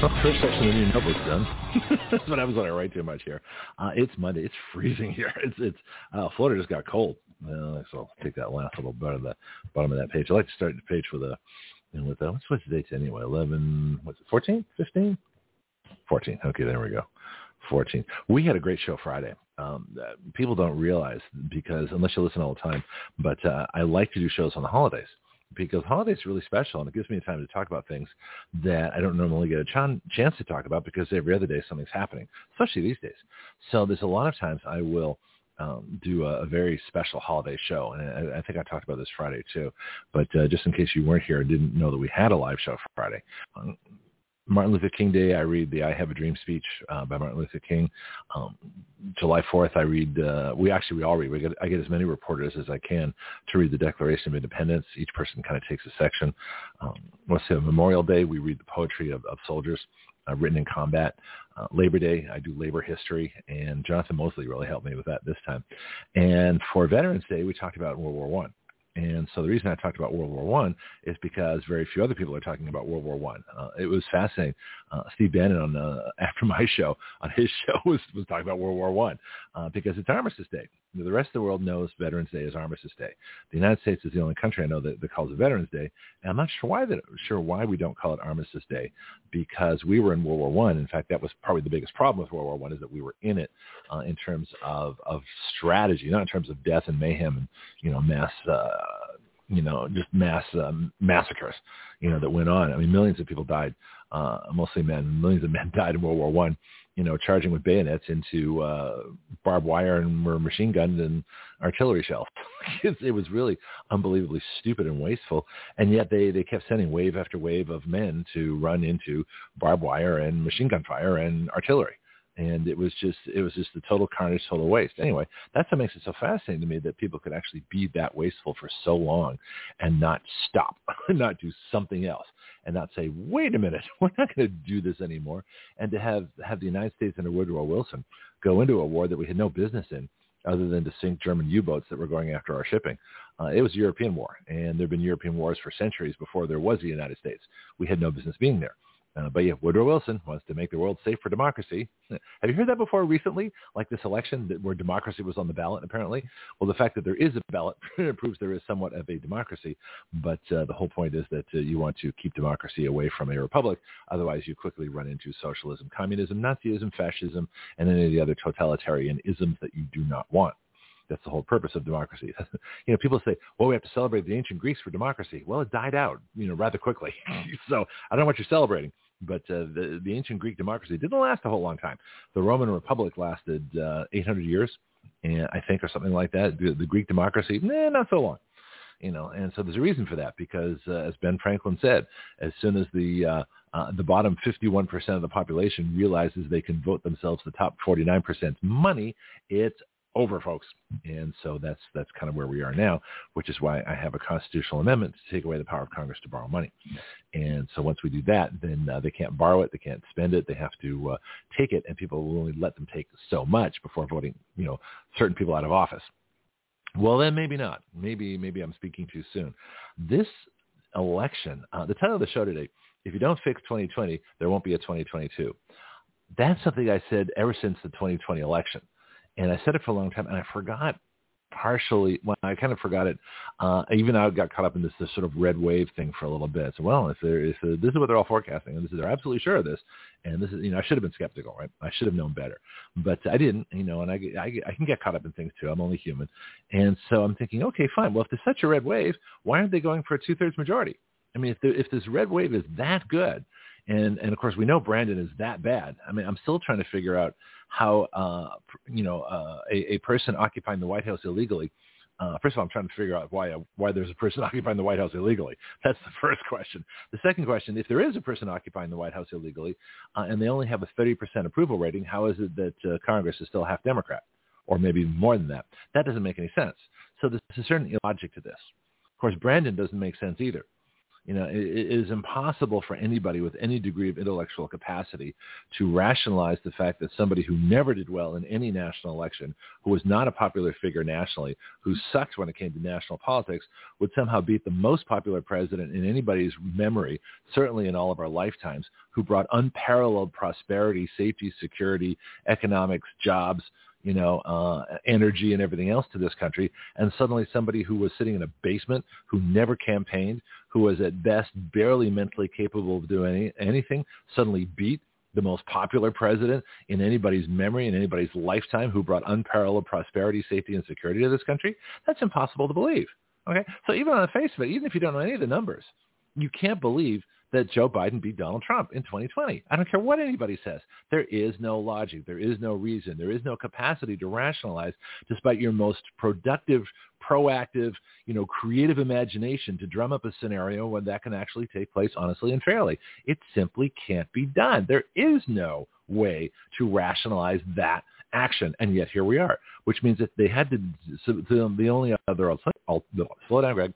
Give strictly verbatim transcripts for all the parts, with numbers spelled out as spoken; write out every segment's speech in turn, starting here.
Well, first section of the new notebook's done. That's what happens when I write too much here. Uh, it's Monday. It's freezing here. It's it's uh, Florida just got cold. Uh, so I'll take that last little bit of the bottom of that page. I like to start the page with a And with that, what's the dates anyway? eleven, what's it, fourteen? fifteen? fourteen. Okay, there we go. fourteen. We had a great show Friday. Um, that people don't realize, because unless you listen all the time, but uh, I like to do shows on the holidays, because holidays are really special, and it gives me the time to talk about things that I don't normally get a ch- chance to talk about, because every other day something's happening, especially these days. So there's a lot of times I will Um, do a, a very special holiday show. And I, I think I talked about this Friday too, but uh, just in case you weren't here and didn't know that we had a live show Friday. Um, Martin Luther King Day, I read the I Have a Dream speech uh, by Martin Luther King. Um, July fourth, I read, uh, we actually, we all read, we get, I get as many reporters as I can to read the Declaration of Independence. Each person kind of takes a section. Um, let's say Memorial Day, we read the poetry of, of soldiers Uh, written in combat. Uh, Labor Day, I do labor history, and Jonathan Mosley really helped me with that this time. And for Veterans Day, we talked about World War One. And so the reason I talked about World War One is because very few other people are talking about World War One. Uh, it was fascinating. Uh, Steve Bannon, on uh, after my show, on his show, was, was talking about World War One uh, because it's Armistice Day. The rest of the world knows Veterans Day is Armistice Day. The United States is the only country I know that, that calls it Veterans Day, and I'm not sure why that sure why we don't call it Armistice Day, because we were in World War One. In fact, that was probably the biggest problem with World War One, is that we were in it uh, in terms of, of strategy, not in terms of death and mayhem and you know mass uh, you know just mass um, massacres you know that went on. I mean, millions of people died, uh, mostly men. Millions of men died in World War One. You know, charging with bayonets into uh, barbed wire and were machine gunned and artillery shells. it, it was really unbelievably stupid and wasteful. And yet they, they kept sending wave after wave of men to run into barbed wire and machine gun fire and artillery. And it was just it was just the total carnage, total waste. Anyway, that's what makes it so fascinating to me, that people could actually be that wasteful for so long and not stop, not do something else. And not say, wait a minute, we're not going to do this anymore. And to have, have the United States under Woodrow Wilson go into a war that we had no business in, other than to sink German U-boats that were going after our shipping. Uh, it was a European war, and there have been European wars for centuries before there was the United States. We had no business being there. Uh, but yeah, Woodrow Wilson wants to make the world safe for democracy. Have you heard that before recently? Like this election that where democracy was on the ballot, apparently. Well, the fact that there is a ballot proves there is somewhat of a democracy. But uh, the whole point is that uh, you want to keep democracy away from a republic. Otherwise, you quickly run into socialism, communism, Nazism, fascism, and any of the other totalitarian isms that you do not want. That's the whole purpose of democracy. You know, people say, well, we have to celebrate the ancient Greeks for democracy. Well, it died out, you know, rather quickly. So I don't know what you're celebrating. But uh, the, the ancient Greek democracy didn't last a whole long time. The Roman Republic lasted uh, eight hundred years, and I think, or something like that. The, the Greek democracy, nah, not so long. You know, and so there's a reason for that, because uh, as Ben Franklin said, as soon as the uh, uh, the bottom fifty-one percent of the population realizes they can vote themselves the top forty-nine percent money, it's over, folks. And so that's that's kind of where we are now, which is why I have a constitutional amendment to take away the power of Congress to borrow money. And so once we do that, then uh, they can't borrow it, they can't spend it, they have to uh, take it, and people will only let them take so much before voting, you know, certain people out of office. Well, then maybe not. Maybe maybe I'm speaking too soon. This election, uh, the title of the show today, if you don't fix twenty twenty, there won't be a twenty twenty-two. That's something I said ever since the twenty twenty election. And I said it for a long time, and I forgot partially. Well, I kind of forgot it. Uh, even I got caught up in this, this sort of red wave thing for a little bit. So, well, if, they're, if they're, this is what they're all forecasting, and this is, they're absolutely sure of this, and this is, you know, I should have been skeptical, right? I should have known better, but I didn't, you know. And I, I, I can get caught up in things too. I'm only human, and so I'm thinking, okay, fine. Well, if there's such a red wave, why aren't they going for a two-thirds majority? I mean, if there, if this red wave is that good. And, and of course, we know Brandon is that bad. I mean, I'm still trying to figure out how, uh, you know, uh, a, a person occupying the White House illegally. Uh, first of all, I'm trying to figure out why uh, why there's a person occupying the White House illegally. That's the first question. The second question, if there is a person occupying the White House illegally, uh, and they only have a thirty percent approval rating, how is it that uh, Congress is still half Democrat? or maybe more than that. That doesn't make any sense. So there's a certain illogic to this. Of course, Brandon doesn't make sense either. You know, it, it is impossible for anybody with any degree of intellectual capacity to rationalize the fact that somebody who never did well in any national election, who was not a popular figure nationally, who sucked when it came to national politics, would somehow beat the most popular president in anybody's memory, certainly in all of our lifetimes, who brought unparalleled prosperity, safety, security, economics, jobs, you know, uh, energy and everything else to this country. And suddenly somebody who was sitting in a basement, who never campaigned, who was at best barely mentally capable of doing any, anything, suddenly beat the most popular president in anybody's memory, in anybody's lifetime, who brought unparalleled prosperity, safety, and security to this country. That's impossible to believe. Okay. So even on the face of it, even if you don't know any of the numbers, you can't believe that Joe Biden beat Donald Trump in twenty twenty. I don't care what anybody says. There is no logic. There is no reason. There is no capacity to rationalize, despite your most productive, proactive, you know, creative imagination to drum up a scenario where that can actually take place honestly and fairly. It simply can't be done. There is no way to rationalize that action. And yet here we are, which means that they had to, so the only other alternative, slow down, Greg,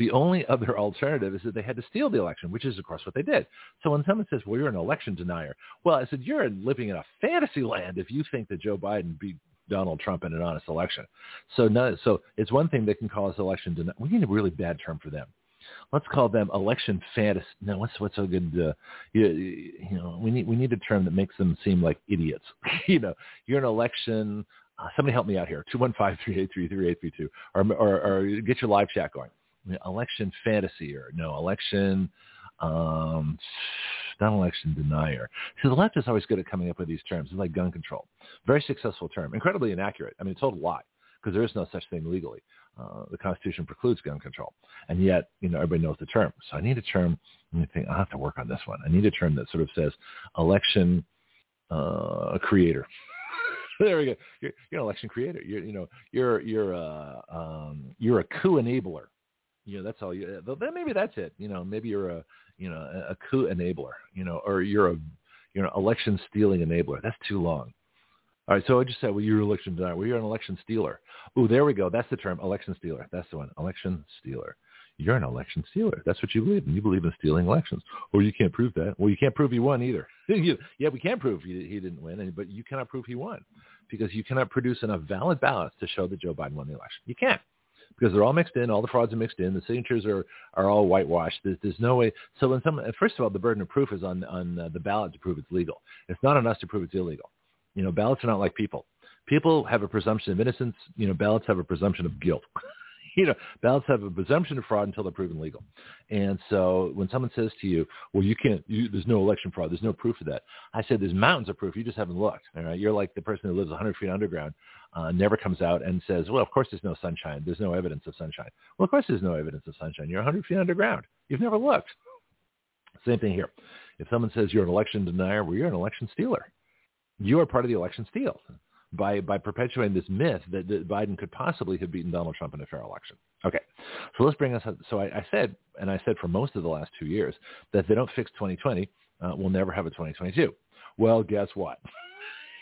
the only other alternative is that they had to steal the election, which is, of course, what they did. So when someone says, well, you're an election denier, well, I said, you're living in a fantasy land if you think that Joe Biden beat Donald Trump in an honest election. So no, so it's one thing that can cause election denial. We need a really bad term for them. Let's call them election fantasy. No, what's what's so good? Uh, you, you know, we need we need a term that makes them seem like idiots. You know, you're an election. Uh, somebody help me out here. two one five, three eight three, three eight three two, or or or get your live chat going. You know, election fantasy, or no election. Um, not election denier. So the left is always good at coming up with these terms. It's like gun control. Very successful term. Incredibly inaccurate. I mean, a total lie, because there is no such thing legally. Uh, the Constitution precludes gun control. And yet, you know, everybody knows the term. So I need a term. I think I'll have to work on this one. I need a term that sort of says election uh, creator. There we go. You're, you're an election creator. You're, you know, you're, you're, a, um, you're a coup enabler. You know, that's all you, then maybe that's it. You know, maybe you're a, you know, a coup enabler, you know, or you're a, you know, election stealing enabler. That's too long. All right. So I just said, well, you're an election denier. Well, you're an election stealer. Oh, there we go. That's the term, election stealer. That's the one. Election stealer. You're an election stealer. That's what you believe in. You believe in stealing elections. Well, you can't prove that. Well, you can't prove he won either. Yeah, we can prove he, he didn't win, but you cannot prove he won, because you cannot produce enough valid ballots to show that Joe Biden won the election. You can't. Because they're all mixed in, all the frauds are mixed in, the signatures are, are all whitewashed. There's, there's no way. So when some, first of all, the burden of proof is on on uh, the ballot to prove it's legal. It's not on us to prove it's illegal. You know, ballots are not like people. People have a presumption of innocence. You know, ballots have a presumption of guilt. You know, ballots have a presumption of fraud until they're proven legal. And so when someone says to you, well, you can't, you, there's no election fraud, there's no proof of that. I said, there's mountains of proof. You just haven't looked. All right. You're like the person who lives one hundred feet underground, uh, never comes out and says, well, of course there's no sunshine. There's no evidence of sunshine. Well, of course there's no evidence of sunshine. You're one hundred feet underground. You've never looked. Same thing here. If someone says you're an election denier, well, you're an election stealer. You are part of the election steal. By, by perpetuating this myth that, that Biden could possibly have beaten Donald Trump in a fair election. Okay, so let's bring us up. So I, I said, and I said for most of the last two years, that if they don't fix twenty twenty, uh, we'll never have a twenty twenty-two. Well, guess what?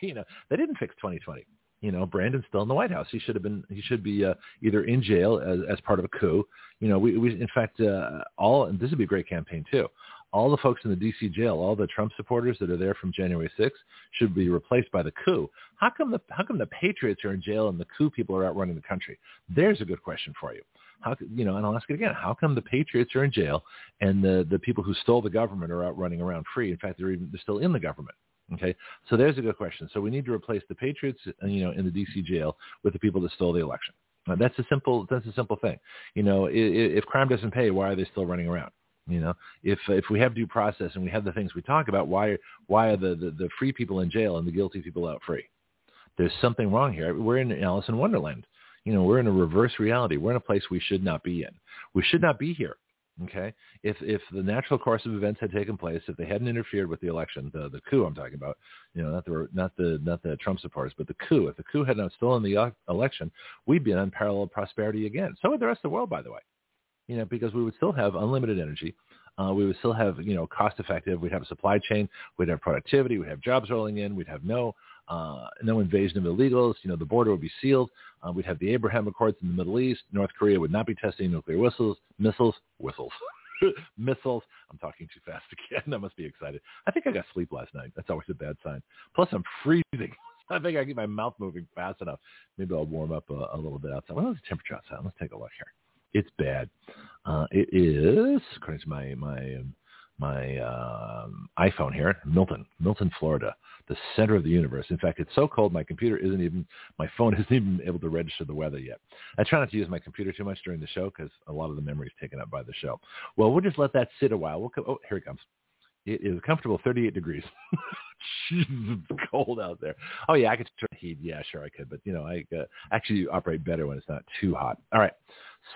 You know, they didn't fix twenty twenty. You know, Brandon's still in the White House. He should have been. He should be uh, either in jail as, as part of a coup. You know, we, we in fact uh, all, and this would be a great campaign too. All the folks in the D C jail, all the Trump supporters that are there from January sixth, should be replaced by the coup. How come the how come the patriots are in jail and the coup people are out running the country? There's a good question for you. How, you know, and I'll ask it again. How come the patriots are in jail and the, the people who stole the government are out running around free? In fact, they're even they're still in the government. Okay, so there's a good question. So we need to replace the patriots, you know, in the D C jail with the people that stole the election. Now, that's a simple that's a simple thing. You know, if, if crime doesn't pay, why are they still running around? You know, if if we have due process and we have the things we talk about, why why are the, the, the free people in jail and the guilty people out free? There's something wrong here. We're in Alice in Wonderland. You know, we're in a reverse reality. We're in a place we should not be in. We should not be here. Okay, if if the natural course of events had taken place, if they hadn't interfered with the election, the, the coup I'm talking about, you know, not the not the not the Trump supporters, but the coup. If the coup had not stolen the election, we'd be in unparalleled prosperity again. So would the rest of the world, by the way. You know, because we would still have unlimited energy. Uh, we would still have, you know, cost effective. We'd have a supply chain. We'd have productivity. We'd have jobs rolling in. We'd have no uh, no invasion of illegals. You know, the border would be sealed. Uh, we'd have the Abraham Accords in the Middle East. North Korea would not be testing nuclear whistles, missiles, whistles, missiles. I'm talking too fast again. I must be excited. I think I got sleep last night. That's always a bad sign. Plus, I'm freezing. I think I can get my mouth moving fast enough. Maybe I'll warm up a, a little bit outside. What is the temperature outside? Let's take a look here. It's bad. Uh, it is, according to my my my um, iPhone here, Milton, Milton, Florida, the center of the universe. In fact, it's so cold my computer isn't even, my phone isn't even able to register the weather yet. I try not to use my computer too much during the show because a lot of the memory is taken up by the show. Well, we'll just let that sit a while. We'll come, oh, here it comes. It is a comfortable thirty-eight degrees. Jesus, it's cold out there. Oh, yeah, I could turn heat. Yeah, sure, I could. But, you know, I uh, actually operate better when it's not too hot. All right.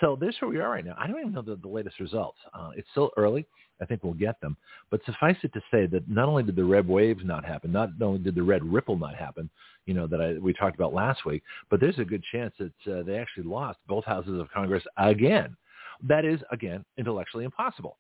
So this is where we are right now. I don't even know the, the latest results. Uh, it's still early. I think we'll get them. But suffice it to say that not only did the red waves not happen, not only did the red ripple not happen, you know, that I, we talked about last week, but there's a good chance that uh, they actually lost both houses of Congress again. That is, again, intellectually impossible.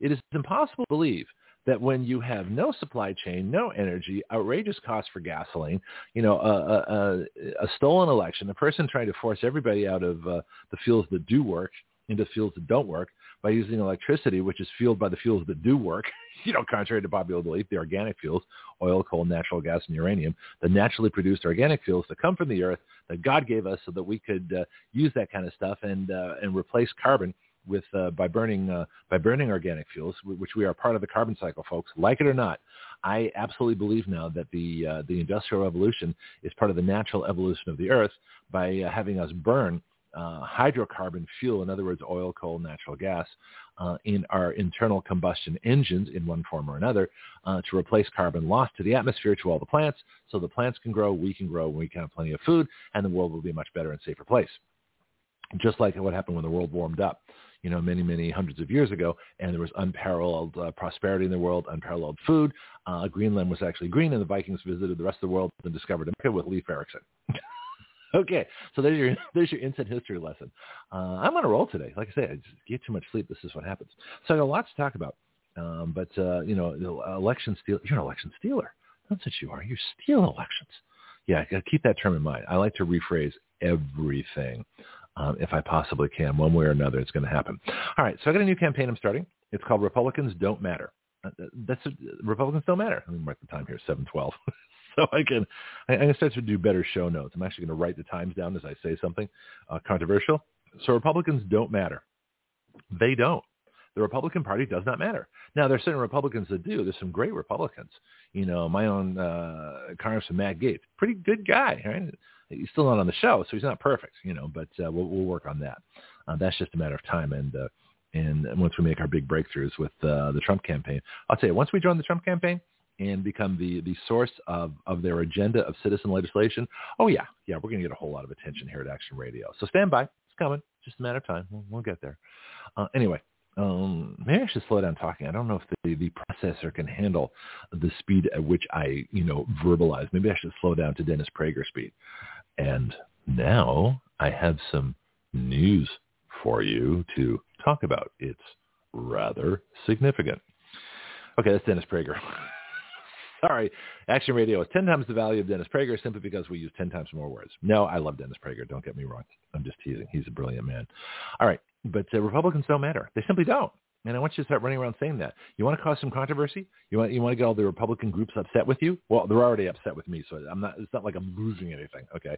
It is impossible to believe that when you have no supply chain, no energy, outrageous cost for gasoline, you know, a, a, a stolen election, a person trying to force everybody out of uh, the fuels that do work into fuels that don't work by using electricity, which is fueled by the fuels that do work, you know, contrary to popular belief, the organic fuels, oil, coal, natural gas, and uranium, the naturally produced organic fuels that come from the earth that God gave us so that we could uh, use that kind of stuff and uh, and replace carbon with uh, by burning uh, by burning organic fuels, which we are part of the carbon cycle, folks, like it or not. I absolutely believe now that the uh, the Industrial Revolution is part of the natural evolution of the earth by uh, having us burn uh, hydrocarbon fuel, in other words, oil, coal, natural gas, uh, in our internal combustion engines in one form or another uh, to replace carbon lost to the atmosphere to all the plants so the plants can grow, we can grow, we can have plenty of food, and the world will be a much better and safer place. Just like what happened when the world warmed up, you know, many, many hundreds of years ago, and there was unparalleled uh, prosperity in the world, unparalleled food. Uh, Greenland was actually green, and the Vikings visited the rest of the world and discovered America with Leif Erikson. Okay, so there's your there's your instant history lesson. Uh, I'm on a roll today. Like I said, I just get too much sleep. This is what happens. So I got lots to talk about, um, but, uh, you know, election steal. You're an election stealer. That's what you are. You steal elections. Yeah, keep that term in mind. I like to rephrase everything. Um, if I possibly can, one way or another, it's going to happen. All right, so I got a new campaign I'm starting. It's called Republicans Don't Matter. Uh, that's a, Republicans Don't Matter. Let me mark the time here, seven twelve. So I can, I, I'm going to start to do better show notes. I'm actually going to write the times down as I say something uh, controversial. So Republicans don't matter. They don't. The Republican Party does not matter. Now, there are certain Republicans that do. There's some great Republicans. You know, my own uh, Congressman Matt Gaetz, pretty good guy, right? He's still not on the show, so he's not perfect, you know, but uh, we'll, we'll work on that. Uh, that's just a matter of time. And uh, and once we make our big breakthroughs with uh, the Trump campaign, I'll tell you, once we join the Trump campaign and become the, the source of, of their agenda of citizen legislation, oh, yeah, yeah, we're going to get a whole lot of attention here at Action Radio. So stand by. It's coming. Just a matter of time. We'll, we'll get there. Uh, anyway. Um, maybe I should slow down talking. I don't know if the, the processor can handle the speed at which I, you know, verbalize. Maybe I should slow down to Dennis Prager speed. And now I have some news for you to talk about. It's rather significant. Okay, that's Dennis Prager. Sorry, Action Radio is ten times the value of Dennis Prager simply because we use ten times more words. No, I love Dennis Prager. Don't get me wrong. I'm just teasing. He's a brilliant man. All right. But uh, Republicans don't matter. They simply don't. And I want you to start running around saying that. You want to cause some controversy? You want you want to get all the Republican groups upset with you? Well, they're already upset with me, so I'm not. It's not like I'm losing anything, okay?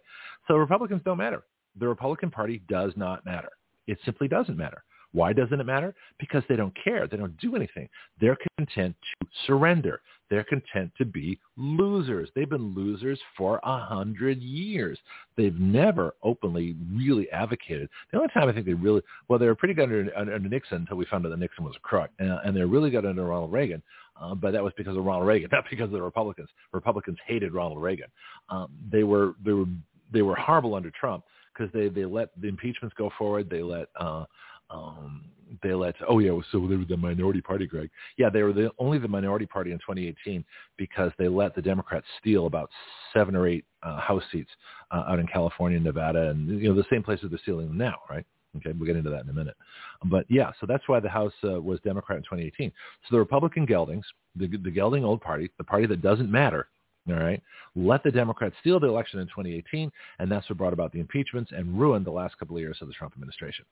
So Republicans don't matter. The Republican Party does not matter. It simply doesn't matter. Why doesn't it matter? Because they don't care. They don't do anything. They're content to surrender. They're content to be losers. They've been losers for a hundred years. They've never openly really advocated. The only time I think they really, well, they were pretty good under, under Nixon until we found out that Nixon was a crook. And, and they were really good under Ronald Reagan, uh, but that was because of Ronald Reagan, not because of the Republicans. Republicans hated Ronald Reagan. Um, they were they were they were horrible under Trump because they they let the impeachments go forward. They let uh, Um, they let, oh yeah, so they were the minority party, Greg. Yeah, they were the only the minority party in twenty eighteen because they let the Democrats steal about seven or eight uh, House seats uh, out in California, Nevada, and you know the same places they're stealing them now, right? Okay, we'll get into that in a minute. But yeah, so that's why the House uh, was Democrat in twenty eighteen. So the Republican geldings, the, the gelding old party, the party that doesn't matter, All right. Let the Democrats steal the election in twenty eighteen, and that's what brought about the impeachments and ruined the last couple of years of the Trump administration,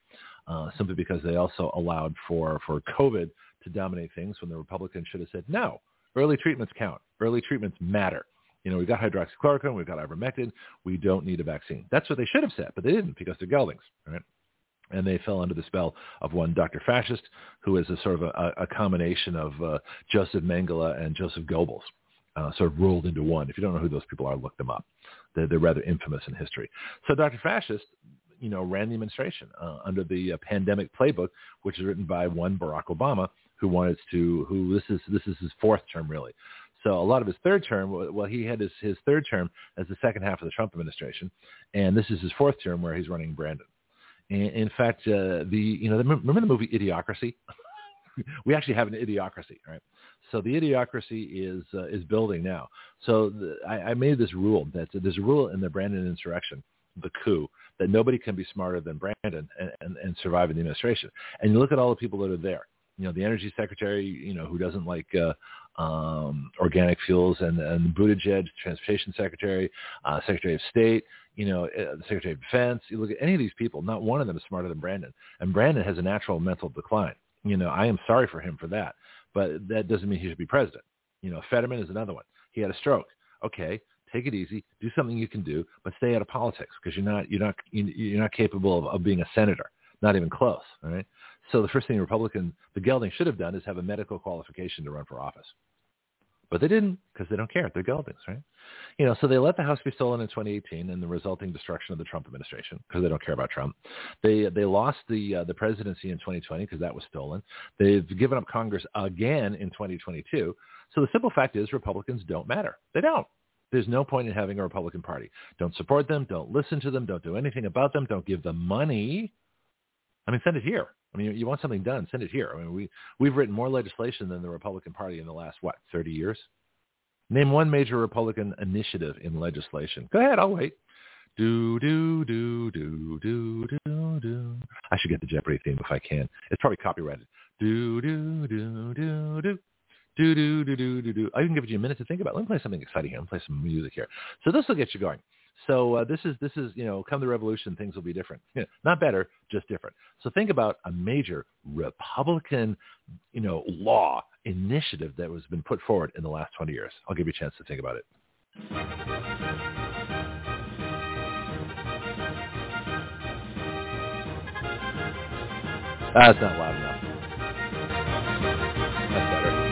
uh, simply because they also allowed for, for COVID to dominate things when the Republicans should have said, no, early treatments count. Early treatments matter. You know, we've got hydroxychloroquine, we've got ivermectin, we don't need a vaccine. That's what they should have said, but they didn't because they're geldings, right? And they fell under the spell of one Doctor Fascist, who is a sort of a, a combination of uh, Joseph Mengele and Joseph Goebbels. Uh, sort of rolled into one. If you don't know who those people are, look them up. They're, they're rather infamous in history. So Doctor Fascist, you know, ran the administration uh, under the uh, pandemic playbook, which is written by one Barack Obama, who wanted to, who this is, this is his fourth term, really. So a lot of his third term, well, he had his, his third term as the second half of the Trump administration. And this is his fourth term where he's running Brandon. And in fact, uh, the, you know, the, remember the movie Idiocracy? We actually have an Idiocracy, right? So the Idiocracy is uh, is building now. So the, I, I made this rule that there's a rule in the Brandon insurrection, the coup, that nobody can be smarter than Brandon and, and, and survive in the administration. And you look at all the people that are there. You know, the energy secretary, you know, who doesn't like uh, um, organic fuels, and, and Buttigieg, transportation secretary, uh, secretary of state, you know, uh, the secretary of defense. You look at any of these people, not one of them is smarter than Brandon. And Brandon has a natural mental decline. You know, I am sorry for him for that. But that doesn't mean he should be president. You know, Fetterman is another one. He had a stroke. Okay, take it easy. Do something you can do, but stay out of politics because you're not you're not you're not capable of, of being a senator. Not even close. All right. So the first thing Republicans, the gelding should have done is have a medical qualification to run for office, but they didn't because they don't care. They're geldings, right? You know, so they let the House be stolen in twenty eighteen and the resulting destruction of the Trump administration because they don't care about Trump. They they lost the uh, the presidency in twenty twenty because that was stolen. They've given up Congress again in twenty twenty-two. So the simple fact is Republicans don't matter. They don't. There's no point in having a Republican Party. Don't support them. Don't listen to them. Don't do anything about them. Don't give them money. I mean, send it here. I mean, you want something done, send it here. I mean, we, we've written more legislation than the Republican Party in the last, what, thirty years? Name one major Republican initiative in legislation. Go ahead, I'll wait. Do, do, do, do, do, do, do. I should get the Jeopardy theme if I can. It's probably copyrighted. Do, do, do, do, do. Do, do, do, do, do, do. I can give you a minute to think about it. Let me play something exciting here. Let me play some music here. So this will get you going. So uh, this is, this is you know, come the revolution, things will be different. You know, not better, just different. So think about a major Republican, you know, law initiative that has been put forward in the last twenty years. I'll give you a chance to think about it. That's not loud enough. That's better.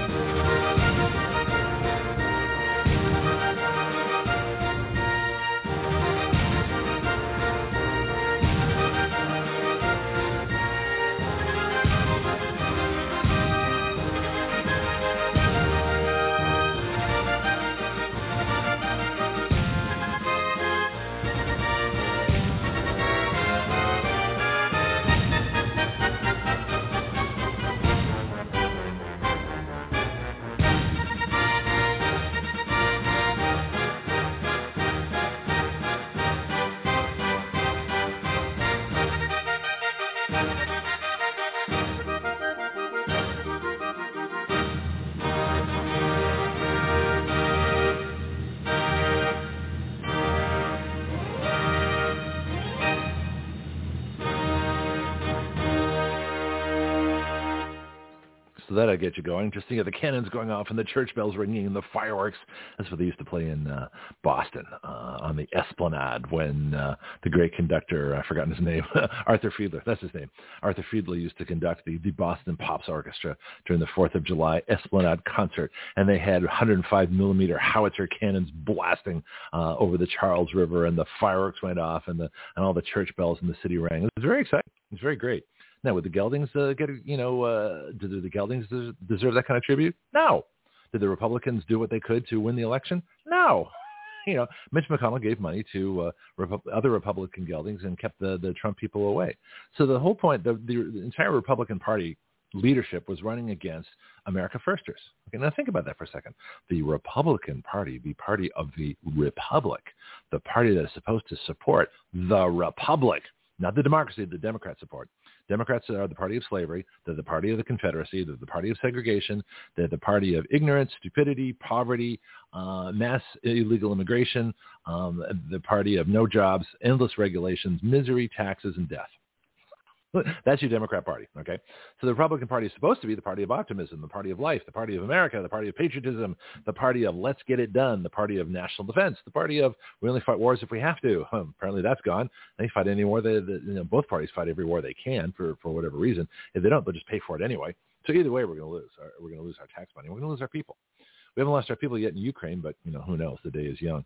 So that'll get you going. Just think of the cannons going off and the church bells ringing and the fireworks. That's what they used to play in uh, Boston uh, on the Esplanade when uh, the great conductor, I've forgotten his name, Arthur Fiedler, that's his name. Arthur Fiedler used to conduct the, the Boston Pops Orchestra during the fourth of July Esplanade concert. And they had one hundred five millimeter howitzer cannons blasting uh, over the Charles River, and the fireworks went off, and the and all the church bells in the city rang. It was very exciting. It was very great. Now, would the geldings uh, get, you know, uh, do the geldings deserve that kind of tribute? No. Did the Republicans do what they could to win the election? No. You know, Mitch McConnell gave money to uh, Repu- other Republican geldings and kept the, the Trump people away. So the whole point, the, the, the entire Republican Party leadership was running against America Firsters. Okay, now think about that for a second. The Republican Party, the party of the Republic, the party that is supposed to support the Republic, not the democracy that the Democrats support, Democrats are the party of slavery. They're the party of the Confederacy. They're the party of segregation. They're the party of ignorance, stupidity, poverty, uh, mass illegal immigration, um, the party of no jobs, endless regulations, misery, taxes, and death. That's your Democrat Party, okay? So the Republican Party is supposed to be the party of optimism, the party of life, the party of America, the party of patriotism, the party of let's get it done, the party of national defense, the party of we only fight wars if we have to. Um, apparently that's gone. They fight any war. They, they, you know, both parties fight every war they can for, for whatever reason. If they don't, they'll just pay for it anyway. So either way, we're going to lose. We're going to lose our tax money. We're going to lose our people. We haven't lost our people yet in Ukraine, but, you know, who knows? The day is young.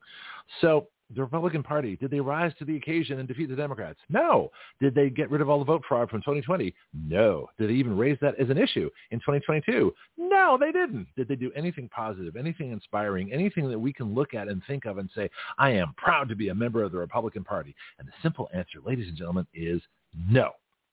So the Republican Party, did they rise to the occasion and defeat the Democrats? No. Did they get rid of all the vote fraud from twenty twenty? No. Did they even raise that as an issue in twenty twenty-two? No, they didn't. Did they do anything positive, anything inspiring, anything that we can look at and think of and say, I am proud to be a member of the Republican Party? And the simple answer, ladies and gentlemen, is no.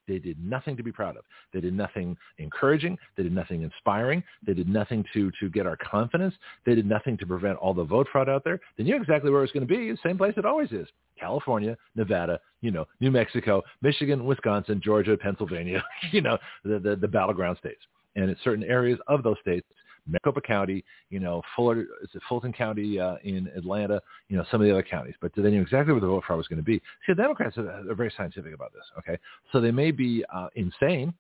They did nothing to be proud of. They did nothing encouraging. They did nothing inspiring. They did nothing to to get our confidence. They did nothing to prevent all the vote fraud out there. They knew exactly where it was going to be. The same place it always is. California, Nevada, you know, New Mexico, Michigan, Wisconsin, Georgia, Pennsylvania, you know, the, the, the battleground states. And in certain areas of those states, Maricopa County, you know, Fuller, is it Fulton County uh, in Atlanta, you know, some of the other counties. But they knew exactly where the vote fraud was going to be. See, the Democrats are, are very scientific about this, okay? So they may be uh, insane,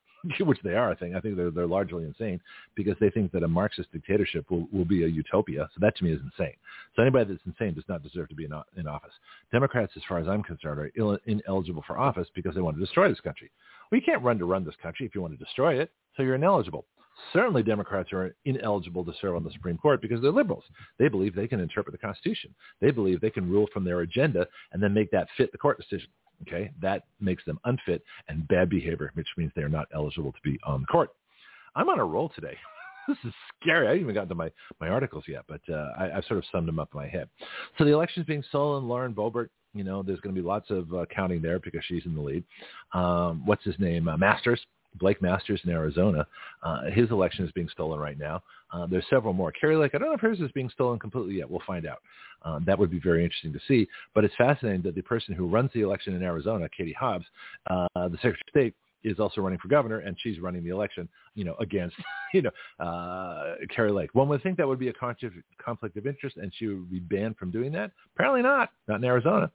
which they are, I think. I think they're, they're largely insane because they think that a Marxist dictatorship will, will be a utopia. So that to me is insane. So anybody that's insane does not deserve to be in, in office. Democrats, as far as I'm concerned, are Ill, ineligible for office because they want to destroy this country. Well, you can't run to run this country if you want to destroy it, so you're ineligible. Certainly Democrats are ineligible to serve on the Supreme Court because they're liberals. They believe they can interpret the Constitution. They believe they can rule from their agenda and then make that fit the court decision. Okay, that makes them unfit and bad behavior, which means they are not eligible to be on the court. I'm on a roll today. This is scary. I haven't even gotten to my, my articles yet, but uh, I, I've sort of summed them up in my head. So the election's being stolen. Lauren Boebert, you know, there's going to be lots of uh, counting there because she's in the lead. Um, what's his name? Uh, Masters. Blake Masters in Arizona, uh, his election is being stolen right now. Uh, there's several more. Carrie Lake, I don't know if hers is being stolen completely yet. We'll find out. Um, that would be very interesting to see. But it's fascinating that the person who runs the election in Arizona, Katie Hobbs, uh, the Secretary of State, is also running for governor, and she's running the election, you know, against, you know, uh, Carrie Lake. One would think that would be a conflict of interest, and she would be banned from doing that. Apparently not. Not in Arizona.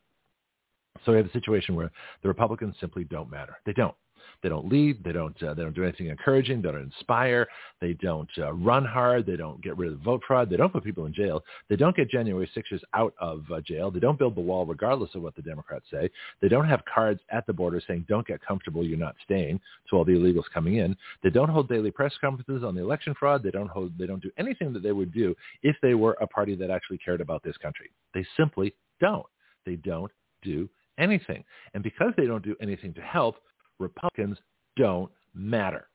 So we have a situation where the Republicans simply don't matter. They don't. They don't lead. They don't. Uh, they don't do anything encouraging. They don't inspire. They don't uh, run hard. They don't get rid of vote fraud. They don't put people in jail. They don't get January sixers out of uh, jail. They don't build the wall, regardless of what the Democrats say. They don't have cards at the border saying, "Don't get comfortable. You're not staying." To all the illegals coming in, they don't hold daily press conferences on the election fraud. They don't hold. They don't do anything that they would do if they were a party that actually cared about this country. They simply don't. They don't do anything, and because they don't do anything to help, Republicans don't matter.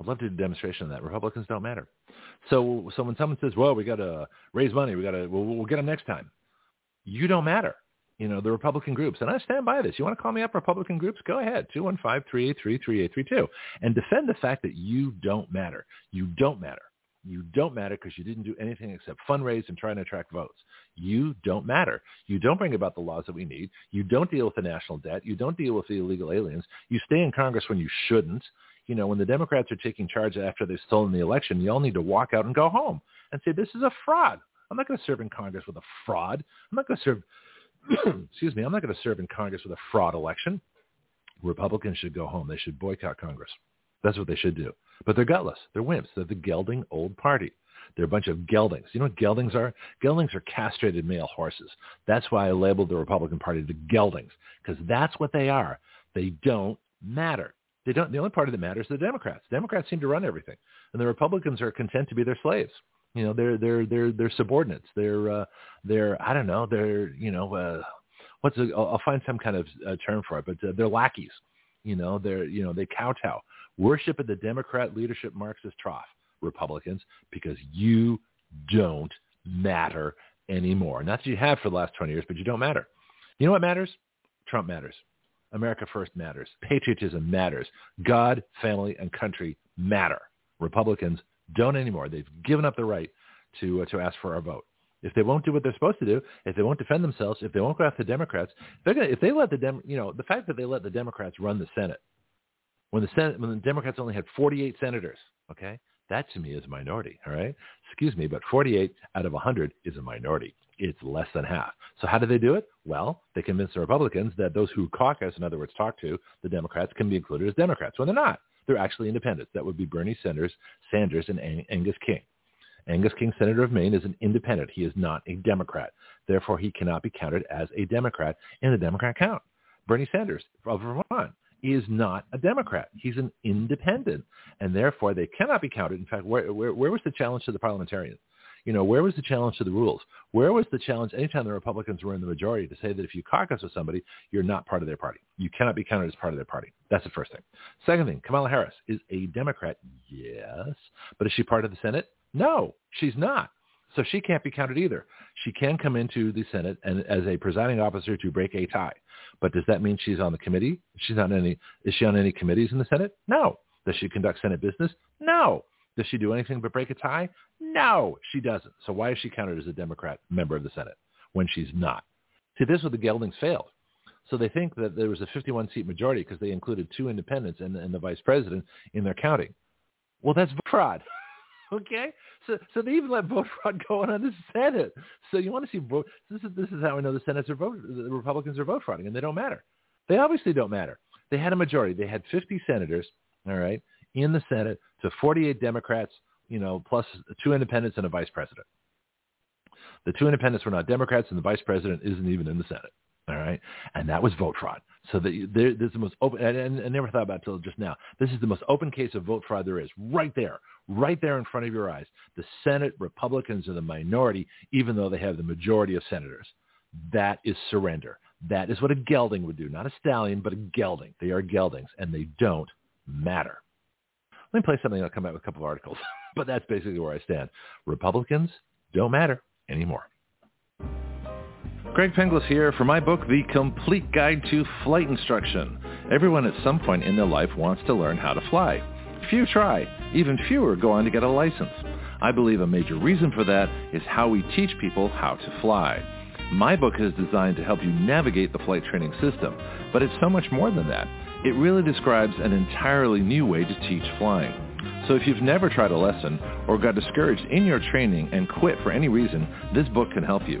I'd love to do a demonstration of that. Republicans don't matter. So, so when someone says, well, we got to raise money, we got to, we'll, we'll get them next time. You don't matter. You know, the Republican groups, and I stand by this. You want to call me up, Republican groups? Go ahead, two one five, three eight three, three eight three two, and defend the fact that you don't matter. You don't matter. You don't matter because you didn't do anything except fundraise and try to attract votes. You don't matter. You don't bring about the laws that we need. You don't deal with the national debt. You don't deal with the illegal aliens. You stay in Congress when you shouldn't. You know, when the Democrats are taking charge after they've stolen the election, you all need to walk out and go home and say, this is a fraud. I'm not going to serve in Congress with a fraud. I'm not going to serve, excuse me, I'm not going to serve in Congress with a fraud election. Republicans should go home. They should boycott Congress. That's what they should do. But they're gutless. They're wimps. They're the gelding old party. They're a bunch of geldings. You know what geldings are? Geldings are castrated male horses. That's why I labeled the Republican Party the geldings, because that's what they are. They don't matter. They don't. The only party that matters is the Democrats. Democrats seem to run everything, and the Republicans are content to be their slaves. You know, they're they're they're they're subordinates. They're uh, they're I don't know. They're you know uh, what's a, I'll find some kind of uh, term for it, but uh, they're lackeys. You know, they're you know they kowtow. Worship at the Democrat leadership Marxist trough, Republicans, because you don't matter anymore. Not that you have for the last twenty years, but you don't matter. You know what matters? Trump matters. America First matters. Patriotism matters. God, family, and country matter. Republicans don't anymore. They've given up the right to uh, to ask for our vote. If they won't do what they're supposed to do, if they won't defend themselves, if they won't go after the Democrats, they're gonna, if they let the Dem- you know, the fact that they let the Democrats run the Senate When the Senate, when the Democrats only had forty-eight senators, okay, that to me is a minority, all right? Excuse me, but forty-eight out of one hundred is a minority. It's less than half. So how do they do it? Well, they convince the Republicans that those who caucus, in other words, talk to the Democrats, can be included as Democrats when they're not. They're actually independents. That would be Bernie Sanders, Sanders and Ang- Angus King. Angus King, Senator of Maine, is an independent. He is not a Democrat. Therefore, he cannot be counted as a Democrat in the Democrat count. Bernie Sanders of Vermont is not a Democrat. He's an independent. And therefore, they cannot be counted. In fact, where, where, where was the challenge to the parliamentarians? You know, where was the challenge to the rules? Where was the challenge anytime the Republicans were in the majority to say that if you caucus with somebody, you're not part of their party? You cannot be counted as part of their party. That's the first thing. Second thing, Kamala Harris is a Democrat, yes. But is she part of the Senate? No, she's not. So she can't be counted either. She can come into the Senate and as a presiding officer to break a tie. But does that mean she's on the committee? She's not any. Is she on any committees in the Senate? No. Does she conduct Senate business? No. Does she do anything but break a tie? No, she doesn't. So why is she counted as a Democrat member of the Senate when she's not? See, this is where the geldings failed. So they think that there was a fifty-one seat majority because they included two independents and, and the vice president in their counting. Well, that's fraud. Okay, so so they even let vote fraud go on in the Senate. So you want to see vote? This is this is how I know the Senators are vote. The Republicans are vote frauding, and they don't matter. They obviously don't matter. They had a majority. They had fifty senators. All right, in the Senate to forty-eight Democrats. You know, plus two independents and a vice president. The two independents were not Democrats, and the vice president isn't even in the Senate. All right, and that was vote fraud. So the, the, this is the most open, and I never thought about it until just now. This is the most open case of vote fraud there is, right there, right there in front of your eyes. The Senate Republicans are the minority, even though they have the majority of senators. That is surrender. That is what a gelding would do, not a stallion, but a gelding. They are geldings, and they don't matter. Let me play something. I'll come back with a couple of articles, but that's basically where I stand. Republicans don't matter anymore. Greg Penglis here for my book, The Complete Guide to Flight Instruction. Everyone at some point in their life wants to learn how to fly. Few try. Even fewer go on to get a license. I believe a major reason for that is how we teach people how to fly. My book is designed to help you navigate the flight training system, but it's so much more than that. It really describes an entirely new way to teach flying. So if you've never tried a lesson or got discouraged in your training and quit for any reason, this book can help you.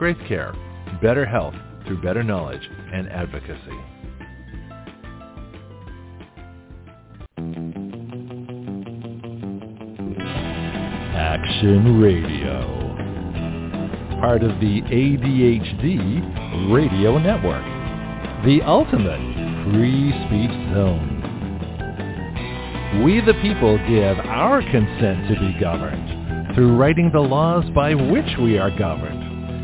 Graith Care, better health through better knowledge and advocacy. Action Radio, part of the A D H D Radio Network, the ultimate free speech zone. We the people give our consent to be governed through writing the laws by which we are governed,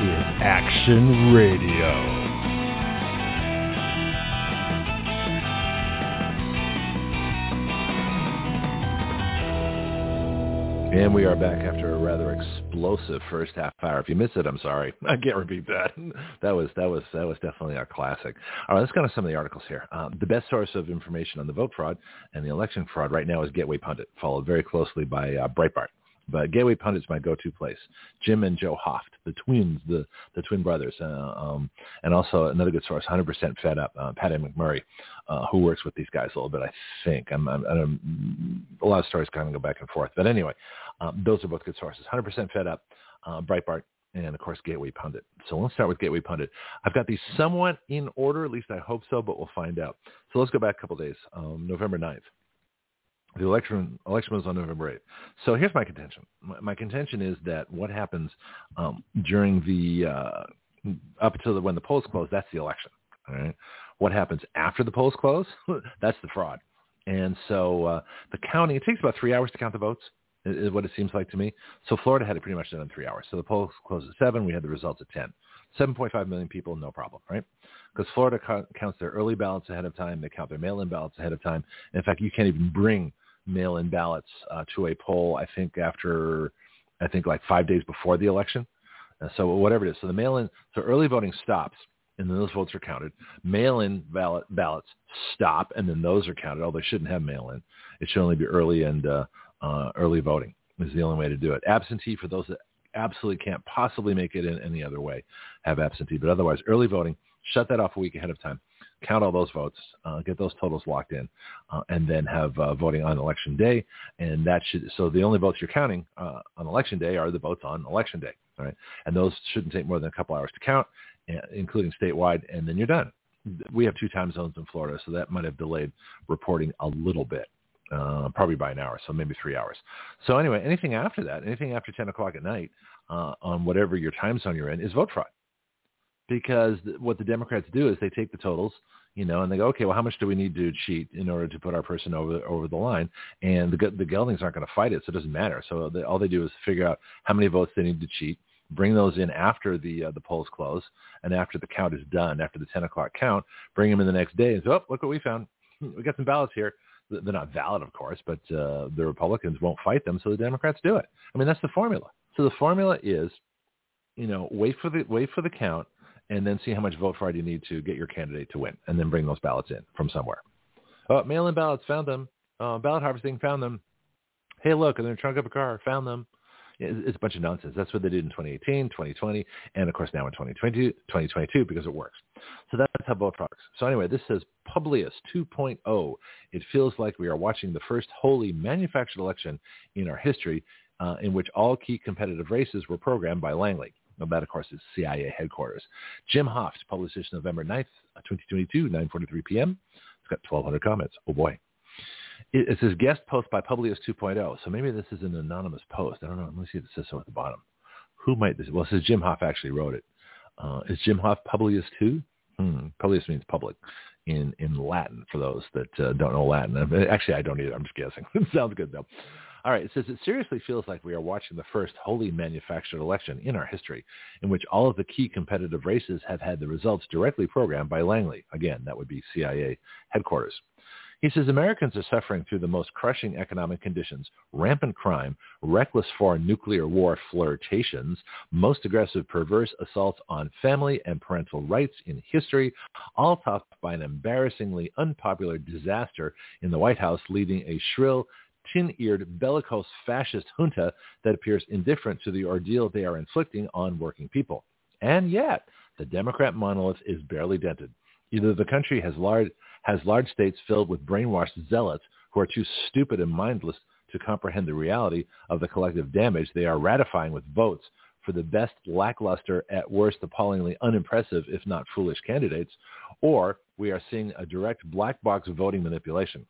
is Action Radio. And we are back after a rather explosive first half hour. If you missed it, I'm sorry. I can't repeat that. That was that was that was definitely a classic. All right, let's go to some of the articles here. Um, the best source of information on the vote fraud and the election fraud right now is Gateway Pundit, followed very closely by uh, Breitbart. But Gateway Pundit's my go-to place. Jim and Joe Hoft, the twins, the, the twin brothers, uh, um, and also another good source, one hundred percent Fed Up, uh, Patty McMurray, uh, who works with these guys a little bit, I think. I'm, I'm, I'm, a lot of stories kind of go back and forth. But anyway, um, those are both good sources, one hundred percent Fed Up, uh, Breitbart, and, of course, Gateway Pundit. So let's start with Gateway Pundit. I've got these somewhat in order, at least I hope so, but we'll find out. So let's go back a couple days, um, November ninth. The election election was on November eighth. So here's my contention. My, my contention is that what happens um, during the uh, up until the, when the polls close, that's the election. All right. What happens after the polls close? That's the fraud. And so uh, the counting, it takes about three hours to count the votes, is what it seems like to me. So Florida had it pretty much done in three hours. So the polls closed at seven. We had the results at ten. seven point five million people, no problem, right? Because Florida co- counts their early ballots ahead of time. They count their mail-in ballots ahead of time. And in fact, you can't even bring mail-in ballots uh, to a poll, I think, after, I think, like five days before the election. Uh, so whatever it is. So the mail-in, so early voting stops, and then those votes are counted. Mail-in ballot, ballots stop, and then those are counted, although they shouldn't have mail-in. It should only be early and uh, uh, early voting is the only way to do it. Absentee for those that absolutely can't possibly make it in any other way, have absentee. But otherwise, early voting, shut that off a week ahead of time. Count all those votes, uh, get those totals locked in, uh, and then have uh, voting on election day. And that should, so the only votes you're counting uh, on election day are the votes on election day. All right. And those shouldn't take more than a couple hours to count, including statewide. And then you're done. We have two time zones in Florida, so that might have delayed reporting a little bit, uh, probably by an hour. So maybe three hours. So anyway, anything after that, anything after ten o'clock at night uh, on whatever your time zone you're in is vote fraud. Because what the Democrats do is they take the totals, you know, and they go, okay, well, how much do we need to cheat in order to put our person over over the line? And the the geldings aren't going to fight it, so it doesn't matter. So they, all they do is figure out how many votes they need to cheat, bring those in after the uh, the polls close, and after the count is done, after the ten o'clock count, bring them in the next day and say, oh, look what we found. We got some ballots here. They're not valid, of course, but uh, the Republicans won't fight them, so the Democrats do it. I mean, that's the formula. So the formula is, you know, wait for the wait for the count, and then see how much vote fraud you need to get your candidate to win, and then bring those ballots in from somewhere. Oh, mail-in ballots, found them. Uh, ballot harvesting, found them. Hey, look, and they're trunk up a car, found them. It's, it's a bunch of nonsense. That's what they did in twenty eighteen, twenty twenty, and, of course, now in twenty twenty-two, twenty twenty-two, because it works. So that's how vote fraud works. So anyway, this says Publius two point oh. It feels like we are watching the first wholly manufactured election in our history uh, in which all key competitive races were programmed by Langley. That, of course, is C I A headquarters. Jim Hoft, published this November ninth, twenty twenty-two, nine forty-three p.m. It's got twelve hundred comments. Oh, boy. It's his guest post by Publius two point oh. So maybe this is an anonymous post. I don't know. Let me see if it says so at the bottom. Who might this? Well, it says Jim Hoft actually wrote it. Uh, is Jim Hoft Publius two? Hmm. Publius means public in, in Latin, for those that uh, don't know Latin. Actually, I don't either. I'm just guessing. It sounds good, though. All right, it says, it seriously feels like we are watching the first wholly manufactured election in our history in which all of the key competitive races have had the results directly programmed by Langley. Again, that would be C I A headquarters. He says, Americans are suffering through the most crushing economic conditions, rampant crime, reckless foreign nuclear war flirtations, most aggressive perverse assaults on family and parental rights in history, all topped by an embarrassingly unpopular disaster in the White House, leading a shrill, tin-eared, bellicose fascist junta that appears indifferent to the ordeal they are inflicting on working people. And yet, the Democrat monolith is barely dented. Either the country has large, has large states filled with brainwashed zealots who are too stupid and mindless to comprehend the reality of the collective damage they are ratifying with votes for the best lackluster, at worst appallingly unimpressive, if not foolish candidates, or we are seeing a direct black box voting manipulation.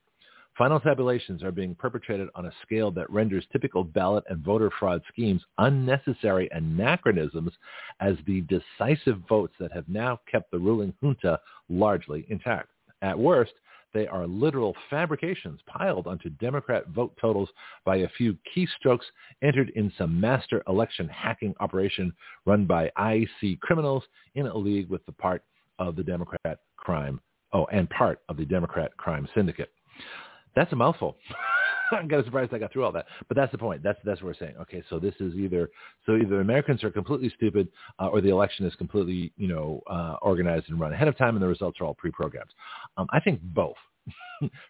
Final tabulations are being perpetrated on a scale that renders typical ballot and voter fraud schemes unnecessary anachronisms as the decisive votes that have now kept the ruling junta largely intact. At worst, They are literal fabrications piled onto Democrat vote totals by a few keystrokes entered in some master election hacking operation run by I C criminals in a league with the part of the Democrat crime. Oh, and part of the Democrat crime syndicate. That's a mouthful. I'm kind of surprised I got through all that, but that's the point. That's that's what we're saying. Okay, so this is either so either Americans are completely stupid, uh, or the election is completely you know uh, organized and run ahead of time, and the results are all pre-programmed. Um, I think both.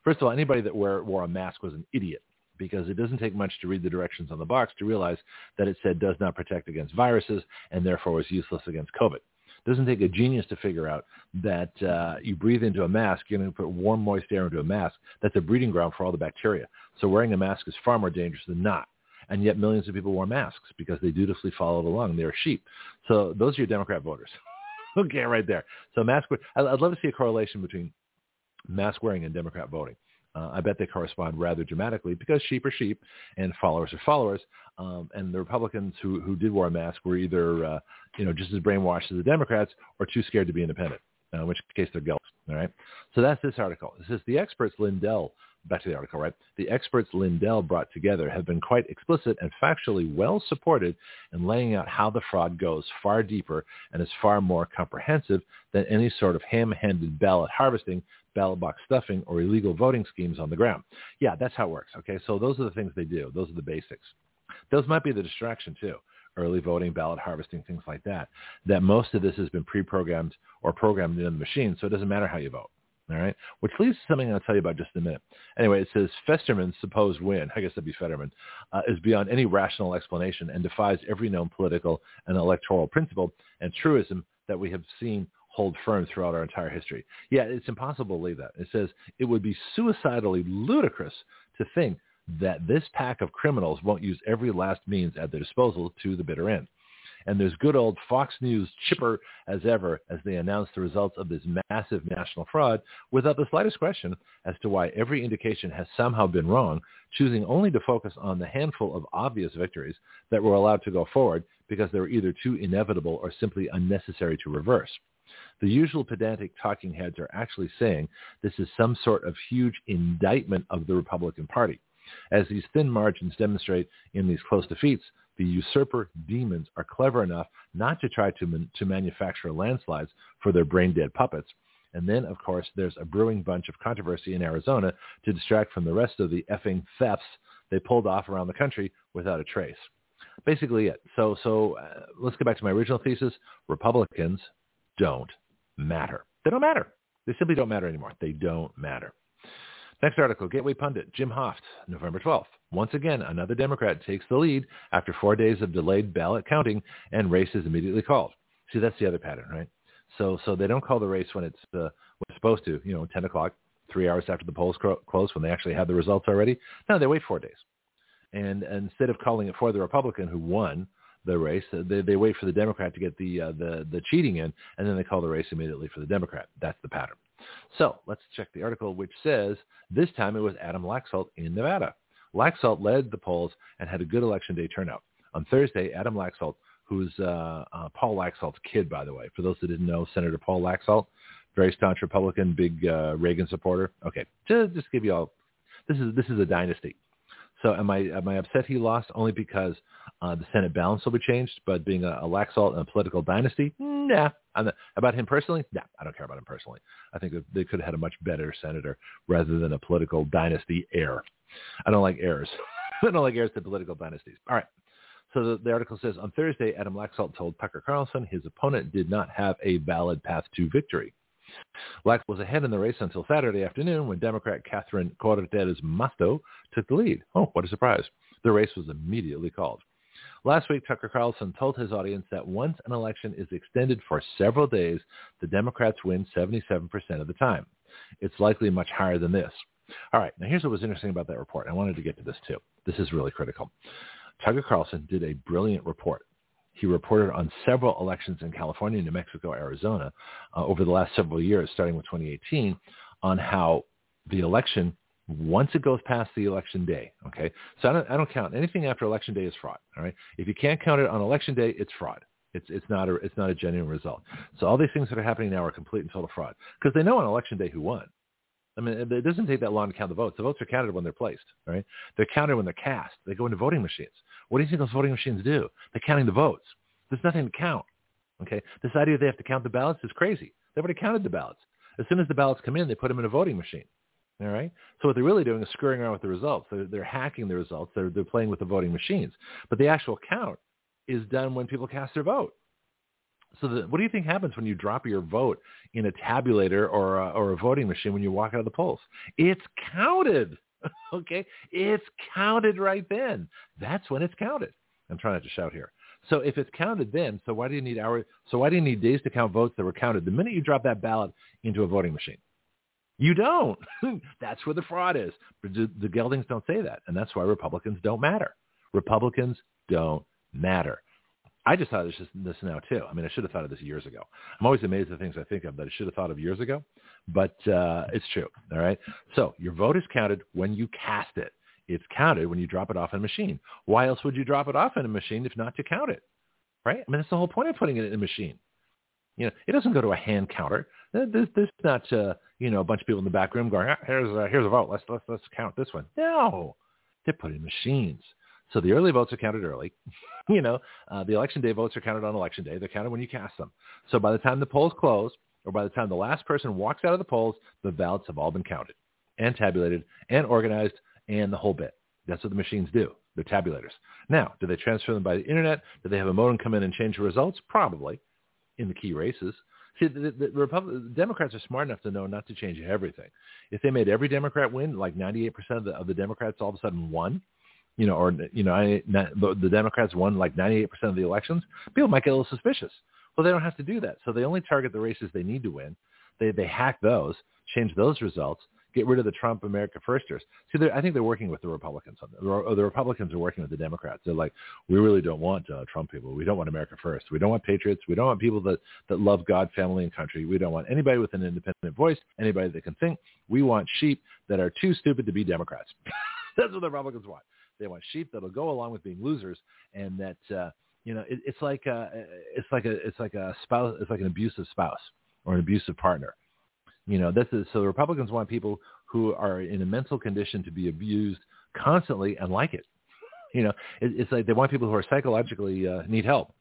First of all, anybody that wore, wore a mask was an idiot, because it doesn't take much to read the directions on the box to realize that it said does not protect against viruses and therefore is useless against COVID. Doesn't take a genius to figure out that uh, you breathe into a mask, you're going to put warm, moist air into a mask. That's a breeding ground for all the bacteria. So wearing a mask is far more dangerous than not. And yet millions of people wear masks because they dutifully followed along. They're sheep. So those are your Democrat voters. Okay, right there. So mask. I'd love to see a correlation between mask wearing and Democrat voting. Uh, I bet they correspond rather dramatically because sheep are sheep and followers are followers. Um, and the Republicans who, who did wear a mask were either, uh, you know, just as brainwashed as the Democrats or too scared to be independent, uh, in which case they're guilty. All right. So that's this article. It says the experts Lindell, back to the article, right? The experts Lindell brought together have been quite explicit and factually well supported in laying out how the fraud goes far deeper and is far more comprehensive than any sort of ham-handed ballot harvesting, ballot box stuffing, or illegal voting schemes on the ground. Yeah, that's how it works. Okay, so those are the things they do. Those are the basics. Those might be the distraction too. Early voting, ballot harvesting, things like that. That most of this has been pre-programmed or programmed in the machine, so it doesn't matter how you vote. All right, which leads to something I'll tell you about just in a minute. Anyway, it says Fetterman's supposed win, I guess that'd be Fetterman, uh, is beyond any rational explanation and defies every known political and electoral principle and truism that we have seen hold firm throughout our entire history. Yeah, it's impossible to believe that. It says it would be suicidally ludicrous to think that this pack of criminals won't use every last means at their disposal to the bitter end. And there's good old Fox News chipper as ever as they announce the results of this massive national fraud without the slightest question as to why every indication has somehow been wrong, choosing only to focus on the handful of obvious victories that were allowed to go forward because they were either too inevitable or simply unnecessary to reverse. The usual pedantic talking heads are actually saying this is some sort of huge indictment of the Republican Party. As these thin margins demonstrate in these close defeats, the usurper demons are clever enough not to try to man- to manufacture landslides for their brain-dead puppets. And then, of course, there's a brewing bunch of controversy in Arizona to distract from the rest of the effing thefts they pulled off around the country without a trace. Basically it. So, so uh, let's get back to my original thesis. Republicans don't matter. They don't matter. They simply don't matter anymore. They don't matter. Next article, Gateway Pundit, Jim Hoft, November twelfth. Once again, another Democrat takes the lead after four days of delayed ballot counting and race is immediately called. See, that's the other pattern, right? So so they don't call the race when it's, uh, when it's supposed to, you know, ten o'clock, three hours after the polls cro- close when they actually have the results already. No, they wait four days. And, and instead of calling it for the Republican who won the race, they, they wait for the Democrat to get the, uh, the, the cheating in, and then they call the race immediately for the Democrat. That's the pattern. So let's check the article, which says this time it was Adam Laxalt in Nevada. Laxalt led the polls and had a good election day turnout. On Thursday, Adam Laxalt, who's uh, uh, Paul Laxalt's kid, by the way, for those that didn't know, Senator Paul Laxalt, very staunch Republican, big uh, Reagan supporter. Okay, just, just give you all, this is this is a dynasty. So am I am I upset he lost only because uh, the Senate balance will be changed, but being a, a Laxalt and a political dynasty? Nah. I'm not, about him personally? Nah, I don't care about him personally. I think they could have had a much better senator rather than a political dynasty heir. I don't like heirs. I don't like heirs to political dynasties. All right. So the, the article says, on Thursday, Adam Laxalt told Tucker Carlson his opponent did not have a valid path to victory. Laxalt was ahead in the race until Saturday afternoon when Democrat Catherine Cortez Masto took the lead. Oh, what a surprise. The race was immediately called. Last week, Tucker Carlson told his audience that once an election is extended for several days, the Democrats win seventy-seven percent of the time. It's likely much higher than this. All right, now here's what was interesting about that report. I wanted to get to this too. This is really critical. Tucker Carlson did a brilliant report. He reported on several elections in California, New Mexico, Arizona uh, over the last several years, starting with twenty eighteen, on how the election, once it goes past the election day, okay? So I don't, I don't count anything after election day is fraud, all right? If you can't count it on election day, it's fraud. It's it's not a, it's not a genuine result. So all these things that are happening now are complete and total fraud because they know on election day who won. I mean, it doesn't take that long to count the votes. The votes are counted when they're placed, right? They're counted when they're cast. They go into voting machines. What do you think those voting machines do? They're counting the votes. There's nothing to count, okay? This idea that they have to count the ballots is crazy. They've already counted the ballots. As soon as the ballots come in, they put them in a voting machine, all right? So what they're really doing is screwing around with the results. They're, they're hacking the results. They're, they're playing with the voting machines. But the actual count is done when people cast their vote. So the, what do you think happens when you drop your vote in a tabulator or a, or a voting machine when you walk out of the polls? It's counted, okay? It's counted right then. That's when it's counted. I'm trying not to shout here. So if it's counted then, so why do you need hours? So why do you need days to count votes that were counted the minute you drop that ballot into a voting machine? You don't. That's where the fraud is. But the geldings don't say that, and that's why Republicans don't matter. Republicans don't matter. I just thought of this, this now, too. I mean, I should have thought of this years ago. I'm always amazed at the things I think of that I should have thought of years ago, but uh, it's true, all right? So your vote is counted when you cast it. It's counted when you drop it off in a machine. Why else would you drop it off in a machine if not to count it, right? I mean, that's the whole point of putting it in a machine. You know, it doesn't go to a hand counter. There's, there's not, uh, you know, a bunch of people in the back room going, ah, here's, a, here's a vote. Let's, let's, let's count this one. No, they're put in machines. So the early votes are counted early. you know, uh, the election day votes are counted on election day. They're counted when you cast them. So by the time the polls close or by the time the last person walks out of the polls, the ballots have all been counted and tabulated and organized and the whole bit. That's what the machines do. They're tabulators. Now, do they transfer them by the internet? Do they have a modem come in and change the results? Probably in the key races. See, the, the, Republic, the Democrats are smart enough to know not to change everything. If they made every Democrat win, like ninety-eight percent of the, of the Democrats all of a sudden won, you know, or, you know, I, not, the Democrats won like ninety-eight percent of the elections, people might get a little suspicious. Well, they don't have to do that. So they only target the races they need to win. They they hack those, change those results, get rid of the Trump America Firsters. See, I think they're working with the Republicans on that. Or the Republicans are working with the Democrats. They're like, we really don't want uh, Trump people. We don't want America first. We don't want patriots. We don't want people that, that love God, family, and country. We don't want anybody with an independent voice, anybody that can think. We want sheep that are too stupid to be Democrats. That's what the Republicans want. They want sheep that'll go along with being losers, and that uh, you know it, it's like a, it's like a it's like a spouse it's like an abusive spouse or an abusive partner. You know, this is so the Republicans want people who are in a mental condition to be abused constantly and like it. You know, it, it's like they want people who are psychologically uh, need help.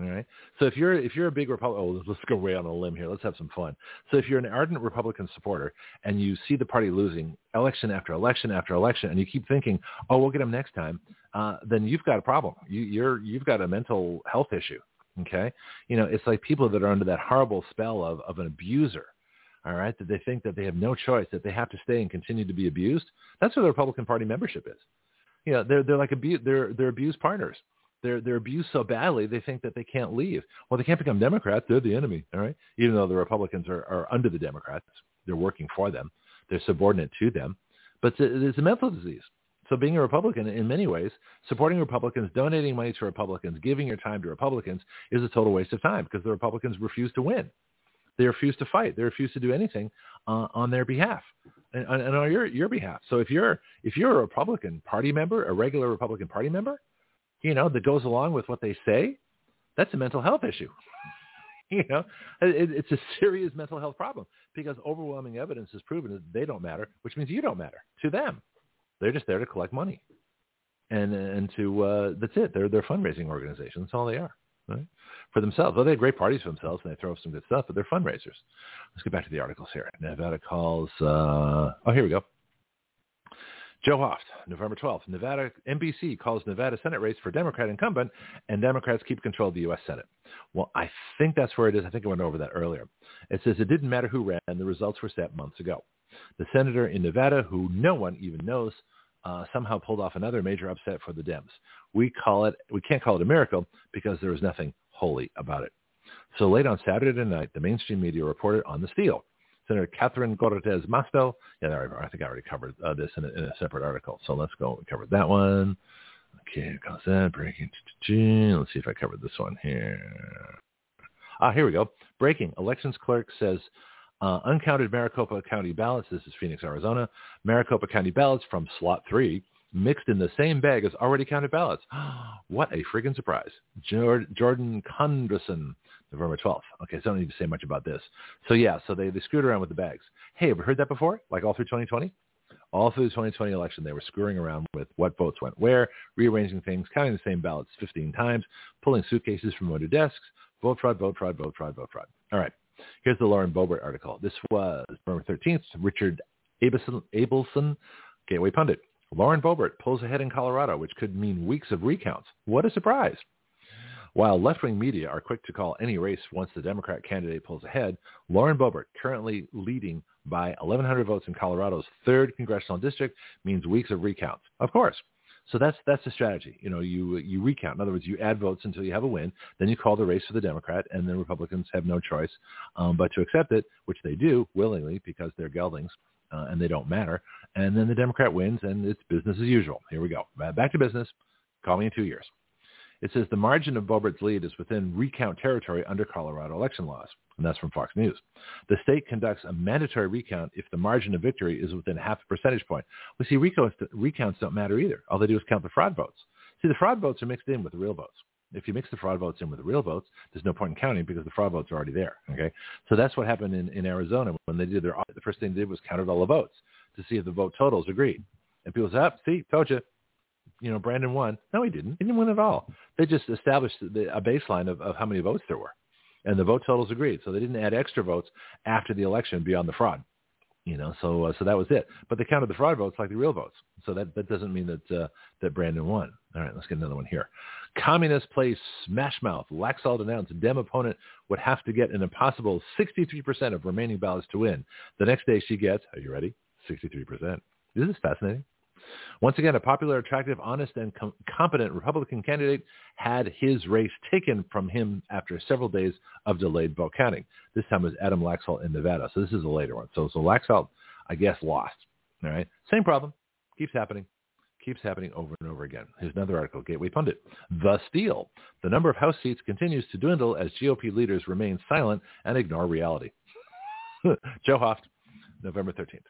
All right. So if you're if you're a big Republican, oh, let's go way on a limb here. Let's have some fun. So if you're an ardent Republican supporter and you see the party losing election after election after election, and you keep thinking, oh, we'll get them next time, uh, then you've got a problem. You, you're you've got a mental health issue. Okay. You know, it's like people that are under that horrible spell of, of an abuser. All right. That they think that they have no choice, that they have to stay and continue to be abused. That's what the Republican Party membership is. You know, they're they're like abu- they're they're abused partners. They're, they're abused so badly, they think that they can't leave. Well, they can't become Democrats. They're the enemy, all right? Even though the Republicans are, are under the Democrats. They're working for them. They're subordinate to them. But it's a mental disease. So being a Republican, in many ways, supporting Republicans, donating money to Republicans, giving your time to Republicans is a total waste of time because the Republicans refuse to win. They refuse to fight. They refuse to do anything uh, on their behalf and, and on your, your behalf. So if you're if you're a Republican Party member, a regular Republican Party member, you know, that goes along with what they say, that's a mental health issue. you know, it, it's a serious mental health problem because overwhelming evidence has proven that they don't matter, which means you don't matter to them. They're just there to collect money. And and to, uh, that's it. They're, they're fundraising organizations. That's all they are, right? For themselves. Well, they have great parties for themselves and they throw up some good stuff, but they're fundraisers. Let's get back to the articles here. Nevada calls, uh, oh, here we go. Joe Hoft, November twelfth, Nevada, N B C calls Nevada Senate race for Democrat incumbent, and Democrats keep control of the U S Senate. Well, I think that's where it is. I think I went over that earlier. It says it didn't matter who ran. The results were set months ago. The senator in Nevada, who no one even knows, uh, somehow pulled off another major upset for the Dems. We call it, we can't call it a miracle because there was nothing holy about it. So late on Saturday night, the mainstream media reported on the steal. Senator Catherine Cortez-Masto. Yeah, there we go. I think I already covered uh, this in a, in a separate article. So let's go. We covered that one. Okay, close that. Breaking. Let's see if I covered this one here. Ah, here we go. Breaking. Elections clerk says uh, uncounted Maricopa County ballots. This is Phoenix, Arizona. Maricopa County ballots from slot three mixed in the same bag as already counted ballots. What a freaking surprise. Jordan Conderson, November twelfth. Okay, so I don't need to say much about this. So yeah, so they, they screwed around with the bags. Hey, have you heard that before? Like all through twenty twenty? All through the twenty twenty election, they were screwing around with what votes went where, rearranging things, counting the same ballots fifteen times, pulling suitcases from under desks, vote fraud, vote fraud, vote fraud, vote fraud. All right, here's the Lauren Boebert article. This was November thirteenth, Richard Abelson, Abelson, Gateway Pundit. Lauren Boebert pulls ahead in Colorado, which could mean weeks of recounts. What a surprise. While left-wing media are quick to call any race once the Democrat candidate pulls ahead, Lauren Boebert, currently leading by eleven hundred votes in Colorado's third congressional district, means weeks of recounts. Of course. So that's that's the strategy. You know, you you recount. In other words, you add votes until you have a win. Then you call the race for the Democrat, and the Republicans have no choice um, but to accept it, which they do willingly because they're geldings. Uh, and they don't matter. And then the Democrat wins, and it's business as usual. Here we go. Back to business. Call me in two years. It says the margin of Boebert's lead is within recount territory under Colorado election laws. And that's from Fox News. The state conducts a mandatory recount if the margin of victory is within half a percentage point. We see recounts, recounts don't matter either. All they do is count the fraud votes. See, the fraud votes are mixed in with the real votes. If you mix the fraud votes in with the real votes, there's no point in counting because the fraud votes are already there, okay? So that's what happened in, in Arizona when they did their audit. The first thing they did was counted all the votes to see if the vote totals agreed. And people said, oh, see, told you, you know, Brandon won. No, he didn't. He didn't win at all. They just established the, a baseline of, of how many votes there were. And the vote totals agreed. So they didn't add extra votes after the election beyond the fraud. You know, so uh, so that was it. But they counted the fraud votes like the real votes. So that, that doesn't mean that uh, that Brandon won. All right, let's get another one here. Communist plays smash mouth. Laxalt announced Dem opponent would have to get an impossible sixty-three percent of remaining ballots to win. The next day she gets, are you ready? sixty-three percent. Isn't this fascinating? Once again, a popular, attractive, honest, and com- competent Republican candidate had his race taken from him after several days of delayed vote counting. This time it was Adam Laxalt in Nevada. So this is a later one. So, so Laxalt, I guess, lost. All right. Same problem. Keeps happening. Keeps happening over and over again. Here's another article, Gateway Pundit. The steal. The number of House seats continues to dwindle as G O P leaders remain silent and ignore reality. Joe Hoft, November thirteenth.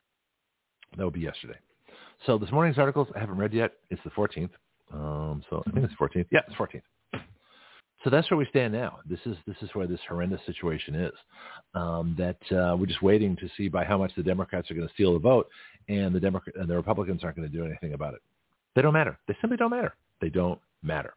That would be yesterday. So this morning's articles, I haven't read yet. It's the fourteenth. Um, so I think it's fourteenth. Yeah, it's fourteenth. So that's where we stand now. This is this is where this horrendous situation is. Um, that uh, we're just waiting to see by how much the Democrats are going to steal the vote, and the Democrat and the Republicans aren't going to do anything about it. They don't matter. They simply don't matter. They don't matter.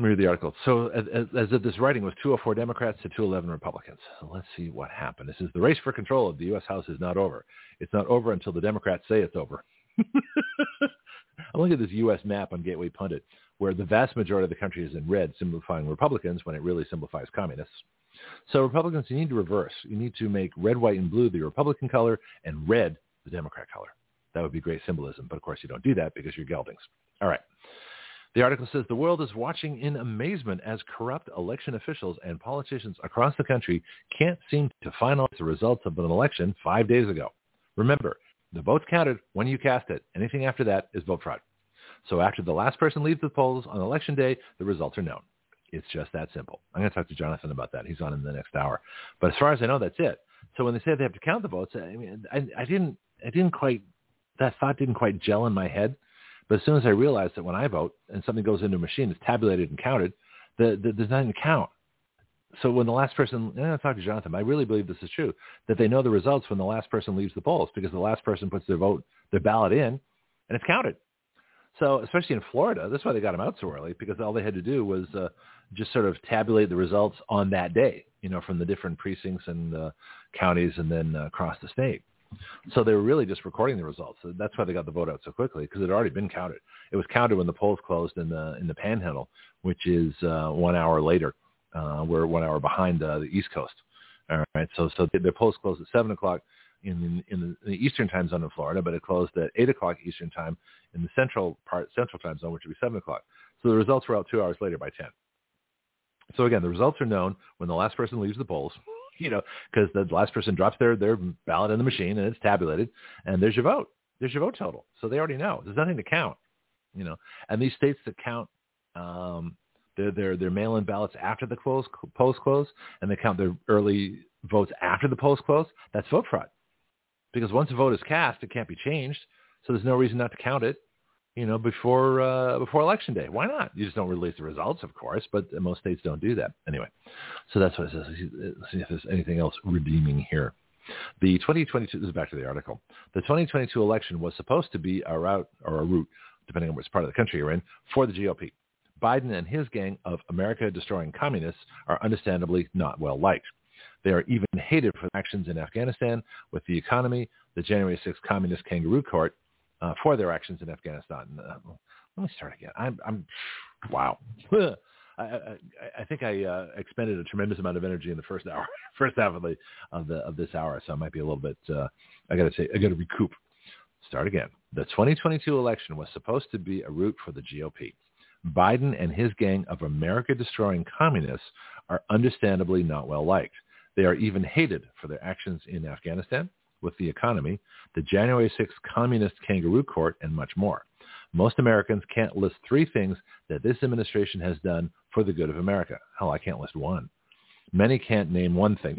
Let me read the article. So as, as of this writing was two oh four Democrats to two eleven Republicans. So let's see what happened. This is the race for control of the U S House is not over. It's not over until the Democrats say it's over. I'm looking at this U S map on Gateway Pundit where the vast majority of the country is in red, simplifying Republicans when it really simplifies communists. So Republicans, you need to reverse. You need to make red, white, and blue the Republican color and red the Democrat color. That would be great symbolism, but of course you don't do that because you're geldings. All right. The article says the world is watching in amazement as corrupt election officials and politicians across the country can't seem to finalize the results of an election five days ago. Remember, the vote's counted when you cast it. Anything after that is vote fraud. So after the last person leaves the polls on election day, the results are known. It's just that simple. I'm going to talk to Jonathan about that. He's on in the next hour. But as far as I know, that's it. So when they say they have to count the votes, I mean, I, I didn't, I didn't quite, that thought didn't quite gel in my head. But as soon as I realized that when I vote and something goes into a machine, it's tabulated and counted, the, the, there's nothing to count. So when the last person, and I talked to Jonathan, I really believe this is true, that they know the results when the last person leaves the polls because the last person puts their vote, their ballot in, and it's counted. So especially in Florida, that's why they got them out so early, because all they had to do was uh, just sort of tabulate the results on that day, you know, from the different precincts and uh, counties and then uh, across the state. So they were really just recording the results. That's why they got the vote out so quickly, because it had already been counted. It was counted when the polls closed in the in the Panhandle, which is uh, one hour later. Uh, we're one hour behind uh, the East Coast. All right, so so their polls closed at seven o'clock in in the, in the Eastern Time Zone in Florida, but it closed at eight o'clock Eastern Time in the Central part Central Time Zone, which would be seven o'clock. So the results were out two hours later by ten. So again, the results are known when the last person leaves the polls. You know, because the last person drops their, their ballot in the machine and it's tabulated, and there's your vote. There's your vote total. So they already know. There's nothing to count, you know. And these states that count um, their their their mail-in ballots after the close, polls close, and they count their early votes after the polls close, that's vote fraud. Because once a vote is cast, it can't be changed. So there's no reason not to count it. you know, before uh, before Election Day. Why not? You just don't release the results, of course, but most states don't do that. Anyway, so that's what it says. Let's see if there's anything else redeeming here. The twenty twenty-two, this is back to the article, the twenty twenty-two election was supposed to be a route, or a route, depending on which part of the country you're in, for the G O P. Biden and his gang of America-destroying communists are understandably not well liked. They are even hated for their actions in Afghanistan with the economy, the January sixth Communist Kangaroo Court, uh, for their actions in Afghanistan. Uh, let me start again. I'm, I'm wow. I, I, I think I uh, expended a tremendous amount of energy in the first hour, first half of the of, the, of this hour, so I might be a little bit. Uh, I got to say, I got to recoup. Start again. The twenty twenty-two election was supposed to be a route for the G O P. Biden and his gang of America-destroying communists are understandably not well liked. They are even hated for their actions in Afghanistan, with the economy, the January sixth Communist Kangaroo Court, and much more. Most Americans can't list three things that this administration has done for the good of America. Hell, I can't list one. Many can't name one thing.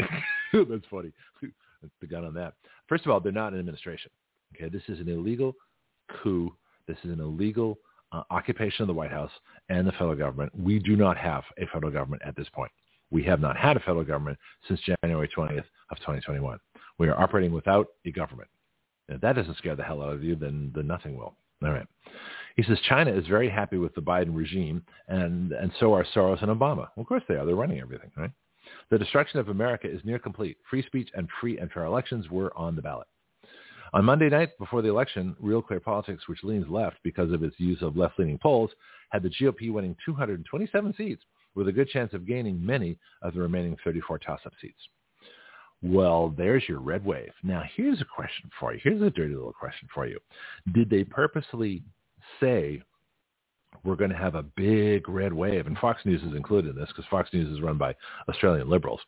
That's funny. That's the gun on that. First of all, they're not an administration. Okay, this is an illegal coup. This is an illegal uh, occupation of the White House and the federal government. We do not have a federal government at this point. We have not had a federal government since January twentieth of twenty twenty-one. We are operating without a government. And if that doesn't scare the hell out of you, then, then nothing will. All right. He says, China is very happy with the Biden regime, and, and so are Soros and Obama. Well, of course they are. They're running everything, right? The destruction of America is near complete. Free speech and free and fair elections were on the ballot. On Monday night before the election, Real Clear Politics, which leans left because of its use of left-leaning polls, had the G O P winning two hundred twenty-seven seats with a good chance of gaining many of the remaining thirty-four toss-up seats. Well, there's your red wave. Now, here's a question for you. Here's a dirty little question for you. Did they purposely say we're going to have a big red wave? And Fox News is included in this because Fox News is run by Australian liberals.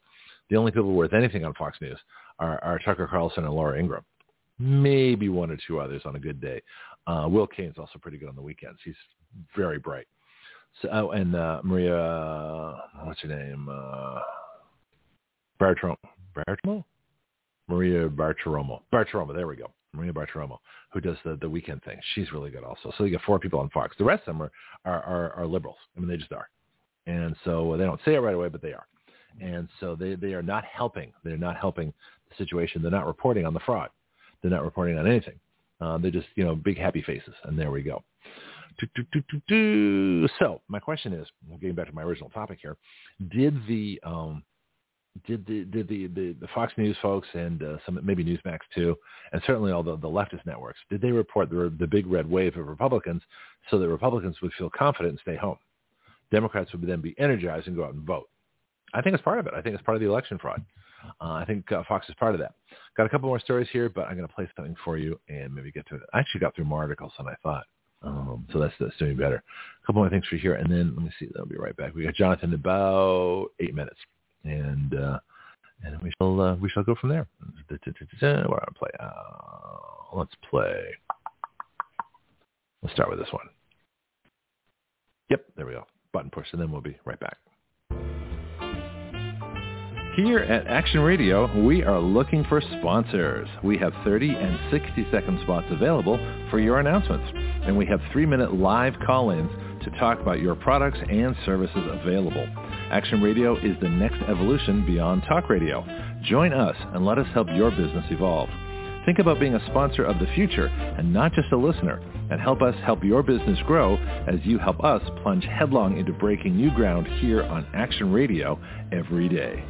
The only people worth anything on Fox News are, are Tucker Carlson and Laura Ingram. Maybe one or two others on a good day. Uh, Will Cain's also pretty good on the weekends. He's very bright. So, oh, and uh, Maria, uh, what's her name? Uh, Bartiromo. Bartiromo? Maria Bartiromo. Bartiromo, there we go. Maria Bartiromo, who does the, the weekend thing. She's really good also. So you got four people on Fox. The rest of them are, are, are, are liberals. I mean, they just are. And so they don't say it right away, but they are. And so they, they are not helping. They're not helping the situation. They're not reporting on the fraud. They're not reporting on anything. Uh, they're just, you know, big happy faces. And there we go. So my question is, getting back to my original topic here, did the um, did the did the, the, the Fox News folks and uh, some maybe Newsmax too, and certainly all the, the leftist networks, did they report the, the big red wave of Republicans so that Republicans would feel confident and stay home? Democrats would then be energized and go out and vote. I think it's part of it. I think it's part of the election fraud. Uh, I think uh, Fox is part of that. Got a couple more stories here, but I'm going to play something for you and maybe get to it. I actually got through more articles than I thought. Um, so that's, that's doing better. A couple more things for here, and then let me see. That'll be right back. We got Jonathan in about eight minutes, and uh, and we shall uh, we shall go from there. We're gonna play. Uh, let's play. Let's start with this one. Yep, there we go. Button push, and then we'll be right back. Here at Action Radio, we are looking for sponsors. We have thirty and sixty second spots available for your announcements. And we have three minute live call-ins to talk about your products and services available. Action Radio is the next evolution beyond talk radio. Join us and let us help your business evolve. Think about being a sponsor of the future and not just a listener, and help us help your business grow as you help us plunge headlong into breaking new ground here on Action Radio every day.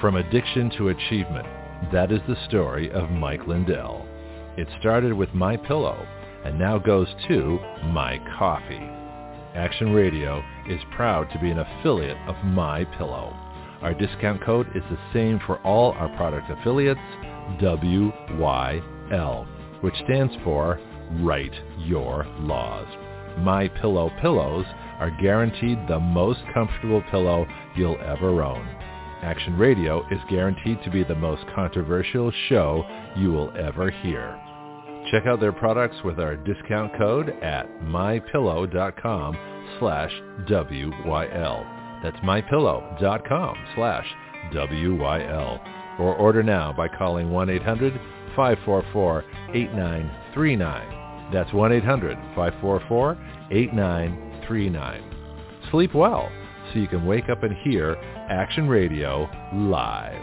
From addiction to achievement, that is the story of Mike Lindell. It started with MyPillow and now goes to My Coffee. Action Radio is proud to be an affiliate of MyPillow. Our discount code is the same for all our product affiliates, W Y L, which stands for Write Your Laws. MyPillow pillows are guaranteed the most comfortable pillow you'll ever own. Action Radio is guaranteed to be the most controversial show you will ever hear. Check out their products with our discount code at mypillow dot com slash W Y L. That's mypillow dot com slash W Y L. or order now by calling one eight hundred, five four four, eight nine three nine. That's one eight hundred, five four four, eight nine three nine. Sleep well so you can wake up and hear Action Radio live.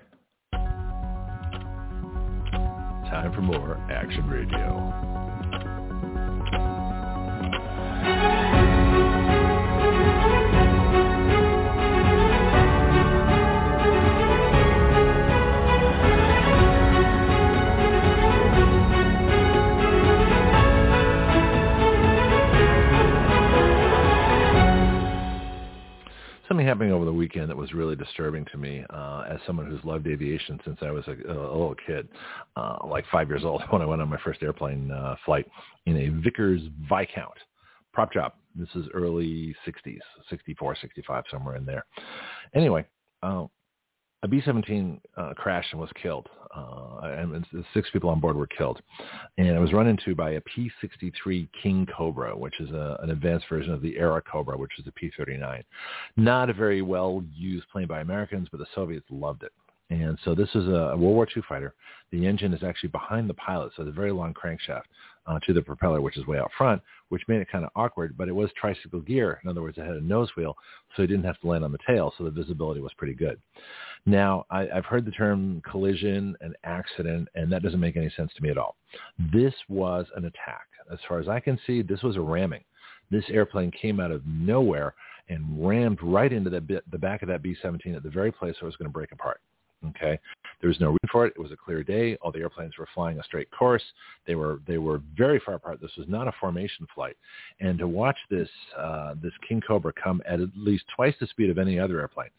Time for more Action Radio. Something happening over the weekend that was really disturbing to me uh, as someone who's loved aviation since I was a, a little kid, uh, like five years old when I went on my first airplane uh, flight in a Vickers Viscount prop job. This is early sixties, sixty-four, sixty-five, somewhere in there. Anyway, uh, a B seventeen uh, crashed and was killed. Uh, and six people on board were killed. And it was run into by a P sixty-three King Cobra, which is a, an advanced version of the Era Cobra, which is a P thirty-nine. Not a very well-used plane by Americans, but the Soviets loved it. And so this is a World War Two fighter. The engine is actually behind the pilot, so it's a very long crankshaft uh, to the propeller, which is way out front, which made it kind of awkward, but it was tricycle gear. In other words, it had a nose wheel, so it didn't have to land on the tail, so the visibility was pretty good. Now, I, I've heard the term collision and accident, and that doesn't make any sense to me at all. This was an attack. As far as I can see, this was a ramming. This airplane came out of nowhere and rammed right into the, bit, the back of that B seventeen at the very place where it was going to break apart. Okay. There was no reason for it. It was a clear day. All the airplanes were flying a straight course. They were they were very far apart. This was not a formation flight. And to watch this uh, this King Cobra come at at least twice the speed of any other airplane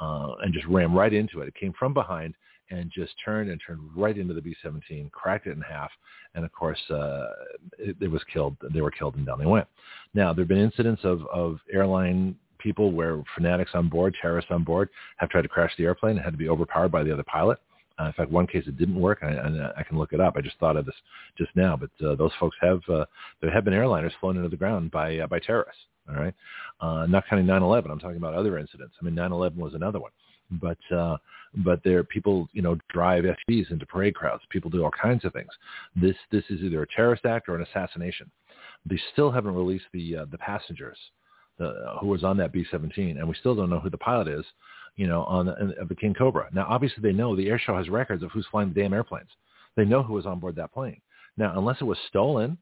uh, and just ram right into it. It came from behind and just turned and turned right into the B seventeen, cracked it in half, and of course uh, it, it was killed. They were killed and down they went. Now there have been incidents of of airline people where fanatics on board, terrorists on board, have tried to crash the airplane and had to be overpowered by the other pilot. Uh, in fact, one case it didn't work, and I, and I can look it up. I just thought of this just now, but uh, those folks have uh, there have been airliners flown into the ground by uh, by terrorists. All right, uh, not counting nine eleven. I'm talking about other incidents. I mean, nine eleven was another one, but uh, but there people you know drive F Bs into parade crowds. People do all kinds of things. This this is either a terrorist act or an assassination. They still haven't released the uh, the passengers. The, who was on that B seventeen, and we still don't know who the pilot is, you know, on the, of the King Cobra. Now, obviously, they know the air show has records of who's flying the damn airplanes. They know who was on board that plane. Now, unless it was stolen,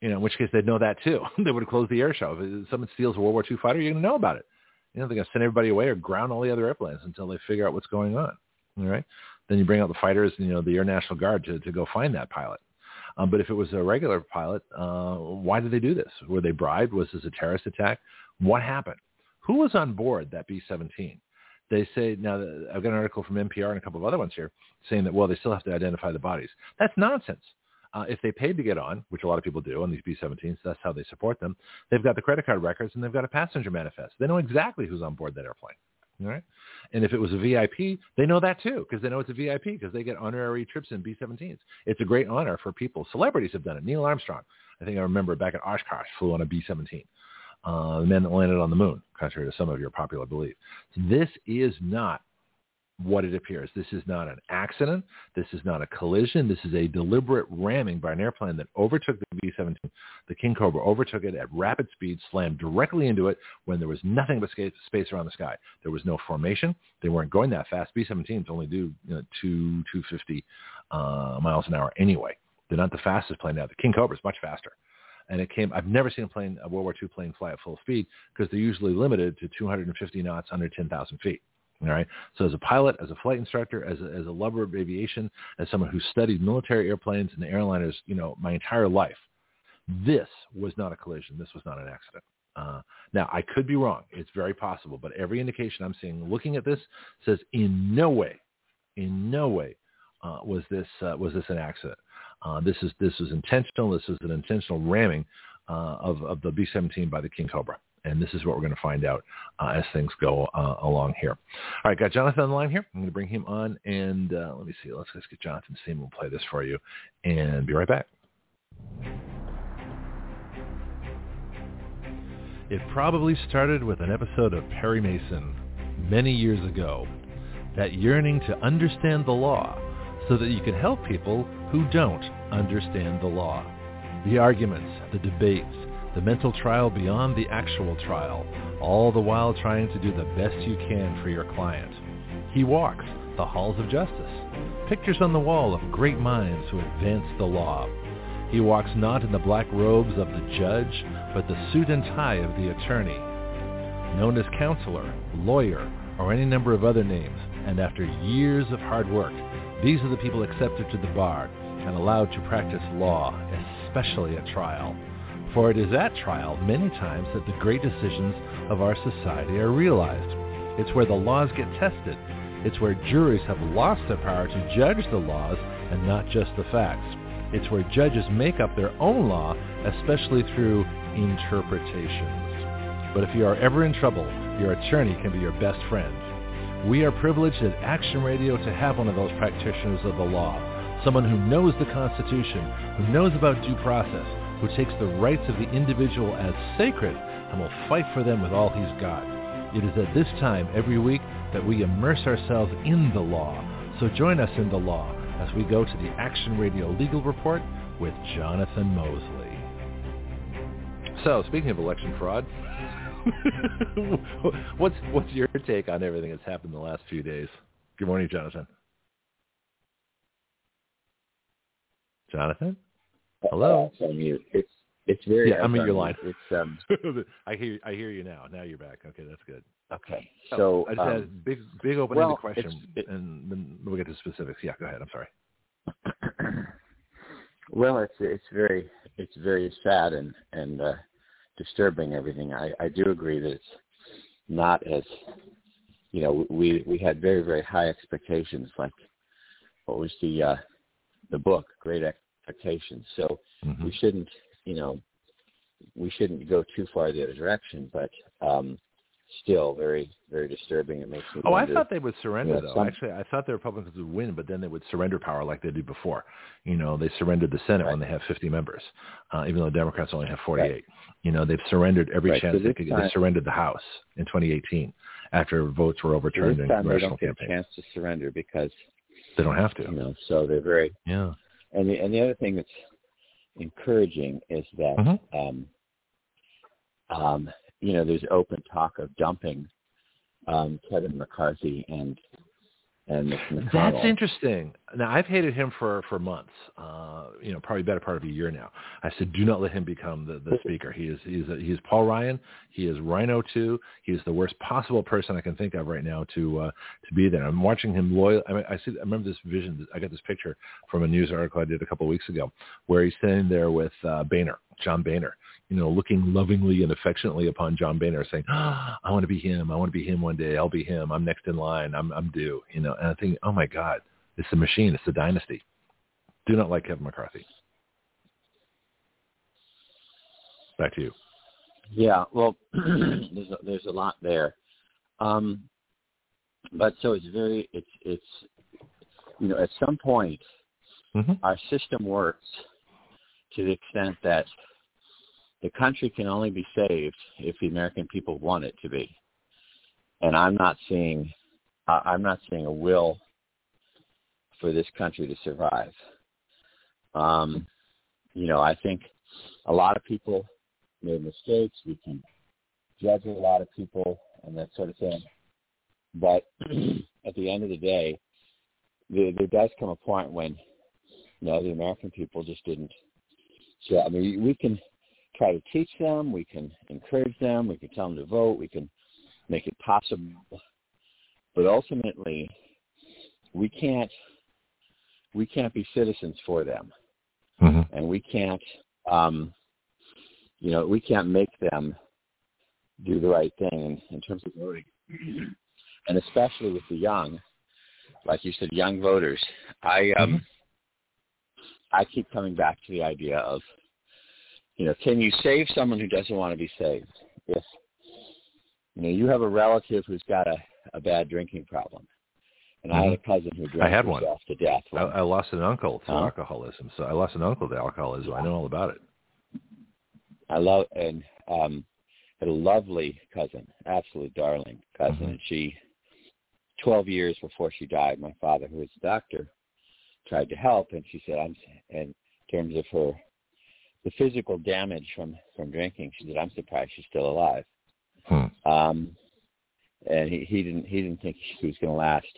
you know, in which case they'd know that too. They would have closed the air show. If someone steals a World War Two fighter, you're going to know about it. You know, they're going to send everybody away or ground all the other airplanes until they figure out what's going on. All right. then you bring out the fighters, you know, the Air National Guard to, to go find that pilot. Um, but if it was a regular pilot, uh, why did they do this? Were they bribed? Was this a terrorist attack? What happened? Who was on board that B seventeen? They say, now, I've got an article from N P R and a couple of other ones here saying that, well, they still have to identify the bodies. That's nonsense. Uh, if they paid to get on, which a lot of people do on these B seventeens, that's how they support them. They've got the credit card records and they've got a passenger manifest. They know exactly who's on board that airplane. All right. And if it was a V I P, they know that too, because they know it's a V I P, because they get honorary trips in B seventeens. It's a great honor for people. Celebrities have done it. Neil Armstrong, I think I remember back at Oshkosh, flew on a B seventeen. Uh, the men that landed on the moon, contrary to some of your popular belief. So this is not what it appears. This is not an accident. This is not a collision. This is a deliberate ramming by an airplane that overtook the B seventeen. The King Cobra overtook it at rapid speed, slammed directly into it when there was nothing but space around the sky. There was no formation. They weren't going that fast. B seventeens only do you know, two, two fifty uh, miles an hour anyway. They're not the fastest plane now. The King Cobra is much faster. And it came, I've never seen a plane, a World War Two plane fly at full speed because they're usually limited to two hundred fifty knots under ten thousand feet. All right. So as a pilot, as a flight instructor, as a, as a lover of aviation, as someone who studied military airplanes and airliners, you know, my entire life, this was not a collision. This was not an accident. Uh, now, I could be wrong. It's very possible. But every indication I'm seeing looking at this says in no way, in no way uh, was this uh, was this an accident. Uh, this is this is intentional. This is an intentional ramming uh, of, of the B seventeen by the King Cobra. And this is what we're going to find out uh, as things go uh, along here. All right, got Jonathan on the line here. I'm going to bring him on. And uh, let me see. Let's, let's get Jonathan to see him. We'll play this for you. And be right back. It probably started with an episode of Perry Mason many years ago. That yearning to understand the law so that you can help people who don't understand the law. The arguments, the debates, the mental trial beyond the actual trial, all the while trying to do the best you can for your client. He walks the halls of justice, pictures on the wall of great minds who advance the law. He walks not in the black robes of the judge, but the suit and tie of the attorney. Known as counselor, lawyer, or any number of other names, and after years of hard work, these are the people accepted to the bar and allowed to practice law, especially at trial. For it is at trial many times that the great decisions of our society are realized. It's where the laws get tested. It's where juries have lost the power to judge the laws and not just the facts. It's where judges make up their own law, especially through interpretations. But if you are ever in trouble, your attorney can be your best friend. We are privileged at Action Radio to have one of those practitioners of the law, someone who knows the Constitution, who knows about due process, who takes the rights of the individual as sacred and will fight for them with all he's got. It is at this time every week that we immerse ourselves in the law. So join us in the law as we go to the Action Radio Legal Report with Jonathan Mosley. So, speaking of election fraud, what's what's your take on everything that's happened in the last few days? Good morning, Jonathan. Jonathan, hello. Uh, it's, it's it's very. Yeah, I'm at your line. It's um. I hear I hear you now. Now you're back. Okay, that's good. Okay, so oh, I just um, had a big big open ended well, question, it, and then we'll get to specifics. Yeah, go ahead. I'm sorry. Well, it's it's very it's very sad and and. Uh, disturbing everything. I, I do agree that it's not as, you know, we we had very, very high expectations, like what was the uh, the book, Great Expectations. So mm-hmm. we shouldn't, you know, we shouldn't go too far the other direction, but um, still very, very disturbing. It makes me Oh, wonder, I thought they would surrender, you know, though. Some... Actually, I thought the Republicans would win, but then they would surrender power like they did before. You know, they surrendered the Senate right. when they have fifty members, uh, even though Democrats only have forty-eight. Right. You know, they've surrendered every right. chance so they could. Time, they surrendered the House in twenty eighteen after votes were overturned in congressional campaigns. They don't get a chance to surrender because they don't have to. You know, so they're very yeah. And the and the other thing that's encouraging is that mm-hmm. um, um, you know, there's open talk of dumping um, Kevin McCarthy and and Mitch McConnell. That's interesting. Now, I've hated him for, for months, uh, you know, probably better part of a year now. I said, do not let him become the, the speaker. He is he is, a, he is Paul Ryan. He is Rhino two. He is the worst possible person I can think of right now to uh, to be there. I'm watching him loyal. I, mean, I see. I remember this vision. I got this picture from a news article I did a couple of weeks ago where he's sitting there with uh, Boehner, John Boehner, you know, looking lovingly and affectionately upon John Boehner saying, oh, I want to be him. I want to be him one day. I'll be him. I'm next in line. I'm I'm due. You know, and I think, oh, my God. It's a machine. It's a dynasty. Do not like Kevin McCarthy. Back to you. Yeah, well, there's a, there's a lot there, um, but so it's very it's it's you know at some point mm-hmm. our system works to the extent that the country can only be saved if the American people want it to be, and I'm not seeing uh, I'm not seeing a will for this country to survive. Um, you know, I think a lot of people made mistakes. We can judge a lot of people and that sort of thing. But at the end of the day, there, there does come a point when, you know, the American people just didn't. So, I mean, we can try to teach them. We can encourage them. We can tell them to vote. We can make it possible. But ultimately, we can't We can't be citizens for them, mm-hmm. and we can't, um, you know, we can't make them do the right thing in terms of voting, and especially with the young, like you said, young voters. I, um, mm-hmm. I keep coming back to the idea of, you know, can you save someone who doesn't want to be saved? If you know you have a relative who's got a, a bad drinking problem. And I had a cousin who drank I had one. himself to death. I, I lost an uncle to huh? alcoholism. So I lost an uncle to alcoholism. Yeah. I know all about it. I love and um, had a lovely cousin, absolute darling cousin. Mm-hmm. And she, twelve years before she died, my father, who was a doctor, tried to help. And she said, "I'm." In terms of her, the physical damage from, from drinking, she said, "I'm surprised she's still alive." Hmm. Um, and he, he didn't he didn't think she was going to last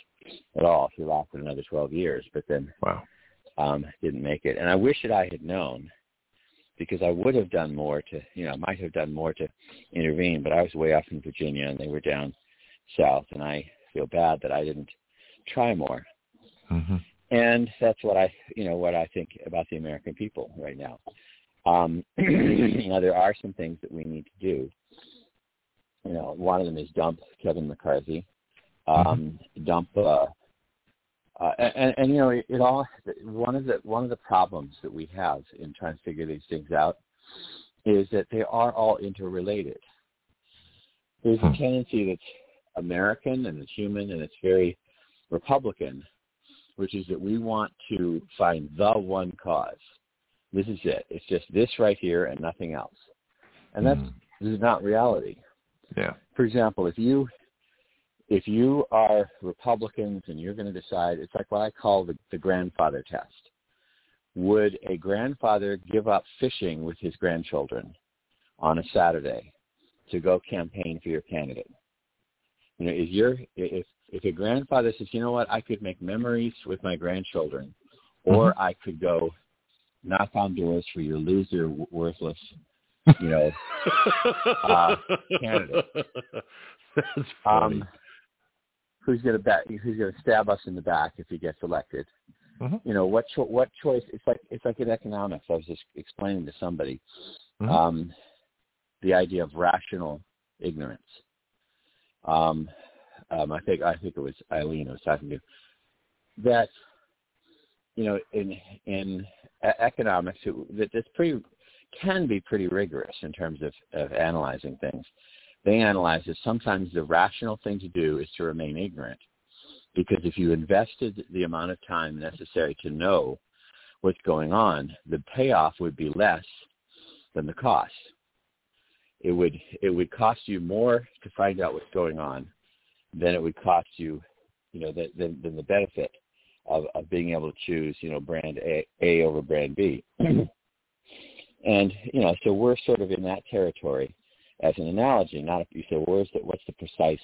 at all. He lasted another twelve years, but then wow. um, didn't make it. And I wish that I had known, because I would have done more to, you know, I might have done more to intervene, but I was way off in Virginia and they were down south, and I feel bad that I didn't try more. Mm-hmm. And that's what I, you know, what I think about the American people right now. Um, you know, there are some things that we need to do. You know, one of them is dump Kevin McCarthy. Um, dump, uh, uh, and, and, you know, it, it all, one of the, one of the problems that we have in trying to figure these things out is that they are all interrelated. There's a tendency that's American and it's human and it's very Republican, which is that we want to find the one cause. This is it. It's just this right here and nothing else. And that's, mm. this is not reality. Yeah. For example, if you, If you are Republicans and you're going to decide, it's like what I call the, the grandfather test. Would a grandfather give up fishing with his grandchildren on a Saturday to go campaign for your candidate? You know, if you're if if a grandfather says, you know what, I could make memories with my grandchildren, or mm-hmm. I could go knock on doors for your loser, worthless, you know, uh, candidate. That's funny. Um, Who's gonna back, who's gonna stab us in the back if he gets elected? Mm-hmm. You know what? Cho- what choice? It's like it's like in economics. I was just explaining to somebody mm-hmm. um, the idea of rational ignorance. Um, um, I think I think it was Eileen I was talking to that. You know, in in economics, it, that it's pretty can be pretty rigorous in terms of, of analyzing things. They analyze that sometimes the rational thing to do is to remain ignorant, because if you invested the amount of time necessary to know what's going on, the payoff would be less than the cost. It would it would cost you more to find out what's going on than it would cost you, you know, than, than, than the benefit of, of being able to choose, you know, brand A, A over brand B. And, you know, so we're sort of in that territory. As an analogy, not if you say, well, where's the, what's the precise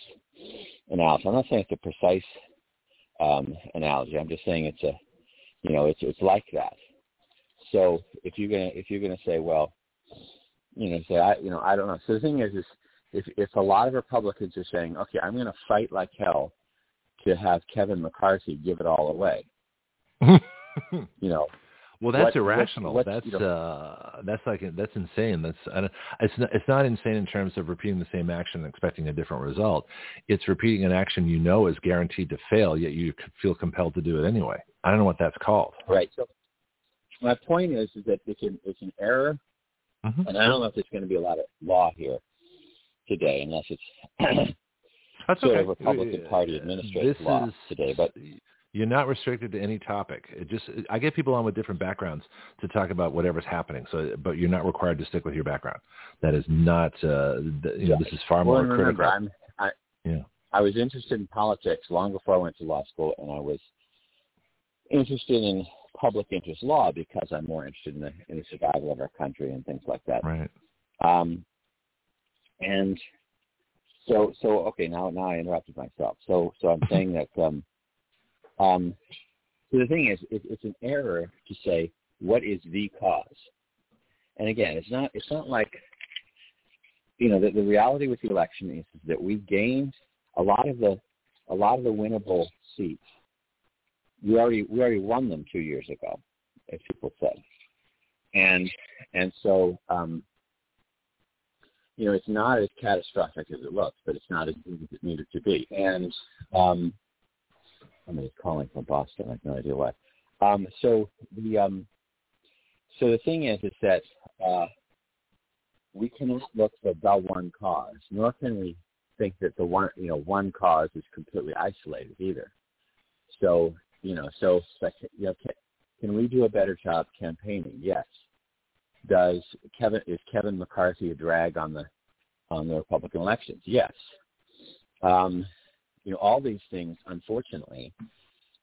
analysis? I'm not saying it's a precise um, analogy. I'm just saying it's a You know, it's it's like that. So if you're gonna if you're gonna say, well, you know, say I you know I don't know. So the thing is, is if if a lot of Republicans are saying, okay, I'm gonna fight like hell to have Kevin McCarthy give it all away, you know. Well, that's what, irrational. What, what, that's you know, uh, that's like that's insane. That's I don't, it's not, it's not insane in terms of repeating the same action and expecting a different result. It's repeating an action you know is guaranteed to fail, yet you feel compelled to do it anyway. I don't know what that's called. Right. So my point is, is that it's an, it's an error, mm-hmm. and I don't know if there's going to be a lot of law here today, unless it's that's sort okay. of Republican Party administrative this law is, today, but. You're not restricted to any topic. It just I get people on with different backgrounds to talk about whatever's happening. So, but you're not required to stick with your background. That is not. Uh, the, you know, this is far well, more remember, critical. I'm, I, yeah. I was interested in politics long before I went to law school, and I was interested in public interest law because I'm more interested in the, in the survival of our country and things like that. Right. Um. And so, so okay. Now, now I interrupted myself. So, so I'm saying that. Um, Um, so the thing is, it, it's an error to say what is the cause. And again, it's not it's not like, you know, the, the reality with the election is, is that we gained a lot of the a lot of the winnable seats. We already we already won them two years ago, as people said, and and so um, you know, it's not as catastrophic as it looks, but it's not as good as it needed to be, and. Um, Somebody's calling from Boston. I have no idea why. Um, so the um, so the thing is, is that uh, we cannot look for the one cause, nor can we think that the one you know one cause is completely isolated either. So you know, so you know, can, can we do a better job campaigning? Yes. Does Kevin is Kevin McCarthy a drag on the on the Republican elections? Yes. Um, You know, all these things, unfortunately,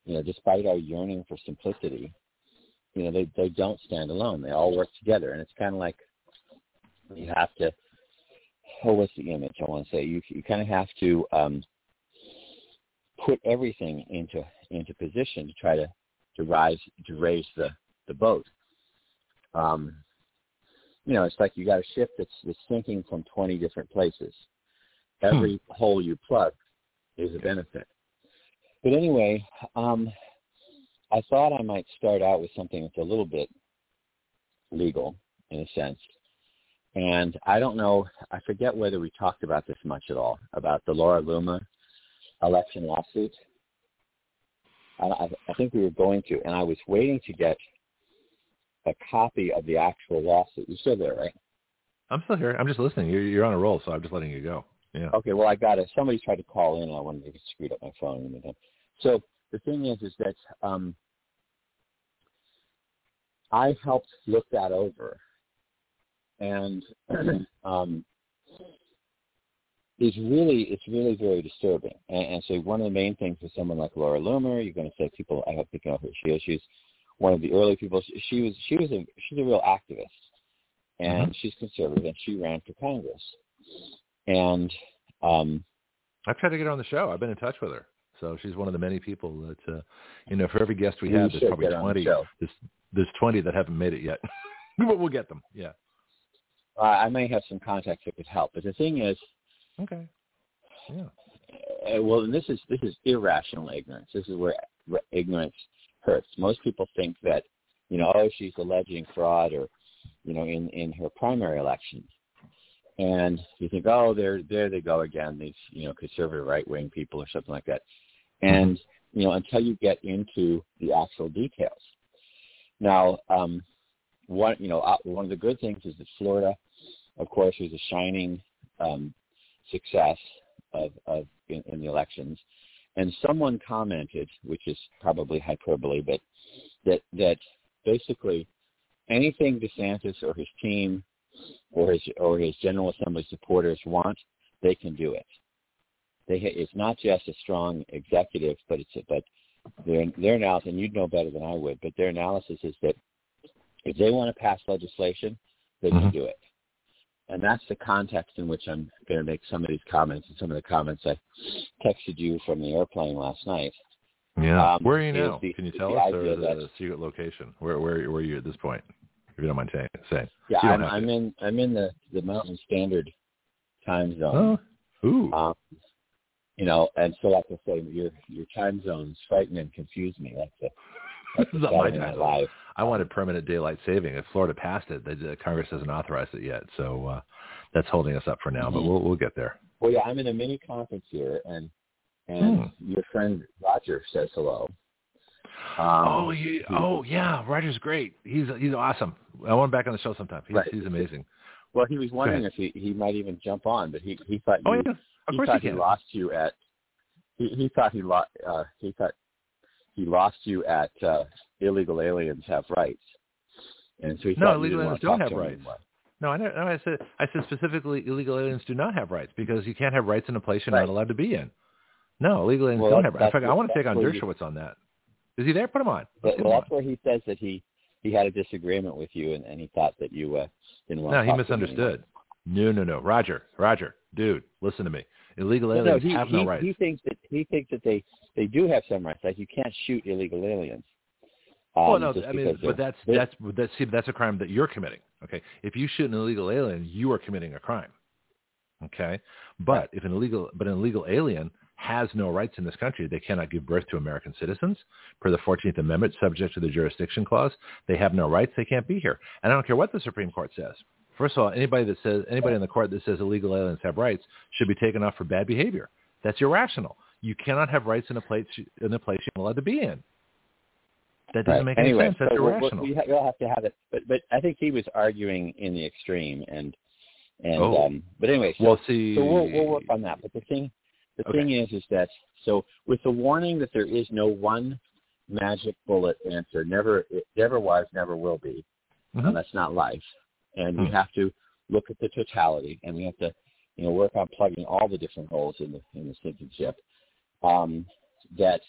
you know, despite our yearning for simplicity, you know, they, they don't stand alone. They all work together. And it's kind of like you have to, oh, what's the image I want to say? You you kind of have to um, put everything into into position to try to, to rise, to raise the, the boat. Um, you know, it's like you got a ship that's, that's sinking from twenty different places. Every hmm. hole you plug is a benefit. But anyway, um, I thought I might start out with something that's a little bit legal in a sense. And I don't know, I forget whether we talked about this much at all, about the Laura Loomer election lawsuit. I, I think we were going to, and I was waiting to get a copy of the actual lawsuit. You're still there, right? I'm still here. I'm just listening. You're, you're on a roll, so I'm just letting you go. Yeah. Okay, well, I got it. Somebody tried to call in, and I wanted to get screwed up my phone. So the thing is, is that um, I helped look that over, and um, it's really, it's really very disturbing. And, and so one of the main things with someone like Laura Loomer, you're going to say people. I hope you know who she is. She's one of the early people. She, she was, she was a, she's a real activist, and mm-hmm. she's conservative, and she ran for Congress. And um, I've tried to get her on the show. I've been in touch with her. So she's one of the many people that, uh, you know, for every guest we have, there's probably twenty. The there's, there's twenty that haven't made it yet. But we'll get them. Yeah. Uh, I may have some contacts that could help. But the thing is. Okay. Yeah. Uh, well, and this is, this is irrational ignorance. This is where ignorance hurts. Most people think that, you know, oh, she's alleging fraud or, you know, in, in her primary election. And you think, oh, there, there they go again, these, you know, conservative right-wing people or something like that. And, you know, until you get into the actual details. Now, um, one, you know, one of the good things is that Florida, of course, was a shining um, success of, of in, in the elections. And someone commented, which is probably hyperbole, but that that basically anything DeSantis or his team or his or his General Assembly supporters want, they can do it. They it's not just a strong executive, but it's a, but their their analysis, and you'd know better than I would, but their analysis is that if they want to pass legislation, they mm-hmm. can do it. And that's the context in which I'm going to make some of these comments and some of the comments I texted you from the airplane last night. Yeah. Um, where are you now? The, Can you tell us? Or the secret location? Where, where, where are you at this point? If you don't mind saying. Yeah, I'm, I'm in. I'm in the, the Mountain Standard time zone. Oh. Ooh. Um, you know, and so like I say, your your time zones frighten and confuse me. That's it. That's not my time zone. I wanted permanent daylight saving. If Florida passed it, the Congress hasn't authorized it yet, so uh, that's holding us up for now. Mm-hmm. But we'll we'll get there. Well, yeah, I'm in a mini conference here, and and mm. your friend Roger says hello. Um, oh, you, oh yeah, Roger's great. He's he's awesome. I want him back on the show sometime. He's, right. he's amazing. Well, he was wondering if he, he might even jump on, but he he thought you, oh, yeah. of he course thought he, he lost you at he, he thought he lost uh, he thought he lost you at uh, illegal aliens have rights, and so he no, thought illegal aliens don't have rights. Anymore. No, I never, no, I said I said specifically illegal aliens do not have rights because you can't have rights in a place you're right. not allowed to be in. No, illegal aliens well, don't have rights. In fact, I want to take on Dershowitz on that. Is he there? Put him on. But, well, him that's on. Where he says that he, he had a disagreement with you, and, and he thought that you uh, didn't want no, to No, he misunderstood. No, no, no. Roger, Roger, dude, listen to me. Illegal aliens no, no, he, have he, no rights. He thinks that, he thinks that they, they do have some rights. Like, you can't shoot illegal aliens. Um, well, no, I mean, but that's, that's, that's, see, that's a crime that you're committing, okay? If you shoot an illegal alien, you are committing a crime, okay? But right. if an illegal, but an illegal alien has no rights in this country. They cannot give birth to American citizens per the fourteenth Amendment, subject to the jurisdiction clause. They have no rights. They can't be here. And I don't care what the Supreme Court says. First of all, anybody that says anybody in the court that says illegal aliens have rights should be taken off for bad behavior. That's irrational. You cannot have rights in a place in a place you're not allowed to be in. That doesn't right. make any anyway, sense. That's so irrational. We'll, we'll have to have it. But but I think he was arguing in the extreme. And and oh. um, but anyway, so, we'll see. So we'll, we'll work on that. But the thing. The okay. thing is, is that, so with the warning that there is no one magic bullet answer, never, it never was, never will be, mm-hmm. and that's not life. And mm-hmm. we have to look at the totality, and we have to, you know, work on plugging all the different holes in the in the sinking ship. Um, that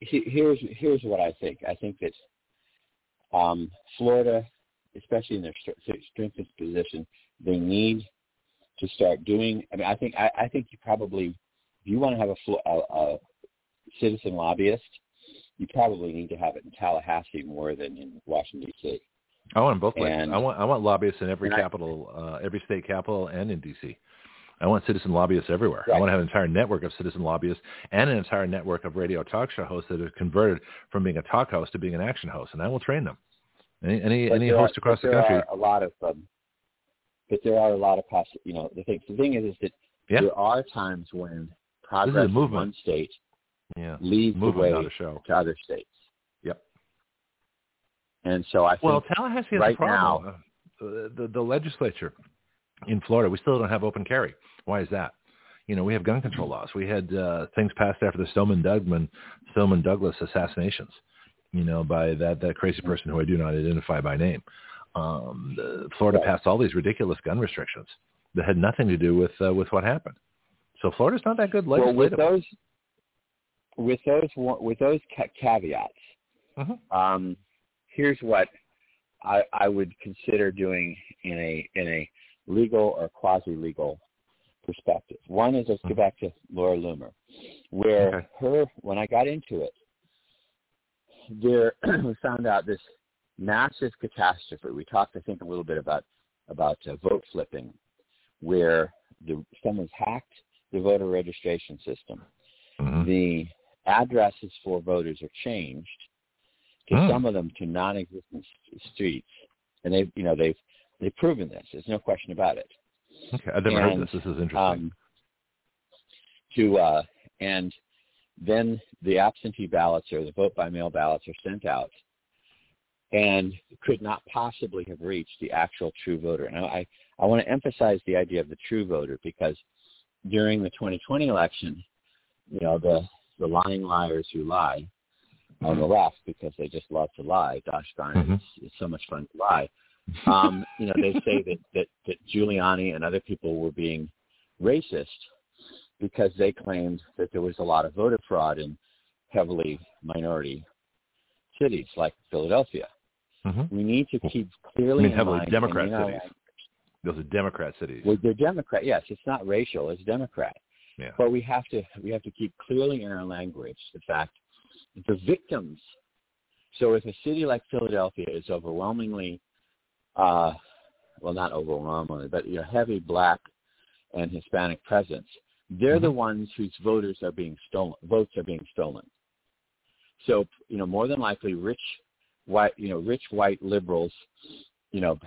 he, here's here's what I think. I think that um, Florida, especially in their strengthened position, they need. To start doing, I mean, I think I, I think you probably, if you want to have a, a, a citizen lobbyist, you probably need to have it in Tallahassee more than in Washington D C. I want both places. I want I want lobbyists in every capital, I, uh, every state capital, and in D C. I want citizen lobbyists everywhere. Right. I want to have an entire network of citizen lobbyists and an entire network of radio talk show hosts that are converted from being a talk host to being an action host, and I will train them. Any any, any host are, across the country. There are a lot of um, But there are a lot of poss- you know, the thing. The thing is, is that yeah. there are times when progress in one state yeah. leads the way to other states. Yep. And so I think well, Tallahassee has right a problem. Now, uh, the the legislature in Florida, we still don't have open carry. Why is that? You know, we have gun control laws. We had uh, things passed after the Stoneman Douglas, Stoneman Douglas assassinations. You know, by that that crazy person who I do not identify by name. Um, the, Florida right. passed all these ridiculous gun restrictions that had nothing to do with uh, with what happened. So Florida's not that good legislatively. Well, with those, with those, with those ca- caveats, uh-huh. um, here's what I, I would consider doing in a in a legal or quasi-legal perspective. One is let's uh-huh. go back to Laura Loomer, where okay. her when I got into it, there we found out this. Massive catastrophe. We talked, I think, a little bit about about uh, vote flipping, where the, someone's hacked the voter registration system. Mm-hmm. The addresses for voters are changed to mm. some of them to non-existent streets, and they've you know they've they've proven this. There's no question about it. Okay, I've never and, heard this. This is interesting. Um, to uh, and then the absentee ballots or the vote by mail ballots are sent out. And could not possibly have reached the actual true voter. And I, I want to emphasize the idea of the true voter because during the twenty twenty election, you know, the, the lying liars who lie on the left because they just love to lie. Gosh darn, mm-hmm. it's, it's so much fun to lie. Um, you know, they say that, that, that Giuliani and other people were being racist because they claimed that there was a lot of voter fraud in heavily minority cities like Philadelphia. Mm-hmm. We need to keep clearly I mean, in mind. Democrat cities. Language. Those are Democrat cities. Well, they're Democrat. Yes, it's not racial. It's Democrat. Yeah. But we have to we have to keep clearly in our language the fact the victims. So if a city like Philadelphia is overwhelmingly, uh, well, not overwhelmingly, but you know, heavy black and Hispanic presence, they're mm-hmm. the ones whose voters are being stolen, votes are being stolen. So, you know, more than likely, rich white, you know, rich white liberals, you know,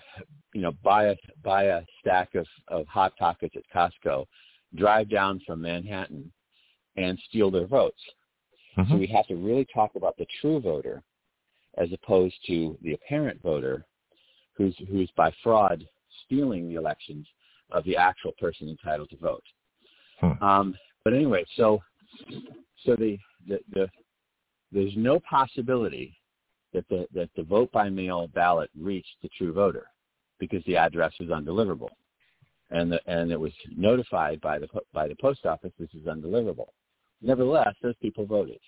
you know, buy a buy a stack of, of hot pockets at Costco, drive down from Manhattan, and steal their votes. Mm-hmm. So we have to really talk about the true voter, as opposed to the apparent voter, who's who's by fraud stealing the elections of the actual person entitled to vote. Hmm. Um, but anyway, so so the, the the there's no possibility that the that the vote by mail ballot reached the true voter, because the address was undeliverable, and the, and it was notified by the by the post office this is undeliverable. Nevertheless, those people voted.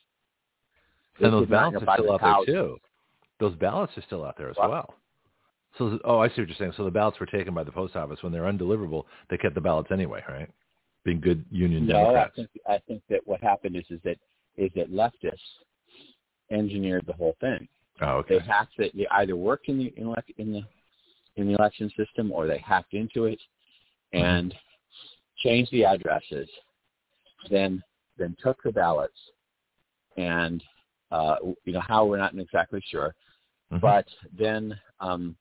This and those ballots are still out there too. Those ballots are still out there as wow. well. So, oh, I see what you're saying. So the ballots were taken by the post office. When they're undeliverable, they kept the ballots anyway, right? Being good union no, Democrats. No, I think, I think that what happened is, is that is that leftists engineered the whole thing. Oh, okay. They hacked it. They either worked in the in, elect, in the in the election system, or they hacked into it and mm-hmm. changed the addresses. Then then took the ballots, and uh, you know how we're not exactly sure. Mm-hmm. But then, um,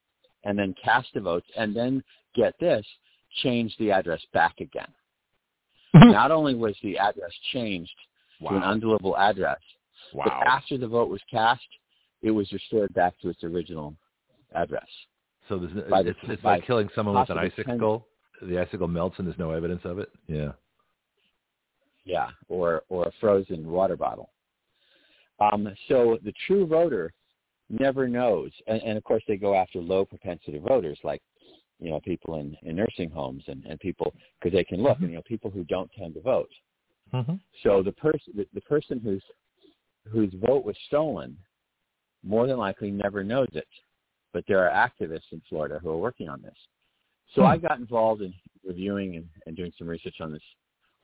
and then cast the votes, and then, get this, change the address back again. Not only was the address changed wow. to an undeliverable address, wow. but after the vote was cast, it was restored back to its original address. So this, by it's, the, it's by like killing someone with an icicle. Ten, the icicle melts and there's no evidence of it? Yeah. Yeah, or, or a frozen water bottle. Um, so the true voter never knows, and, and of course they go after low propensity voters, like you know people in, in nursing homes and, and people, because they can look, mm-hmm. and, you know people who don't tend to vote. Mm-hmm. So the person the, the person whose whose vote was stolen more than likely never knows it, but there are activists in Florida who are working on this. So mm-hmm. I got involved in reviewing and, and doing some research on this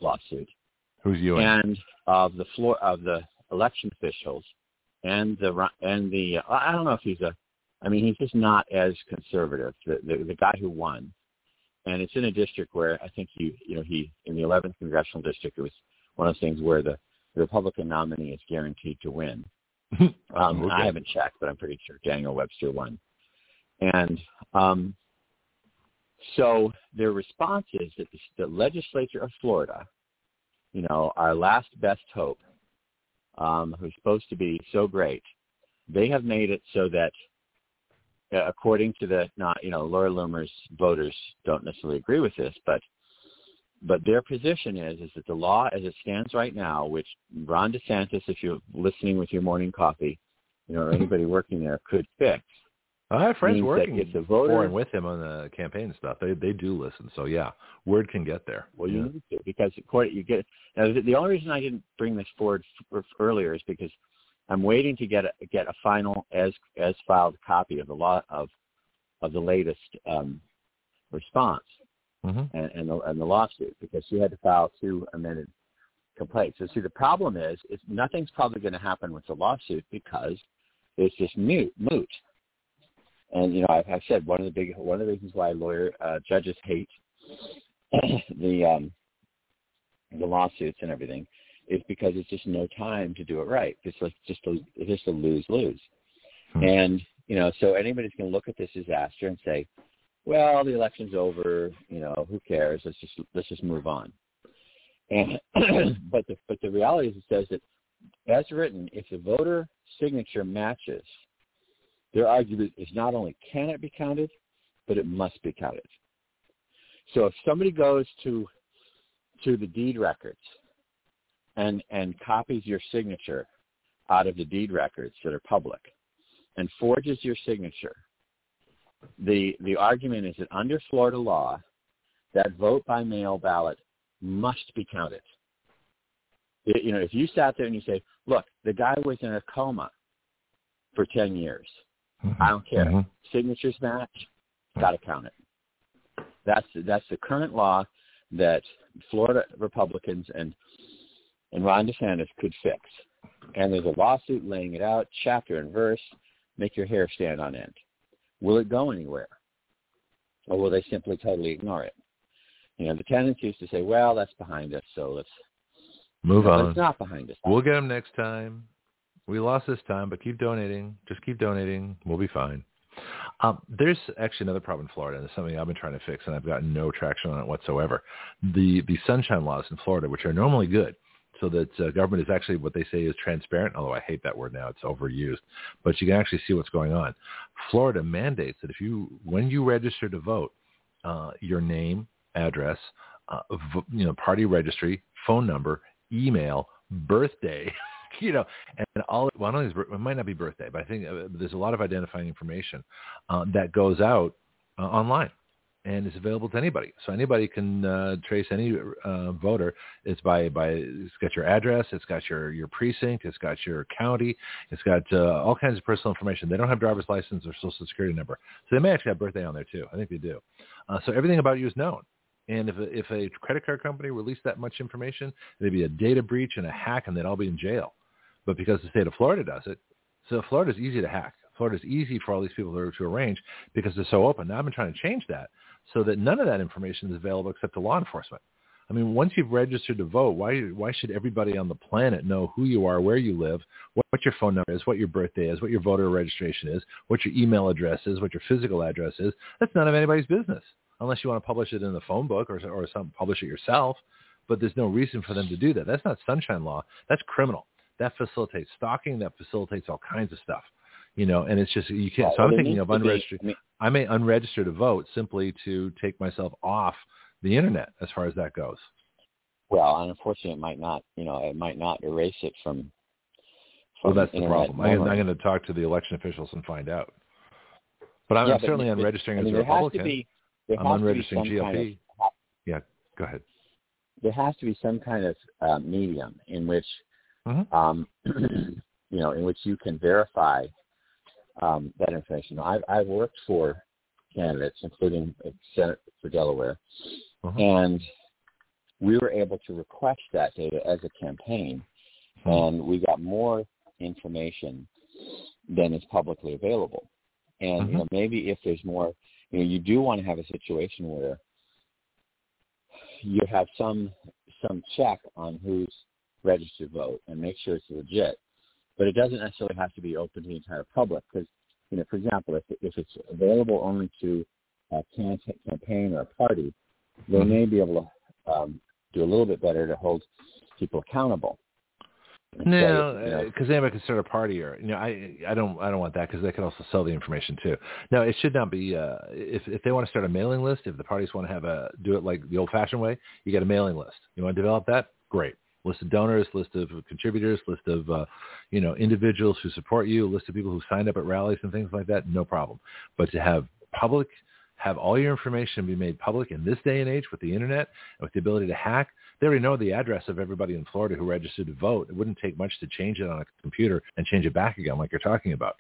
lawsuit. Who's you and of the floor of the election officials. And the and the I don't know if he's a I mean he's just not as conservative the, the the guy who won, and it's in a district where I think he you know he in the eleventh congressional district, it was one of those things where the, the Republican nominee is guaranteed to win. Um, okay. I haven't checked, but I'm pretty sure Daniel Webster won, and um, so their response is that the, the legislature of Florida, you know, our last best hope. Um, who's supposed to be so great, they have made it so that, uh, according to the, not you know, Laura Loomer's voters don't necessarily agree with this, but but their position is is that the law as it stands right now, which Ron DeSantis, if you're listening with your morning coffee, you know, or anybody working there, could fix. I have friends working if the voter, with him on the campaign stuff. They they do listen. So, yeah, word can get there. Well, you yeah. need to, because you get now, the only reason I didn't bring this forward f- earlier is because I'm waiting to get a, get a final as as filed copy of the law of of the latest um, response mm-hmm. and and the, and the lawsuit, because she had to file two amended complaints. So, see, the problem is, is nothing's probably going to happen with the lawsuit because it's just mute, moot. And you know, I've, I've said one of the big one of the reasons why lawyer uh, judges hate the um, the lawsuits and everything is because it's just no time to do it right. It's like just a it's just a lose lose. Hmm. And you know, so anybody's going to look at this disaster and say, "Well, the election's over. You know, who cares? Let's just let's just move on." And but the but the reality is, it says that as written, if the voter signature matches. Their argument is not only can it be counted, but it must be counted. So if somebody goes to to the deed records and and copies your signature out of the deed records that are public and forges your signature, the the argument is that under Florida law, that vote by mail ballot must be counted. It, you know, if you sat there and you say, look, the guy was in a coma for ten years. I don't care. Mm-hmm. Signatures match. Got to count it. That's that's the current law that Florida Republicans and and Ron DeSantis could fix. And there's a lawsuit laying it out, chapter and verse, make your hair stand on end. Will it go anywhere? Or will they simply totally ignore it? You know, the tendency is to say, well, that's behind us, so let's move on. It's not behind us. We'll get them next time. We lost this time, but keep donating. Just keep donating. We'll be fine. Um, there's actually another problem in Florida, and it's something I've been trying to fix, and I've gotten no traction on it whatsoever. The the sunshine laws in Florida, which are normally good, so that uh, government is actually what they say is transparent, although I hate that word now. It's overused. But you can actually see what's going on. Florida mandates that if you when you register to vote, uh, your name, address, uh, v- you know, party registry, phone number, email, birthday, you know, and all, well, I don't think it might not be birthday, but I think there's a lot of identifying information uh, that goes out uh, online and is available to anybody. So anybody can uh, trace any uh, voter. It's by, by, it's got your address. It's got your, your precinct. It's got your county. It's got uh, all kinds of personal information. They don't have driver's license or social security number. So they may actually have birthday on there too. I think they do. Uh, so everything about you is known. And if a, if a credit card company released that much information, there'd be a data breach and a hack, and they'd all be in jail. But because the state of Florida does it, so Florida's easy to hack. Florida's easy for all these people to, to arrange because they're so open. Now I've been trying to change that so that none of that information is available except to law enforcement. I mean, once you've registered to vote, why why should everybody on the planet know who you are, where you live, what, what your phone number is, what your birthday is, what your voter registration is, what your email address is, what your physical address is? That's none of anybody's business, unless you want to publish it in the phone book or or some publish it yourself. But there's no reason for them to do that. That's not sunshine law. That's criminal. That facilitates stalking. That facilitates all kinds of stuff, you know. And it's just you can't. So I'm thinking of unregistered. Be, I, mean, I may unregister to vote simply to take myself off the internet as far as that goes. Well, and unfortunately, it might not. You know, it might not erase it from. from well, that's the, the problem. I, I'm going to talk to the election officials and find out. But I'm, yeah, I'm but certainly unregistering I mean, as a Republican. Be, I'm unregistering G O P. Kind of, yeah, go ahead. There has to be some kind of uh, medium in which. Mm-hmm. Um, you know, in which you can verify um, that information. I've, I've worked for candidates, including Senate for Delaware, mm-hmm. and we were able to request that data as a campaign, mm-hmm. and we got more information than is publicly available. And mm-hmm. you know, maybe if there's more, you know, you do want to have a situation where you have some some check on who's registered vote and make sure it's legit, but it doesn't necessarily have to be open to the entire public because, you know, for example, if if it's available only to a campaign or a party, they may be able to um, do a little bit better to hold people accountable. No, because you know, anybody can start a party, or you know, I I don't I don't want that because they can also sell the information too. No, it should not be. Uh, if if they want to start a mailing list, if the parties want to have a do it like the old-fashioned way, you got a mailing list. You want to develop that? Great. List of donors, list of contributors, list of, uh, you know, individuals who support you, list of people who signed up at rallies and things like that, no problem. But to have public, have all your information be made public in this day and age with the internet, and with the ability to hack, they already know the address of everybody in Florida who registered to vote. It wouldn't take much to change it on a computer and change it back again like you're talking about.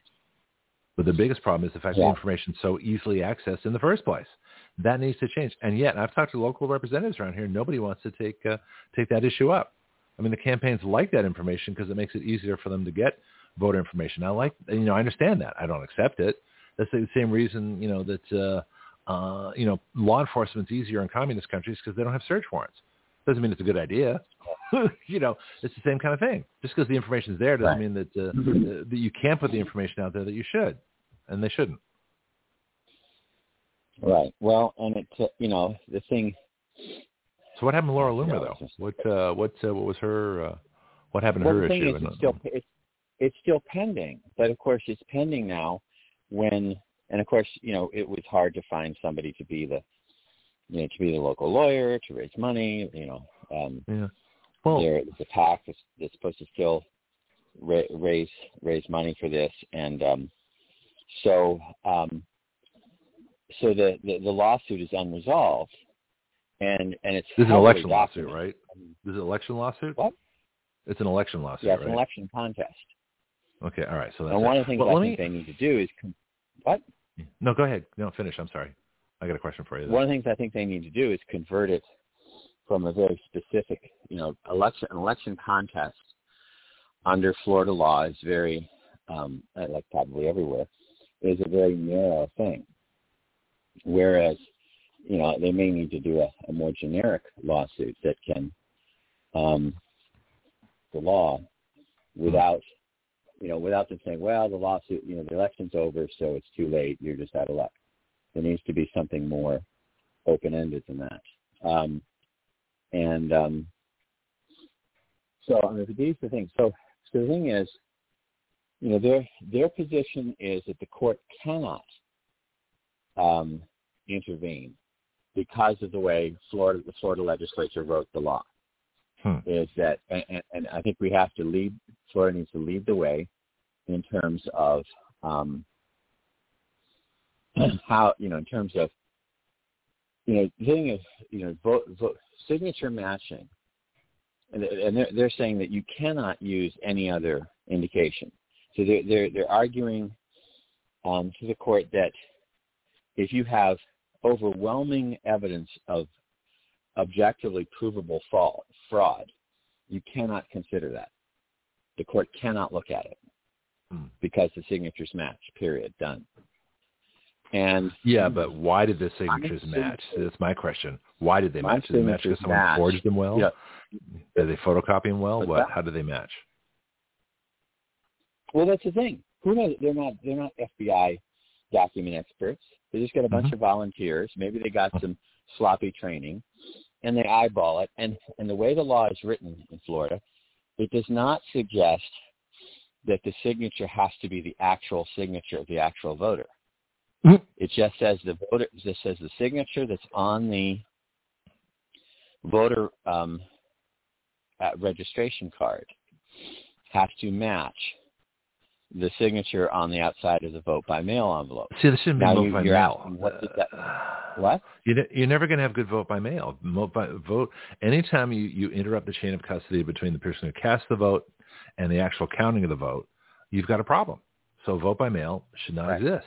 But the biggest problem is the fact yeah. that information is so easily accessed in the first place. That needs to change. And yet, I've talked to local representatives around here, nobody wants to take uh, take that issue up. I mean, the campaigns like that information because it makes it easier for them to get voter information. I like, you know, I understand that. I don't accept it. That's the same reason, you know, that, uh, uh, you know, law enforcement's easier in communist countries because they don't have search warrants. Doesn't mean it's a good idea. You know, it's the same kind of thing. Just because the information's there doesn't right. mean that uh, mm-hmm. that you can't put the information out there that you should, and they shouldn't. Right. Well, and it's, uh, you know, the thing... So what happened to Laura Loomer, though? What uh, what uh, what was her? Uh, what happened to well, her issue? Well, the thing is, it's still it's, it's still pending, but of course it's pending now. When and of course you know it was hard to find somebody to be the you know to be the local lawyer to raise money. You know, um, yeah. Well, there's a PAC that's, that's supposed to still ra- raise raise money for this, and um, so um, so the, the the lawsuit is unresolved. And, and it's this is an election documented. lawsuit, right? This is an election lawsuit? What? It's an election lawsuit, yeah, it's right? An election contest. Okay, all right. So that's and one it. of the things well, I think me... they need to do is com- what? No, go ahead. No, finish. I'm sorry. I got a question for you. Then. One of the things I think they need to do is convert it from a very specific, you know, election an election contest under Florida law is very, um, like probably everywhere, is a very narrow thing. Whereas, you know, they may need to do a, a more generic lawsuit that can, um, the law without, you know, without them saying, well, the lawsuit, you know, the election's over, so it's too late. You're just out of luck. There needs to be something more open-ended than that. Um, and um, so, I mean, these are the things. So, so the thing is, you know, their their position is that the court cannot um, intervene because of the way Florida the Florida legislature wrote the law. Hmm. Is that, and, and I think we have to lead, Florida needs to lead the way in terms of um, how, you know, in terms of, you know, the thing is, you know, vote, vote, signature matching, and, and they're, they're saying that you cannot use any other indication. So they're, they're, they're arguing um, to the court that if you have overwhelming evidence of objectively provable fraud, you cannot consider that. The court cannot look at it hmm. because the signatures match, period, done. And yeah, but why did the signatures match? That's my question. Why did they match? Did they match because someone match. forged them well? Yeah. Are they photocopying well? What's what? That? How do they match? Well, that's the thing. Who knows? They're not. They're not F B I document experts. They just got a bunch mm-hmm. of volunteers. Maybe they got some sloppy training, and they eyeball it. And and the way the law is written in Florida, it does not suggest that the signature has to be the actual signature of the actual voter. It just says the voter. It just says the signature that's on the voter um, uh, registration card has to match the signature on the outside of the vote by mail envelope. See, this shouldn't be now vote you, by you're mail. Out. What? Does that, what? You're, you're never going to have good vote by mail. Vote, by, vote. Anytime you, you interrupt the chain of custody between the person who cast the vote and the actual counting of the vote, you've got a problem. So vote by mail should not right. exist.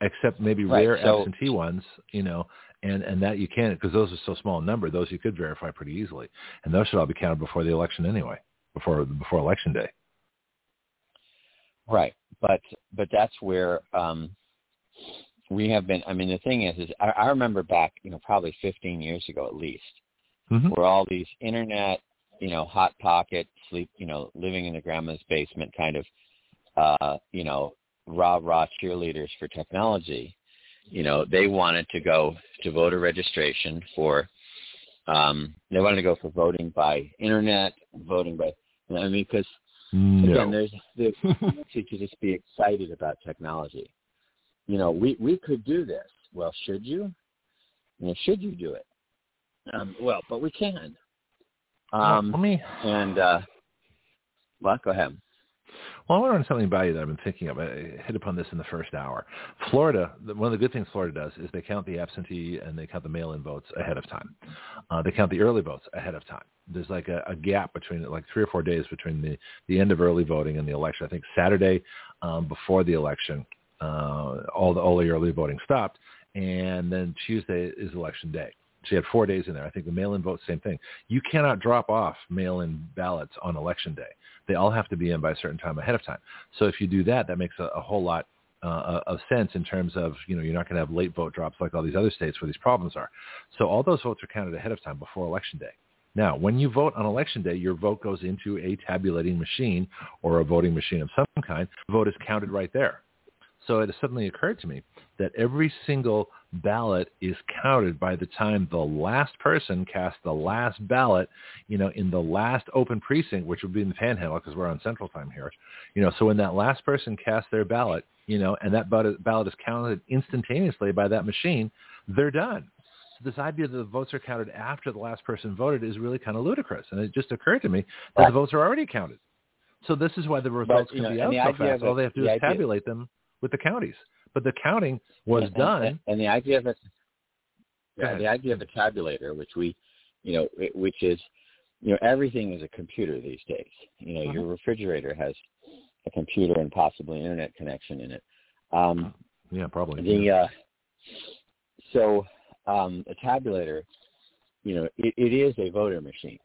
Except maybe right, rare so, absentee ones, you know, and, and that you can't, because those are so small in number, those you could verify pretty easily. And those should all be counted before the election anyway, before before election day. Right. But but that's where um, we have been. I mean, the thing is, is I, I remember back, you know, probably fifteen years ago at least, mm-hmm. where all these internet, you know, hot pocket, sleep, you know, living in the grandma's basement kind of, uh, you know, rah rah cheerleaders for technology, you know, they wanted to go to voter registration for, um, they wanted to go for voting by internet, voting by, I mean, because no. again, there's the tendency to just be excited about technology. You know, we, we could do this. Well, should you? You know, should you do it? Um, well, but we can. Um, Let me. And uh, well, go ahead. Well, I want to learn something about you that I've been thinking of. I hit upon this in the first hour. Florida, one of the good things Florida does is they count the absentee and they count the mail-in votes ahead of time. Uh, they count the early votes ahead of time. There's like a, a gap between, like three or four days between the, the end of early voting and the election. I think Saturday um, before the election, uh, all the all the early voting stopped, and then Tuesday is election day. She had four days in there. I think the mail-in vote, same thing. You cannot drop off mail-in ballots on election day. They all have to be in by a certain time ahead of time. So if you do that, that makes a, a whole lot uh, of sense in terms of, you know, you're not going to have late vote drops like all these other states where these problems are. So all those votes are counted ahead of time before election day. Now, when you vote on election day, your vote goes into a tabulating machine or a voting machine of some kind. The vote is counted right there. So it suddenly occurred to me that every single ballot is counted by the time the last person casts the last ballot, you know, in the last open precinct, which would be in the Panhandle because we're on Central Time here, you know. So when that last person casts their ballot, you know, and that ballot is counted instantaneously by that machine, they're done. So this idea that the votes are counted after the last person voted is really kind of ludicrous, and it just occurred to me that the votes are already counted. So this is why the results but, can know, be out so fast. All they have to do is tabulate them with the counties, but the counting was and, done. And, and the idea of a, yeah, the idea of a tabulator, which we, you know, it, which is, you know, everything is a computer these days. You know, uh-huh. your refrigerator has a computer and possibly an internet connection in it. Um, yeah, probably. The yeah. Uh, so um, a tabulator, you know, it, it is a voter machine.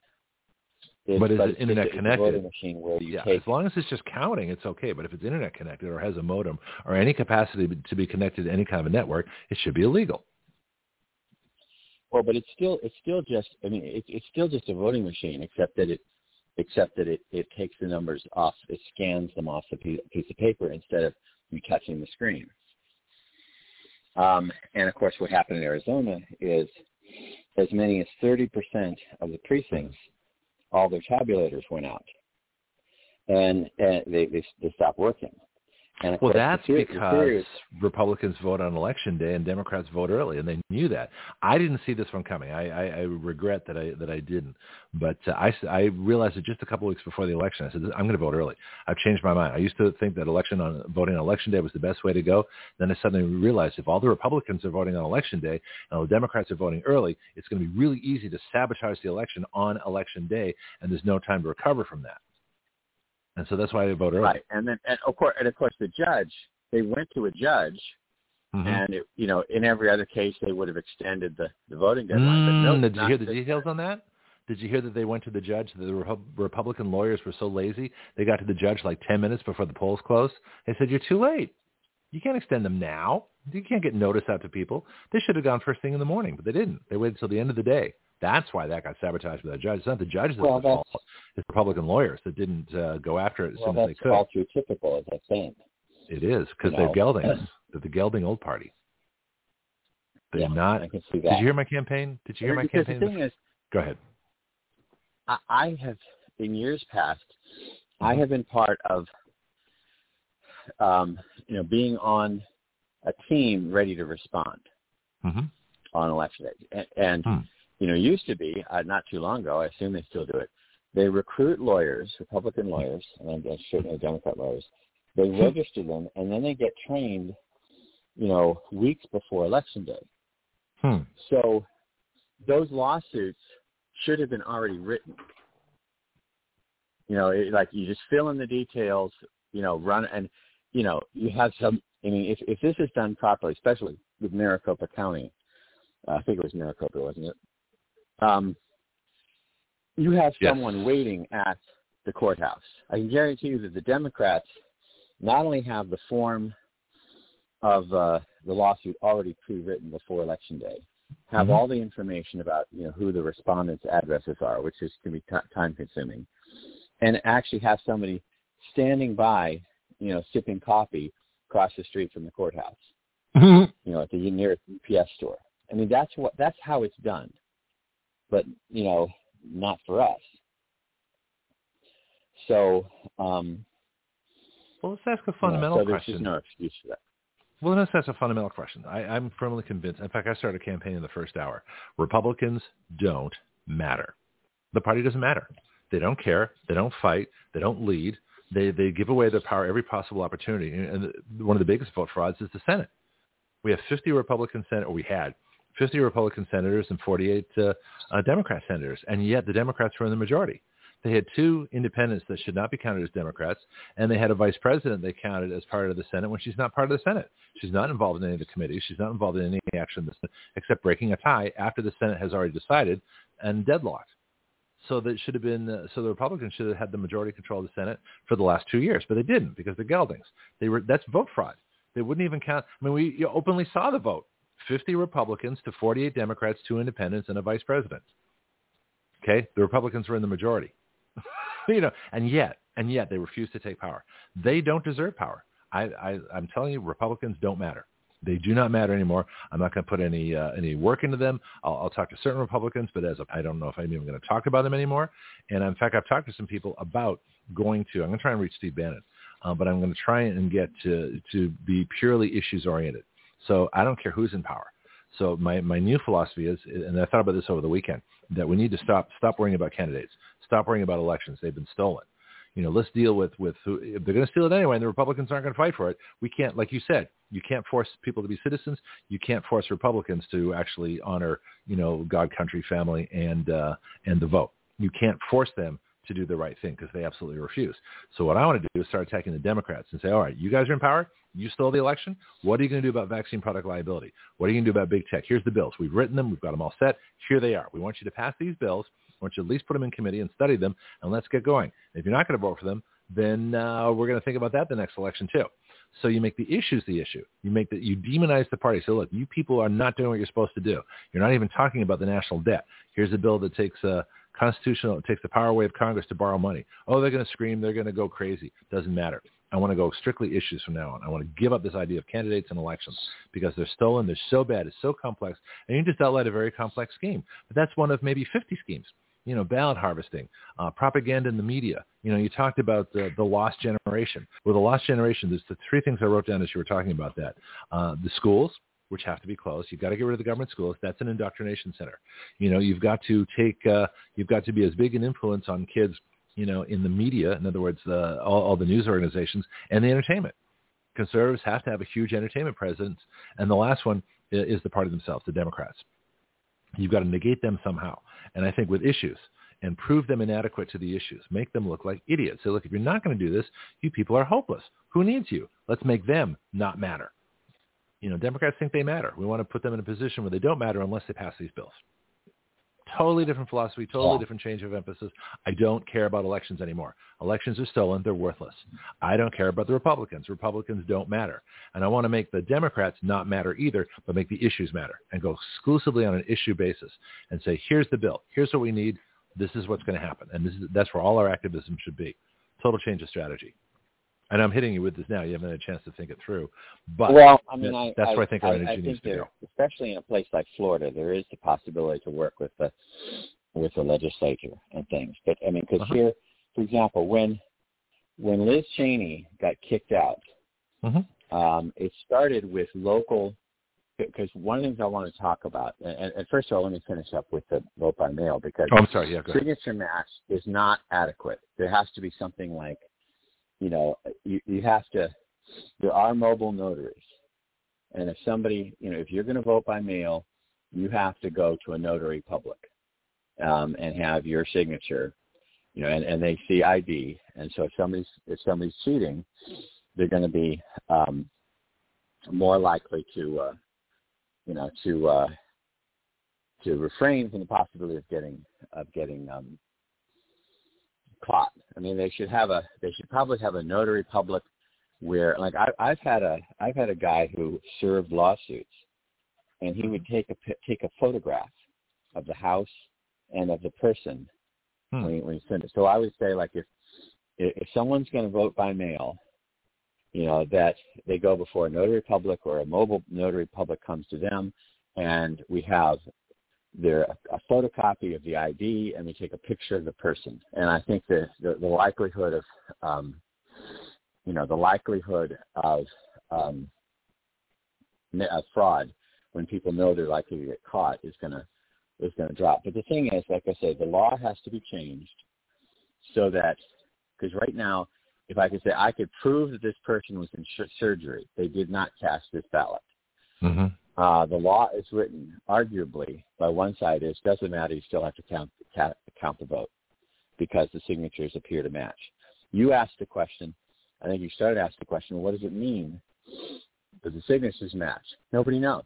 It's but is like, it internet it's, connected? It's machine where you yeah, take as long as it's just counting, it's okay. But if it's internet connected or has a modem or any capacity to be connected to any kind of a network, it should be illegal. Well, but it's still it's still just I mean it, it's still just a voting machine, except that it except that it, it takes the numbers off, it scans them off the piece of paper instead of you touching the screen. Um, and of course, what happened in Arizona is as many as thirty percent of the precincts. All their tabulators went out, and, and they, they they stopped working. And well, that's the theory, because the theory is, Republicans vote on Election Day and Democrats vote early, and they knew that. I didn't see this one coming. I, I, I regret that I that I didn't, but uh, I, I realized it just a couple of weeks before the election. I said, I'm going to vote early. I've changed my mind. I used to think that election on voting on Election Day was the best way to go. Then I suddenly realized if all the Republicans are voting on Election Day and all the Democrats are voting early, it's going to be really easy to sabotage the election on Election Day, and there's no time to recover from that. And so that's why they voted. Right, and then and of course, and of course, the judge. They went to a judge, mm-hmm. and it, you know, in every other case, they would have extended the, the voting deadline. Mm, but no, did you hear the details on that? Did you hear that they went to the judge? That the Repu- Republican lawyers were so lazy, they got to the judge like ten minutes before the polls closed. They said, "You're too late. You can't extend them now. You can't get notice out to people. They should have gone first thing in the morning, but they didn't. They waited till the end of the day." That's why that got sabotaged by the judge. It's not the judge that well, was fault. It's Republican lawyers that didn't uh, go after it as well, soon as they could. Well, that's all too typical, as I think. It is, because they're geldings. They're the gelding old party. They're yeah, not. I can see that. Did you hear my campaign? Did you hear I mean, my campaign? The thing is, go ahead. I, I have, in years past, mm-hmm. I have been part of, um, you know, being on a team ready to respond mm-hmm. on election day, and. and mm. You know, used to be, uh, not too long ago, I assume they still do it, they recruit lawyers, Republican lawyers, and I'm certainly Democrat lawyers, they register them, and then they get trained, you know, weeks before Election Day. Hmm. So those lawsuits should have been already written. You know, it, like you just fill in the details, you know, run, and, you know, you have some, I mean, if, if this is done properly, especially with Maricopa County, uh, I think it was Maricopa, wasn't it? Um, you have yes. someone waiting at the courthouse. I can guarantee you that the Democrats not only have the form of uh, the lawsuit already pre-written before Election Day, have mm-hmm. all the information about you know who the respondents' addresses are, which is can be t- time-consuming, and actually have somebody standing by, you know, sipping coffee across the street from the courthouse, mm-hmm. you know, at the nearest U P S store. I mean, that's what that's how it's done. But, you know, not for us. So, um, well, let's ask a fundamental you know, so question. There's just no excuse for that. Well, let's ask a fundamental question. I, I'm firmly convinced. In fact, I started a campaign in the first hour. Republicans don't matter. The party doesn't matter. They don't care. They don't fight. They don't lead. They they give away their power every possible opportunity. And one of the biggest vote frauds is the Senate. We have fifty Republican Senate, or we had. fifty Republican senators and forty-eight uh, uh, Democrat senators, and yet the Democrats were in the majority. They had two independents that should not be counted as Democrats, and they had a vice president they counted as part of the Senate when she's not part of the Senate. She's not involved in any of the committees. She's not involved in any action in the Senate, except breaking a tie after the Senate has already decided and deadlocked. So that should have been. Uh, so the Republicans should have had the majority control of the Senate for the last two years, but they didn't because they're geldings. They were. That's vote fraud. They wouldn't even count. I mean, we you openly saw the vote. fifty Republicans to forty-eight Democrats, two independents, and a vice president. Okay? The Republicans were in the majority. you know, and yet, and yet they refuse to take power. They don't deserve power. I, I, I'm telling you, Republicans don't matter. They do not matter anymore. I'm not going to put any uh, any work into them. I'll, I'll talk to certain Republicans, but as a, I don't know if I'm even going to talk about them anymore. And in fact, I've talked to some people about going to, I'm going to try and reach Steve Bannon, uh, but I'm going to try and get to to be purely issues-oriented. So I don't care who's in power. So my, my new philosophy is, and I thought about this over the weekend, that we need to stop stop worrying about candidates, stop worrying about elections. They've been stolen. You know, let's deal with, with who, if they're going to steal it anyway and the Republicans aren't going to fight for it. We can't, like you said, you can't force people to be citizens. You can't force Republicans to actually honor, you know, God, country, family, and uh, and the vote. You can't force them to do the right thing because they absolutely refuse. So what I want to do is start attacking the Democrats and say, all right, you guys are in power. You stole the election. What are you going to do about vaccine product liability? What are you going to do about big tech? Here's the bills. We've written them. We've got them all set. Here they are. We want you to pass these bills I want you to at least put them in committee and study them, and let's get going. If you're not going to vote for them, then uh, we're going to think about that the next election too. So you make the issues the issue. You make that you demonize the party. So look, you people are not doing what you're supposed to do. You're not even talking about the national debt. Here's a bill that takes a constitutional, it takes the power away of Congress to borrow money. Oh, they're going to scream. They're going to go crazy. Doesn't matter. I want to go strictly issues from now on. I want to give up this idea of candidates and elections because they're stolen. They're so bad. It's so complex. And you just outlined a very complex scheme. But that's one of maybe fifty schemes. You know, ballot harvesting, uh, propaganda in the media. You know, you talked about the, the lost generation. Well, the lost generation, there's the three things I wrote down as you were talking about that. Uh, the schools, which have to be closed. You've got to get rid of the government schools. That's an indoctrination center. You know, you've got to take, uh, you've got to be as big an influence on kids, you know, in the media. In other words, uh, all, all the news organizations and the entertainment. Conservatives have to have a huge entertainment presence. And the last one is the party themselves, the Democrats. You've got to negate them somehow. And I think with issues and prove them inadequate to the issues, make them look like idiots. So look, if you're not going to do this, you people are hopeless. Who needs you? Let's make them not matter. You know, Democrats think they matter. We want to put them in a position where they don't matter unless they pass these bills. Totally different philosophy, totally yeah. different change of emphasis. I don't care about elections anymore. Elections are stolen. They're worthless. I don't care about the Republicans. Republicans don't matter. And I want to make the Democrats not matter either, but make the issues matter and go exclusively on an issue basis and say, here's the bill. Here's what we need. This is what's going to happen. And this is, that's where all our activism should be. Total change of strategy. And I'm hitting you with this now. You haven't had a chance to think it through. But well, I mean, that's, I, that's I, where I think our I, energy I think needs to go. Especially in a place like Florida, there is the possibility to work with the with the legislature and things. But I mean, because uh-huh. here, for example, when when Liz Cheney got kicked out, uh-huh. um, it started with local. Because one of the things I want to talk about, and, and first of all, let me finish up with the vote by mail because oh, I'm sorry, yeah, signature match is not adequate. There has to be something like. You know, you, you have to, there are mobile notaries. And if somebody, you know, if you're going to vote by mail, you have to go to a notary public um, and have your signature, you know, and, and they see I D. And so if somebody's, if somebody's cheating, they're going to be um, more likely to, uh, you know, to, uh, to refrain from the possibility of getting, of getting, um, caught. I mean, they should have a. They should probably have a notary public, where like I, I've had a. I've had a guy who served lawsuits, and he would take a take a photograph of the house and of the person hmm. when, he, when he sent it. So I would say like if if someone's going to vote by mail, you know that they go before a notary public or a mobile notary public comes to them, and we have. They're a photocopy of the I D, and we take a picture of the person. And I think the the, the likelihood of, um, you know, the likelihood of um, of fraud when people know they're likely to get caught is gonna is gonna drop. But the thing is, like I said, the law has to be changed so that because right now, if I could say I could prove that this person was in sh- surgery, they did not cast this ballot. Mm-hmm. Uh, the law is written, arguably, by one side is, doesn't matter, you still have to count, count, count the vote because the signatures appear to match. You asked the question, I think you started asking the question, well, what does it mean that the signatures match? Nobody knows.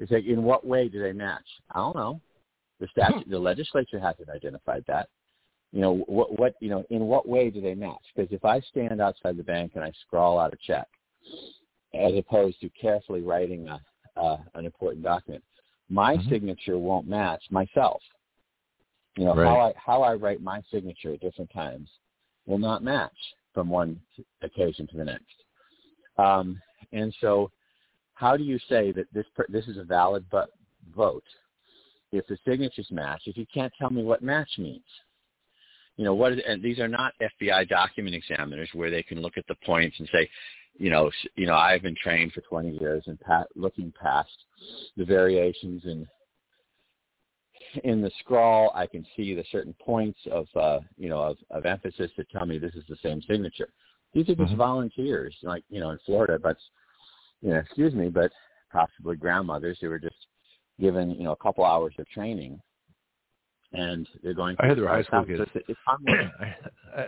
It's like, in what way do they match? I don't know. The statute, the legislature hasn't identified that. You know, what, what, you know, in what way do they match? Because if I stand outside the bank and I scrawl out a check, as opposed to carefully writing a Uh, an important document. My mm-hmm. signature won't match myself. You know, right. how I how I write my signature at different times will not match from one occasion to the next. Um, and so, how do you say that this per, this is a valid but vote if the signatures match? If you can't tell me what match means, you know what? Is, and these are not F B I document examiners where they can look at the points and say. You know, you know, I've been trained for twenty years and pat, looking past the variations in in the scrawl, I can see the certain points of, uh, you know, of, of emphasis that tell me this is the same signature. These are just mm-hmm. volunteers, like, you know, in Florida, but, you know, excuse me, but possibly grandmothers who were just given, you know, a couple hours of training. And they're going. I heard they were high school kids. It's, it's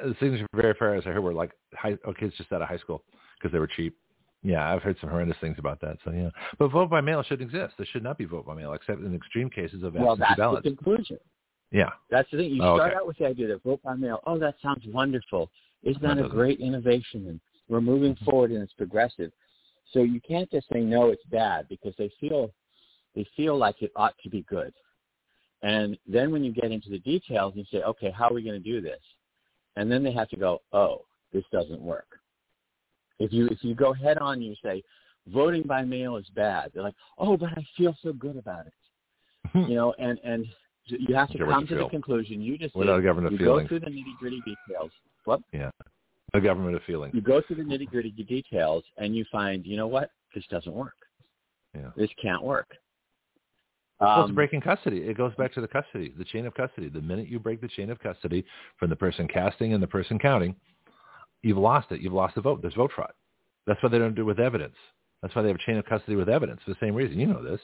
the things were very fair as I heard were like high, oh, kids just out of high school because they were cheap. Yeah, I've heard some horrendous things about that. So yeah, but vote by mail shouldn't exist. There should not be vote by mail except in extreme cases of absentee ballots. Well, that's the conclusion. Yeah. That's the thing. You oh, start okay. out with the idea that vote by mail, oh, that sounds wonderful. Isn't that, that a great innovation? And we're moving forward and it's progressive. So you can't just say, no, it's bad, because they feel they feel like it ought to be good. And then when you get into the details, you say, okay, how are we going to do this? And then they have to go, oh, this doesn't work. If you if you go head on and you say, voting by mail is bad, they're like, oh, but I feel so good about it. You know, and, and you have to come to feel. the conclusion. You just Without say, government you feelings. go through the nitty-gritty details. What? Yeah. The government of feeling. You go through the nitty-gritty details, and you find, you know what? This doesn't work. Yeah. This can't work. Well, um, it's breaking custody. It goes back to the custody, the chain of custody. The minute you break the chain of custody from the person casting and the person counting, you've lost it. You've lost the vote. There's vote fraud. That's why they don't do it with evidence. That's why they have a chain of custody with evidence for the same reason. You know this,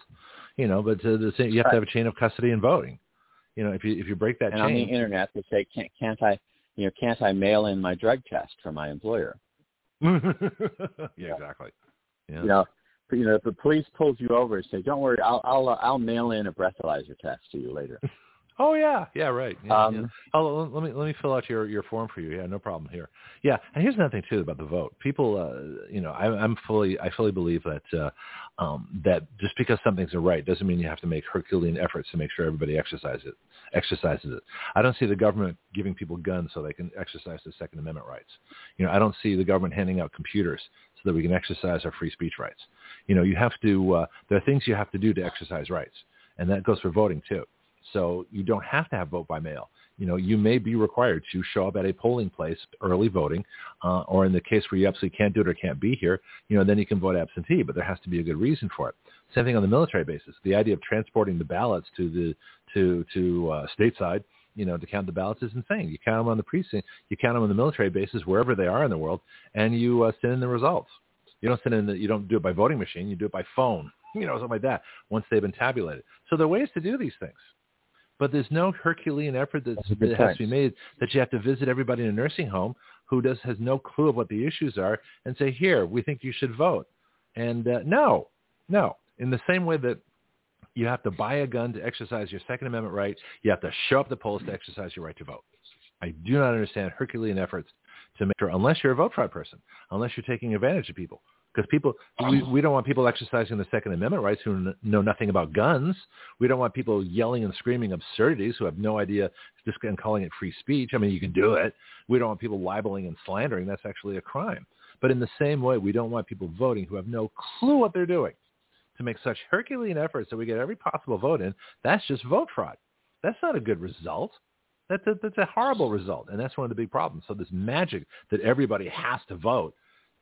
you know, but uh, the same, you have right. to have a chain of custody in voting. You know, if you if you break that and chain. And on the internet, they say, can't, can't I? You know, can't I mail in my drug test for my employer? yeah, yeah, exactly. Yeah. You know, you know, if the police pulls you over and say, "Don't worry, I'll I'll I'll mail in a breathalyzer test to you later." oh yeah, yeah, right. Yeah, um, yeah. Oh, let me let me fill out your, your form for you. Yeah, no problem here. Yeah, and here's another thing too about the vote. People, uh, you know, I, I'm fully I fully believe that uh, um, that just because something's a right doesn't mean you have to make Herculean efforts to make sure everybody exercises it. exercises it. I don't see the government giving people guns so they can exercise their Second Amendment rights. You know, I don't see the government handing out computers so that we can exercise our free speech rights. You know, you have to, uh, there are things you have to do to exercise rights, and that goes for voting too. So you don't have to have vote by mail. You know, you may be required to show up at a polling place early voting, uh, or in the case where you absolutely can't do it or can't be here, you know, then you can vote absentee, but there has to be a good reason for it. Same thing on the military basis. The idea of transporting the ballots to the to to uh, stateside, you know, to count the ballots is insane. You count them on the precinct, you count them on the military bases wherever they are in the world, and you uh, send in the results. You don't send in the, you don't do it by voting machine. You do it by phone, you know, something like that. Once they've been tabulated, so there are ways to do these things. But there's no Herculean effort that has time. to be made that you have to visit everybody in a nursing home who does has no clue of what the issues are and say, here, we think you should vote. And uh, no, no. In the same way that you have to buy a gun to exercise your Second Amendment right, you have to show up the polls to exercise your right to vote. I do not understand Herculean efforts to make sure, unless you're a vote fraud person, unless you're taking advantage of people. Because people, we, we don't want people exercising the Second Amendment rights who n- know nothing about guns. We don't want people yelling and screaming absurdities who have no idea, just and calling it free speech. I mean, you can do it. We don't want people libeling and slandering. That's actually a crime. But in the same way, we don't want people voting who have no clue what they're doing to make such Herculean efforts that we get every possible vote in. That's just vote fraud. That's not a good result. That's a, that's a horrible result. And that's one of the big problems. So this magic that everybody has to vote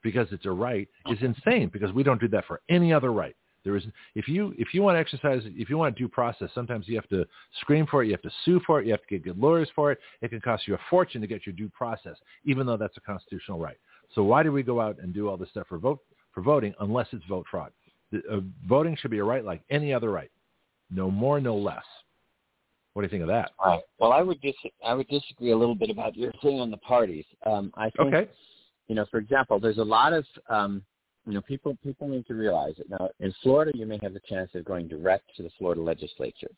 because it's a right is insane, because we don't do that for any other right. There is, if you if you want to exercise, if you want due process, sometimes you have to scream for it, you have to sue for it, you have to get good lawyers for it. It can cost you a fortune to get your due process, even though that's a constitutional right. So why do we go out and do all this stuff for vote for voting unless it's vote fraud? The, uh, voting should be a right like any other right, no more, no less. What do you think of that? Uh, well, I would dis- I would disagree a little bit about your thing on the parties. Um, I think. Okay. You know, for example, there's a lot of, um, you know, people people need to realize it. Now, in Florida, you may have the chance of going direct to the Florida legislature,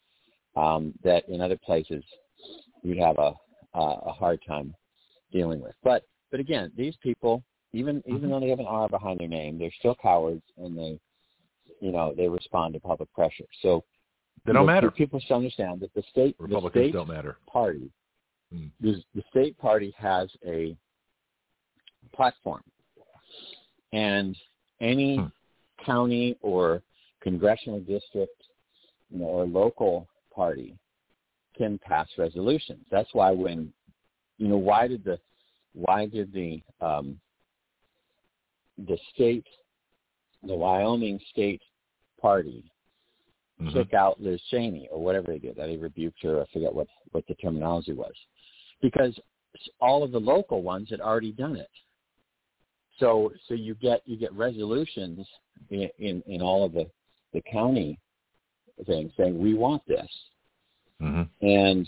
um, that in other places you'd have a, uh, a hard time dealing with. But but again, these people, even even though they have an R behind their name, they're still cowards, and they, you know, they respond to public pressure. So they don't matter. People should understand that the state Republicans the state don't matter. Party, mm. the, the state party has a platform, and any hmm. county or congressional district, you know, or local party can pass resolutions. That's why when, you know, why did the, why did the, um, the state, the Wyoming state party mm-hmm. kick out Liz Cheney or whatever they did? They rebuked her. I forget what, what the terminology was, because all of the local ones had already done it. So, so you get you get resolutions in, in, in all of the, the county things saying we want this, mm-hmm. and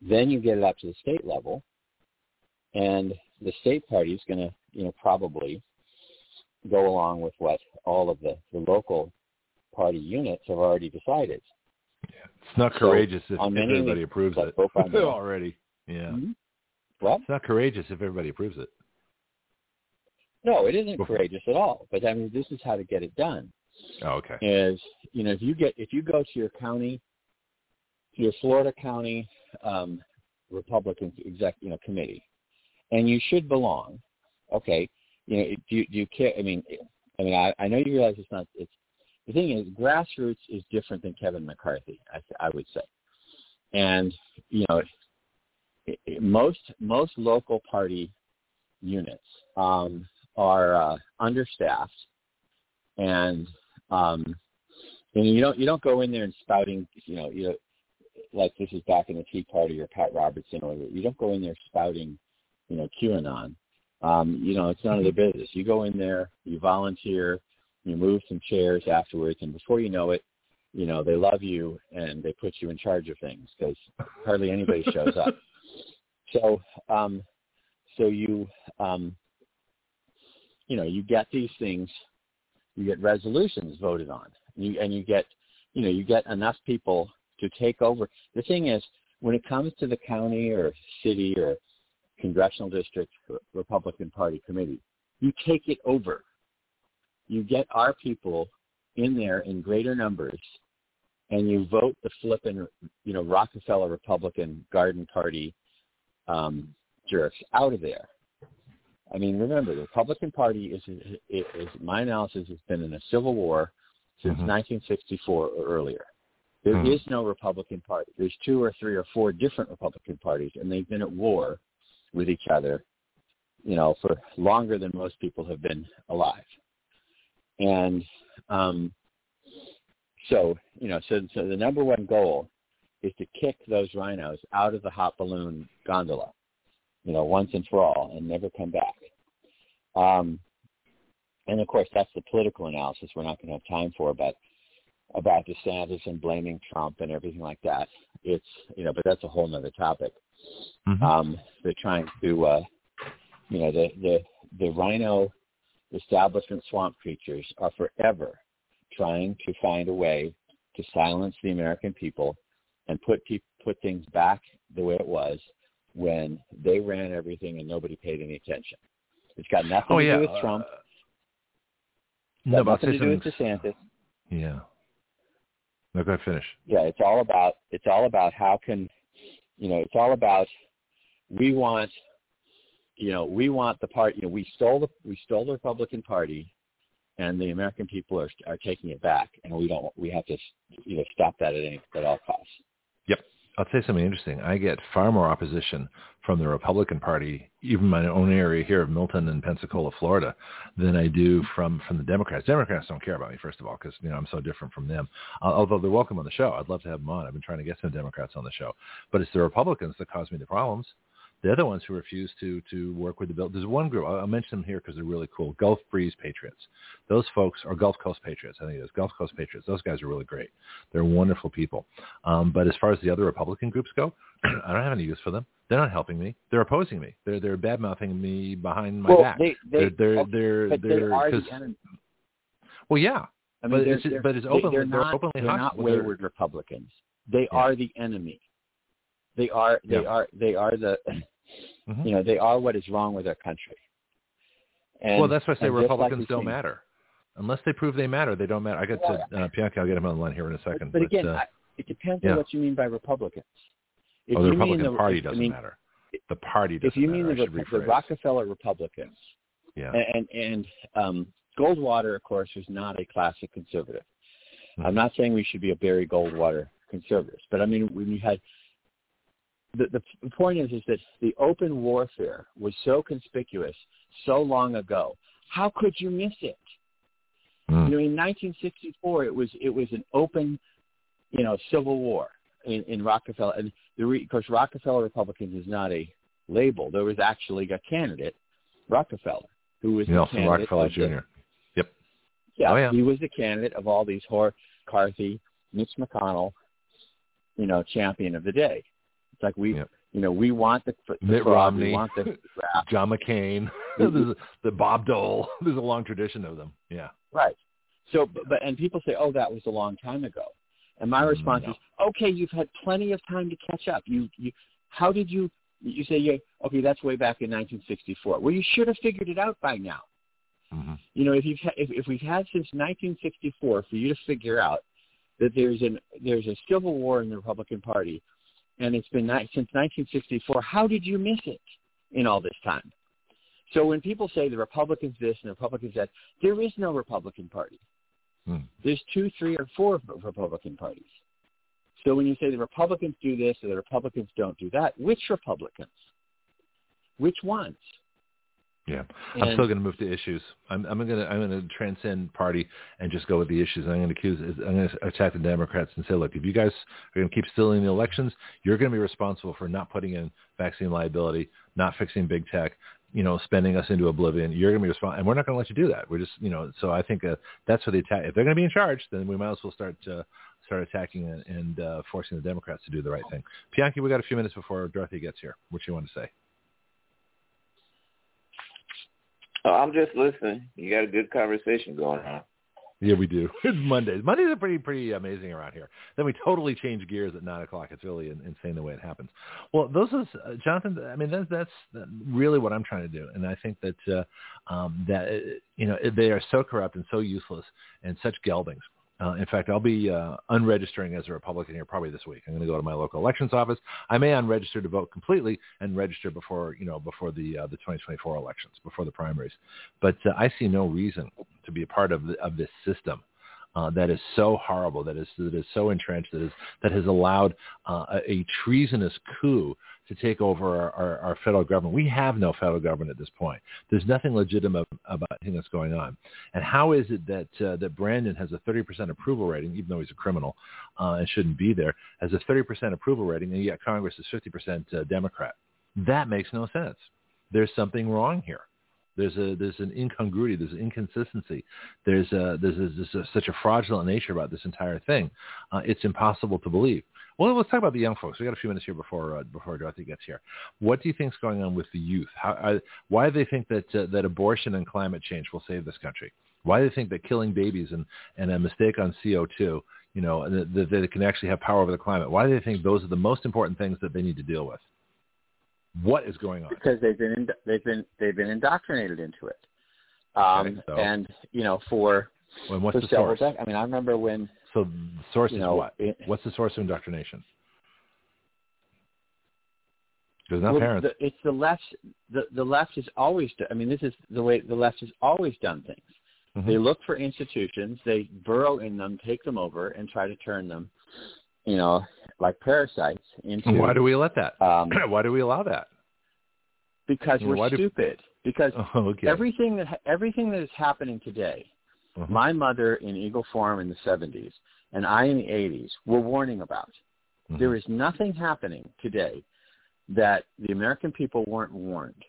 then you get it up to the state level, and the state party is going to you know probably go along with what all of the, the local party units have already decided. It's not courageous so if, if everybody approves it already. Yeah. Mm-hmm. Well, it's not courageous if everybody approves it. No, it isn't Before. courageous at all. But I mean, this is how to get it done. Oh, okay. Is you know if you get if you go to your county, to your Florida county um, Republican exec you know committee, and you should belong. Okay, you know do you, do you care? I mean, I mean, I, I know you realize it's not it's. The thing is, grassroots is different than Kevin McCarthy, I, th- I would say. And, you know, it, it, most most local party units um, are uh, understaffed, and um, and you don't you don't go in there and spouting, you know, you know, like this is back in the Tea Party or Pat Robertson or whatever. You don't go in there spouting, you know, QAnon. Um, you know, it's none of their business. You go in there, you volunteer. You move some chairs afterwards, and before you know it, you know, they love you, and they put you in charge of things because hardly anybody shows up. So um, so you, um, you know, you get these things, you get resolutions voted on, and you, and you get, you know, you get enough people to take over. The thing is, when it comes to the county or city or congressional district Republican Party committee, you take it over. You get our people in there in greater numbers, and you vote the flippin', you know, Rockefeller Republican Garden Party um, jerks out of there. I mean, remember, the Republican Party is, is, is my analysis, has been in a civil war since mm-hmm. nineteen sixty-four or earlier. There mm-hmm. is no Republican Party. There's two or three or four different Republican parties, and they've been at war with each other, you know, for longer than most people have been alive. And um, so, you know, so, so the number one goal is to kick those rhinos out of the hot balloon gondola, you know, once and for all, and never come back. Um, and, of course, that's the political analysis we're not going to have time for, but about DeSantis and blaming Trump and everything like that. It's, you know, but that's a whole nother topic. Mm-hmm. Um, they're trying to, uh, you know, the, the, the rhino establishment swamp creatures are forever trying to find a way to silence the American people and put pe- put things back the way it was when they ran everything and nobody paid any attention. It's got nothing oh, to yeah. do with Trump. Uh, it's got no, nothing to do with DeSantis. Yeah. No, go ahead, finish. Yeah, it's all about it's all about how can you know it's all about we want. You know, we want the part. You know, we stole the we stole the Republican Party, and the American people are are taking it back, and we don't. We have to, you know, stop that at any at all costs. Yep, I'll say something interesting. I get far more opposition from the Republican Party, even my own area here of Milton and Pensacola, Florida, than I do from from the Democrats. Democrats don't care about me, first of all, because you know I'm so different from them. Uh, although they're welcome on the show, I'd love to have them on. I've been trying to get some Democrats on the show, but it's the Republicans that cause me the problems. They're the ones who refuse to to work with the bill. There's one group. I'll mention them here because they're really cool. Gulf Breeze Patriots. Those folks are Gulf Coast Patriots. I think it is Gulf Coast Patriots. Those guys are really great. They're wonderful people. Um, but as far as the other Republican groups go, I don't have any use for them. They're not helping me. They're opposing me. They're they're bad-mouthing me behind my well, back. They, they, they're they're they're, they're they are the enemy. Well, yeah. I mean, but they're, it's they're, but it's openly they're, not, they're openly they're not wayward they're, Republicans. They yeah. are the enemy. They are they yeah. are they are the. Mm-hmm. You know, they are what is wrong with our country. And, well, that's why I say Republicans like don't matter. Unless they prove they matter, they don't matter. I got yeah. to uh, Bianca, I'll get him on the line here in a second. But, but, but again, uh, I, it depends yeah. on what you mean by Republicans. If oh, the Republican the, Party doesn't I mean, matter. The party doesn't matter. If you mean matter, the, the Rockefeller Republicans, yeah. and, and um, Goldwater, of course, was not a classic conservative. Mm-hmm. I'm not saying we should be a Barry Goldwater conservatives, but I mean, when you had... The, the point is, is that the open warfare was so conspicuous so long ago. How could you miss it? Mm. You know, in nineteen sixty-four, it was it was an open, you know, civil war in, in Rockefeller. And the re, of course, Rockefeller Republicans is not a label. There was actually a candidate, Rockefeller, who was Nelson the candidate Rockefeller Junior The, yep. Yeah, oh, yeah, he was the candidate of all these horror, Carthy, Mitch McConnell, you know, champion of the day. It's like we, yep. you know, we want the, the Mitt fraud, Romney, we want the John McCain, a, the Bob Dole. There's a long tradition of them. Yeah, right. So, but and people say, oh, that was a long time ago. And my response no. is, okay, you've had plenty of time to catch up. You, you, how did you, you say, yeah, okay, that's way back in nineteen sixty-four. Well, you should have figured it out by now. Mm-hmm. You know, if you've, if, if we've had since nineteen sixty-four for you to figure out that there's an, there's a civil war in the Republican Party, and it's been not, since nineteen sixty-four, how did you miss it in all this time? So when people say the Republicans this and the Republicans that, there is no Republican Party. Hmm. There's two, three, or four Republican parties. So when you say the Republicans do this or the Republicans don't do that, which Republicans? Which ones? Yeah, and I'm still going to move to issues. I'm, I'm going to I'm going to transcend party and just go with the issues. I'm going to accuse I'm going to attack the Democrats and say, look, if you guys are going to keep stealing the elections, you're going to be responsible for not putting in vaccine liability, not fixing big tech, you know, spending us into oblivion. You're going to be responsible, and we're not going to let you do that. We're just, you know, so I think uh, that's where the attack. If they're going to be in charge, then we might as well start uh, start attacking and, and uh, forcing the Democrats to do the right thing. Bianchi, we got a few minutes before Dorothy gets here. What you want to say? Oh, I'm just listening. You got a good conversation going on. Yeah, we do. It's Mondays. Mondays are pretty pretty amazing around here. Then we totally change gears at nine o'clock. It's really insane the way it happens. Well, those is, uh, Jonathan, I mean, that's, that's really what I'm trying to do. And I think that, uh, um, that you know, they are so corrupt and so useless and such geldings. Uh, in fact, I'll be uh, unregistering as a Republican here probably this week. I'm going to go to my local elections office. I may unregister to vote completely and register before, you know, before the uh, the twenty twenty-four elections, before the primaries. But uh, I see no reason to be a part of the, of this system uh, that is so horrible, that is that is so entrenched, that is that has allowed uh, a, a treasonous coup to take over our, our, our federal government. We have no federal government at this point. There's nothing legitimate about anything that's going on. And how is it that uh, that Brandon has a thirty percent approval rating, even though he's a criminal uh, and shouldn't be there, has a thirty percent approval rating, and yet Congress is fifty percent uh, Democrat? That makes no sense. There's something wrong here. There's a there's an incongruity. There's an inconsistency. There's a, there's, a, there's a, such a fraudulent nature about this entire thing. Uh, it's impossible to believe. Well, let's talk about the young folks. We got a few minutes here before uh, before Dorothy gets here. What do you think is going on with the youth? How, I, why do they think that uh, that abortion and climate change will save this country? Why do they think that killing babies and, and a mistake on C O two, you know, that, that they can actually have power over the climate? Why do they think those are the most important things that they need to deal with? What is going on? Because they've been ind- they've been they've been indoctrinated into it, um, okay, so. and you know for well, what's for the several source? Dec- I mean, I remember when. So the source you is know, what? It, What's the source of indoctrination? Because not well, parents. The, it's the left. The, the left is always. Do, I mean, this is the way the left has always done things. Mm-hmm. They look for institutions, they burrow in them, take them over, and try to turn them, you know, like parasites into. Why do we let that? Um, why do we allow that? Because well, we're stupid. Do... Because oh, okay. everything that everything that is happening today. Mm-hmm. My mother in Eagle Forum in the seventies and I in the eighties were warning about. Mm-hmm. There is nothing happening today that the American people weren't warned.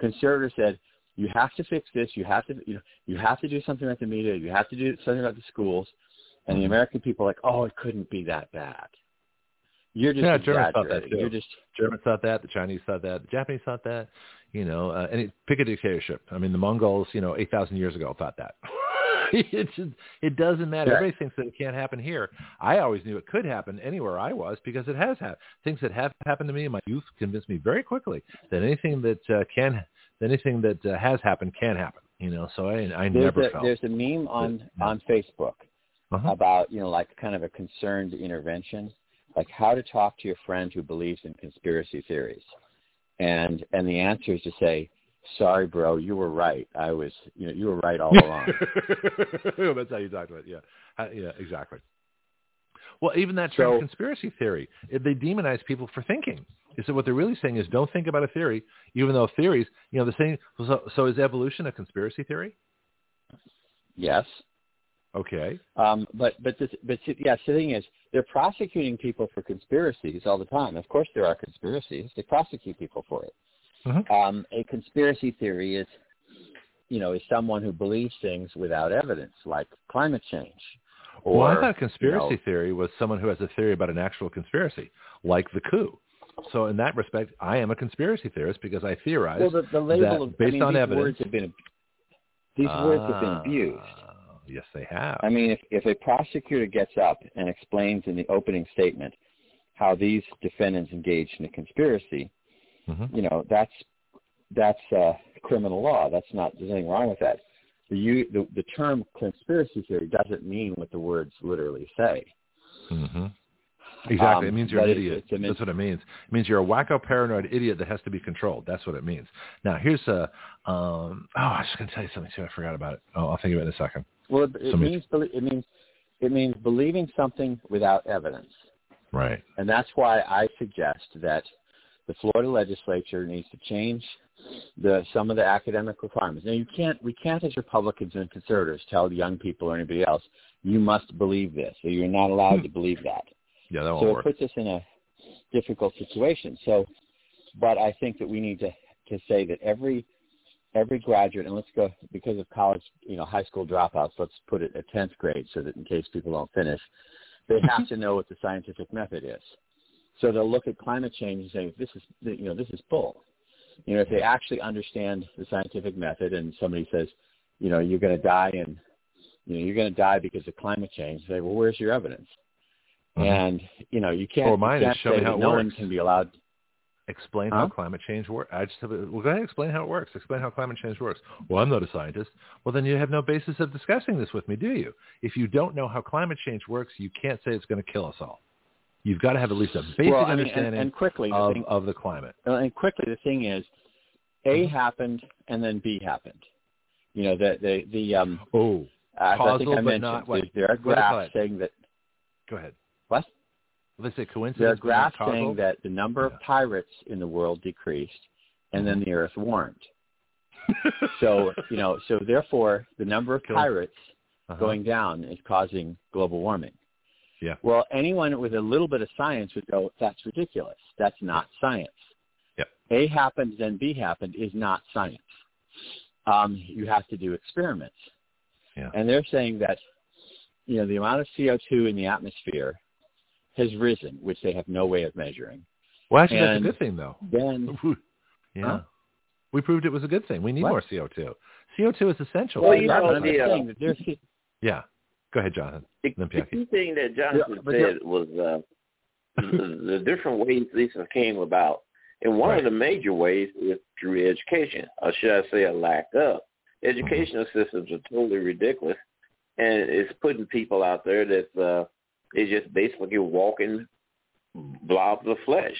Conservatives said, you have to fix this. You have to, you know, you have to do something about the media. You have to do something about the schools. And mm-hmm. the American people are like, oh, it couldn't be that bad. You're just yeah, Germans thought that too. You're just Germans thought that. The Chinese thought that. The Japanese thought that. You know, uh, and it, pick a dictatorship. I mean, the Mongols, you know, eight thousand years ago thought that. it, just, it doesn't matter. Everybody thinks that it can't happen here. I always knew it could happen anywhere I was because it has happened. Things that have happened to me in my youth convinced me very quickly that anything that uh, can, anything that uh, has happened can happen. You know, so I, I never a, felt. There's a meme on, that, on Facebook uh-huh. about, you know, like kind of a concerned intervention, like how to talk to your friend who believes in conspiracy theories. And and the answer is to say, sorry, bro, you were right. I was, you know, you were right all along. That's how you talk about it. Yeah, uh, yeah, exactly. Well, even that term so, conspiracy theory, they demonize people for thinking. So what they're really saying is, don't think about a theory, even though theories, you know, the same. So, so is evolution a conspiracy theory? Yes. Okay. Um, but but this, but yeah, the thing is, they're prosecuting people for conspiracies all the time. Of course, there are conspiracies. They prosecute people for it. Mm-hmm. Um, a conspiracy theory is, you know, is someone who believes things without evidence, like climate change. Or, well, I thought conspiracy you know, theory was someone who has a theory about an actual conspiracy, like the coup. So in that respect, I am a conspiracy theorist because I theorize well, the, the label that of, based I mean, on these evidence. Words have been, these uh, words have been abused. Yes, they have. I mean, if, if a prosecutor gets up and explains in the opening statement how these defendants engaged in a conspiracy, mm-hmm. you know, that's that's uh, criminal law. That's not, there's nothing wrong with that. The, you, the, the term conspiracy theory doesn't mean what the words literally say. Mm-hmm. Exactly. Um, it means you're an idiot. It's, it's an That's what it means. It means you're a wacko, paranoid idiot that has to be controlled. That's what it means. Now, here's a um, – oh, I was just going to tell you something, too. I forgot about it. Oh, I'll think of it in a second. Well, it, it, means, it, means, it means believing something without evidence. Right. And that's why I suggest that the Florida legislature needs to change the some of the academic requirements. Now, you can't – we can't, as Republicans and conservatives, tell young people or anybody else, you must believe this or you're not allowed hmm. to believe that. Yeah, that won't so it work. Puts us in a difficult situation. So, but I think that we need to, to say that every every graduate, and let's go because of college, you know, high school dropouts. Let's put it at tenth grade, so that in case people don't finish, they have to know what the scientific method is. So they'll look at climate change and say, "This is you know this is bull." You know, if they actually understand the scientific method, and somebody says, you know, you're going to die, and you know, you're going to die because of climate change, they say, "Well, where's your evidence?" And, you know, you can't, or mine you can't is show say me how that it no works. One can be allowed. Explain huh? how climate change works. I just have a, well, go ahead and explain how it works. Explain how climate change works. Well, I'm not a scientist. Well, then you have no basis of discussing this with me, do you? If you don't know how climate change works, you can't say it's going to kill us all. You've got to have at least a basic well, I mean, understanding and, and quickly, of, the thing, of the climate. And quickly, the thing is, A mm-hmm. happened and then B happened. You know, the, the, the um, oh, uh, causal, I think I but mentioned, not, what, there are graphs saying that. Go ahead. What? Let's say coincidence. There's graphs saying that the number yeah. of pirates in the world decreased, and then the Earth warmed. so you know, so therefore, the number of pirates uh-huh. going down is causing global warming. Yeah. Well, anyone with a little bit of science would go, "That's ridiculous. That's not science." Yep. A happened, then B happened is not science. Um, you have to do experiments. Yeah. And they're saying that. You know, the amount of C O two in the atmosphere has risen, which they have no way of measuring. Well, actually, and that's a good thing, though. Then, yeah, huh? we proved it was a good thing. We need what? more C O two. C O two is essential. Well, you know, the, uh, yeah. Go ahead, Jonathan. The, the key thing that Jonathan yeah, said yeah. was uh, the, the different ways these came about. And one right. of the major ways is through education, or should I say a lack of. Educational mm-hmm. systems are totally ridiculous. And it's putting people out there that uh, is just basically walking blobs of flesh.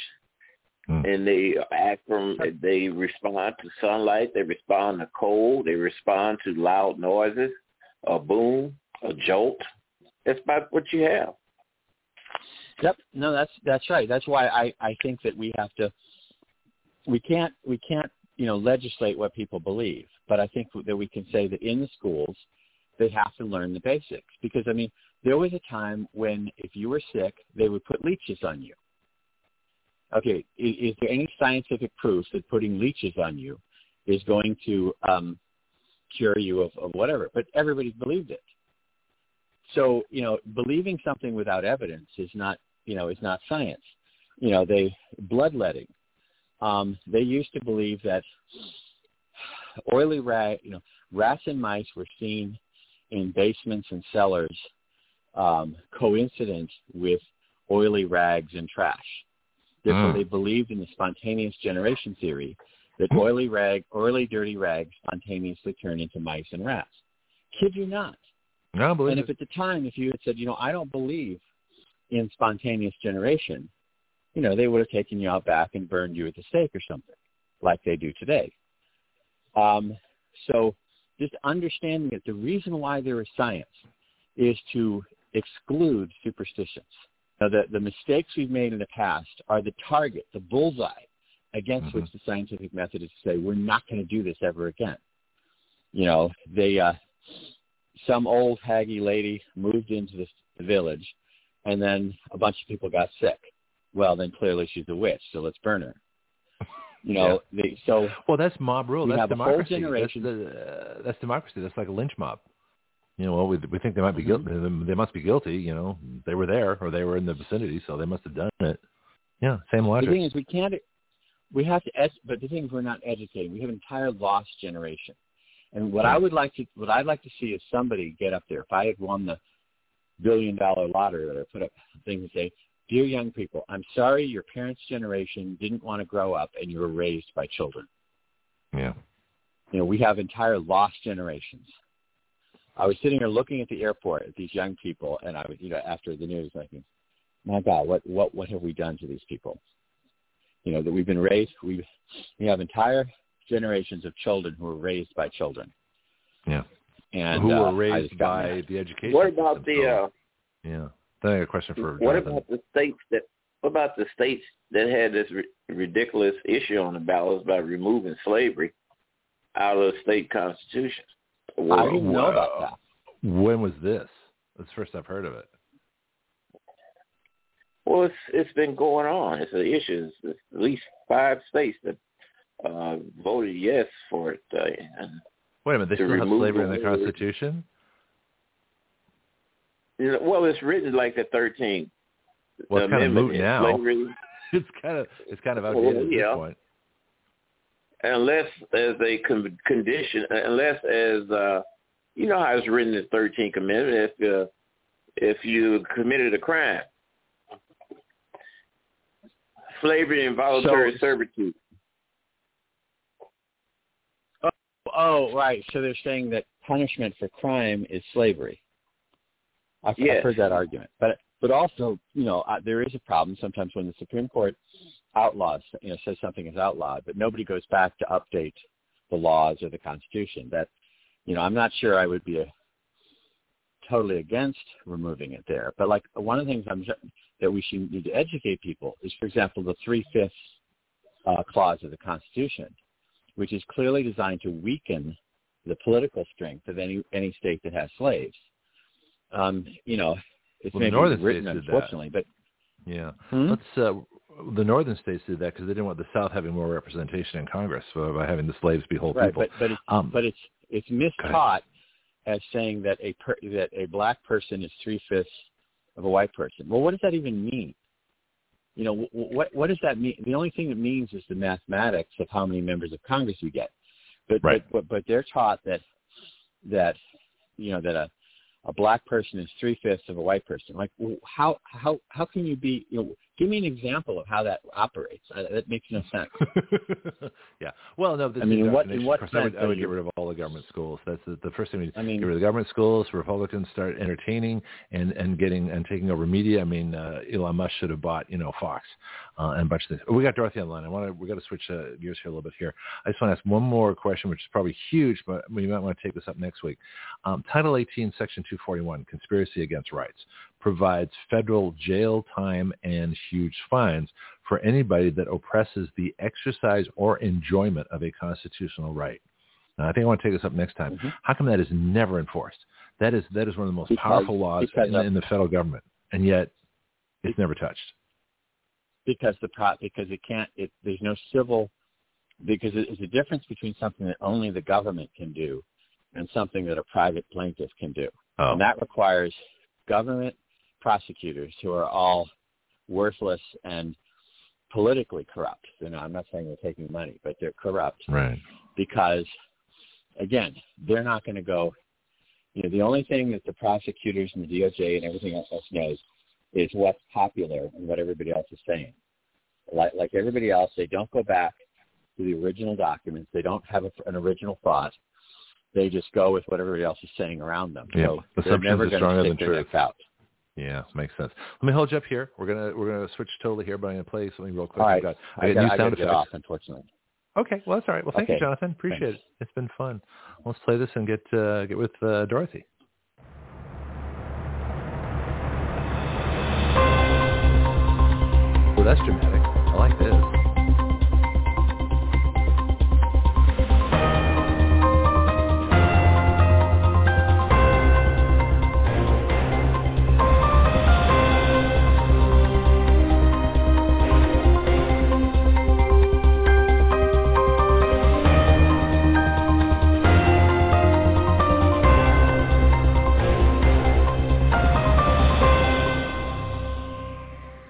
Mm. And they act from, they respond to sunlight, they respond to cold, they respond to loud noises, a boom, a jolt. That's about what you have. Yep. No, that's that's right. That's why I, I think that we have to, we can't, we can't, you know, legislate what people believe. But I think that we can say that in the schools, they have to learn the basics because, I mean, there was a time when if you were sick, they would put leeches on you. Okay, is, is there any scientific proof that putting leeches on you is going to um, cure you of, of whatever? But everybody believed it. So, you know, believing something without evidence is not, you know, is not science. You know, they bloodletting. Um, they used to believe that oily rat, you know, rats and mice were seen in basements and cellars, um, coincident with oily rags and trash. Therefore, mm. they believed in the spontaneous generation theory that oily rag, oily dirty rags spontaneously turn into mice and rats. Kid you not. No, I believe and if it. At the time, if you had said, you know, I don't believe in spontaneous generation, you know, they would have taken you out back and burned you at the stake or something, like they do today. Um, so. Just understanding that the reason why there is science is to exclude superstitions. Now, the, the mistakes we've made in the past are the target, the bullseye, against mm-hmm. which the scientific method is to say, we're not going to do this ever again. You know, they uh, some old haggy lady moved into this village, and then a bunch of people got sick. Well, then clearly she's a witch, so let's burn her. You know, yeah. they, so well, that's mob rule. That's democracy. That's, the, uh, that's democracy. That's like a lynch mob. You know, well, we, we think they might be mm-hmm. guilty. They must be guilty. You know, they were there or they were in the vicinity, so they must have done it. Yeah, same logic. The thing is, we can't. We have to, but the thing is, we're not educating. We have an entire lost generation, And what I would like to, what I'd like to see is somebody get up there. If I had won the billion dollar lottery, that I put up a thing and say, "Dear young people, I'm sorry your parents' generation didn't want to grow up and you were raised by children." Yeah. You know, we have entire lost generations. I was sitting here looking at the airport at these young people, and I was, you know, after the news, I think, my God, what, what, what have we done to these people? You know, that we've been raised, we we have entire generations of children who were raised by children. Yeah. And who were uh, raised by that. The education. What about the, uh, yeah. I have a question for What Jonathan. about the states that? What about the states that had this ri- ridiculous issue on the ballots by removing slavery out of the state constitutions? Well, I didn't know uh, about that. When was this? That's the first I've heard of it. Well, it's it's been going on. It's an issue. It's at least five states that uh, voted yes for it. Uh, Wait a minute. They still have slavery in the Constitution? Well, it's written like the thirteenth well, it's Amendment. Kind of now. Slavery. It's kind of it's kind of outdated well, yeah. at this point. Unless as a con- condition, unless as uh, you know how it's written in the thirteenth Amendment, if uh, if you committed a crime, slavery and voluntary so, servitude. Oh, oh, right. So they're saying that punishment for crime is slavery. I've, yes. I've heard that argument, but but also, you know, uh, there is a problem sometimes when the Supreme Court outlaws, you know, says something is outlawed, but nobody goes back to update the laws or the Constitution. That, you know, I'm not sure I would be a, totally against removing it there, but like one of the things I'm that we should need to educate people is, for example, the three-fifths uh, clause of the Constitution, which is clearly designed to weaken the political strength of any any state that has slaves. Um, you know, it's well, maybe northern written, states did unfortunately, that. But yeah, hmm? let's. Uh, the northern states did that because they didn't want the South having more representation in Congress so by having the slaves be whole right, people. But, but, it's, um, but it's it's mistaught as saying that a per, that a black person is three fifths of a white person. Well, what does that even mean? You know, wh- what what does that mean? The only thing it means is the mathematics of how many members of Congress you get. But right. but, but but they're taught that that you know that a A black person is three fifths of a white person. Like, how how how can you be? You know, give me an example of how that operates. I, that makes no sense. yeah. Well, no. This I mean, what, in what sense? I would, I would get rid of all the government schools. That's the, the first thing we do. I mean, get rid of the government schools. Republicans start entertaining and, and getting and taking over media. I mean, uh, Elon Musk should have bought you know Fox uh, and a bunch of things. We got Dorothy on the line. I want to. We got to switch uh, gears here a little bit here. I just want to ask one more question, which is probably huge, but we might want to take this up next week. Um, Title eighteen, Section two forty-one, Conspiracy Against Rights, provides federal jail time and huge fines for anybody that oppresses the exercise or enjoyment of a constitutional right. Now, I think I want to take this up next time. Mm-hmm. How come that is never enforced? That is that is one of the most because, powerful laws in, of, in the federal government, and yet it's never touched. Because the because it can't. It, there's no civil. Because there's a difference between something that only the government can do and something that a private plaintiff can do. Oh. And that requires government prosecutors who are all worthless and politically corrupt. You know, I'm not saying they're taking money, but they're corrupt. Right. Because, again, they're not going to go, you know, the only thing that the prosecutors and the D O J and everything else knows is what's popular and what everybody else is saying. Like, like everybody else, they don't go back to the original documents. They don't have a, an original thought. They just go with what everybody else is saying around them. Yeah. So they're never going to stick their necks out. Yeah, makes sense. Let me hold you up here. We're gonna we're gonna switch totally here, but I'm gonna play something real quick. All right. I got, I got, I got new sound effects. Off, unfortunately. Okay. Well, that's all right. Well, thank okay. you, Jonathan. Appreciate Thanks. it. It's been fun. Let's play this and get uh, get with uh, Dorothy. Well, that's dramatic. I like this.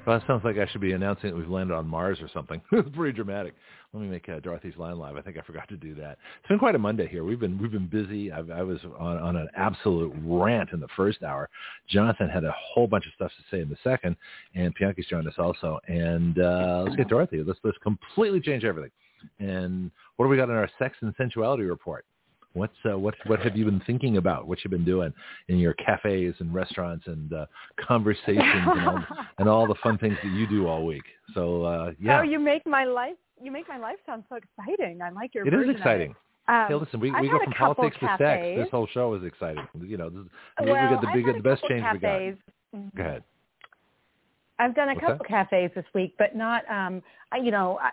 Well, that sounds like I should be announcing that we've landed on Mars or something. It's pretty dramatic. Let me make uh, Dorothy's Line live. I think I forgot to do that. It's been quite a Monday here. We've been we've been busy. I've, I was on, on an absolute rant in the first hour. Jonathan had a whole bunch of stuff to say in the second, and Pianki's joined us also. And uh, let's get Dorothy. Let's let's completely change everything. And what do we got in our sex and sensuality report? What's uh, what what have you been thinking about? What you've been doing in your cafes and restaurants and uh, conversations and, all, and all the fun things that you do all week. So uh, yeah. Oh, you make my life you make my life sound so exciting. I like your. It is exciting. Um, hey, listen, we, we go from politics cafes. to sex. This whole show is exciting. You know, this is, well, we got the big, the best change cafes. we got. Go ahead. I've done a What's couple that? cafes this week, but not. Um, I, you know. I,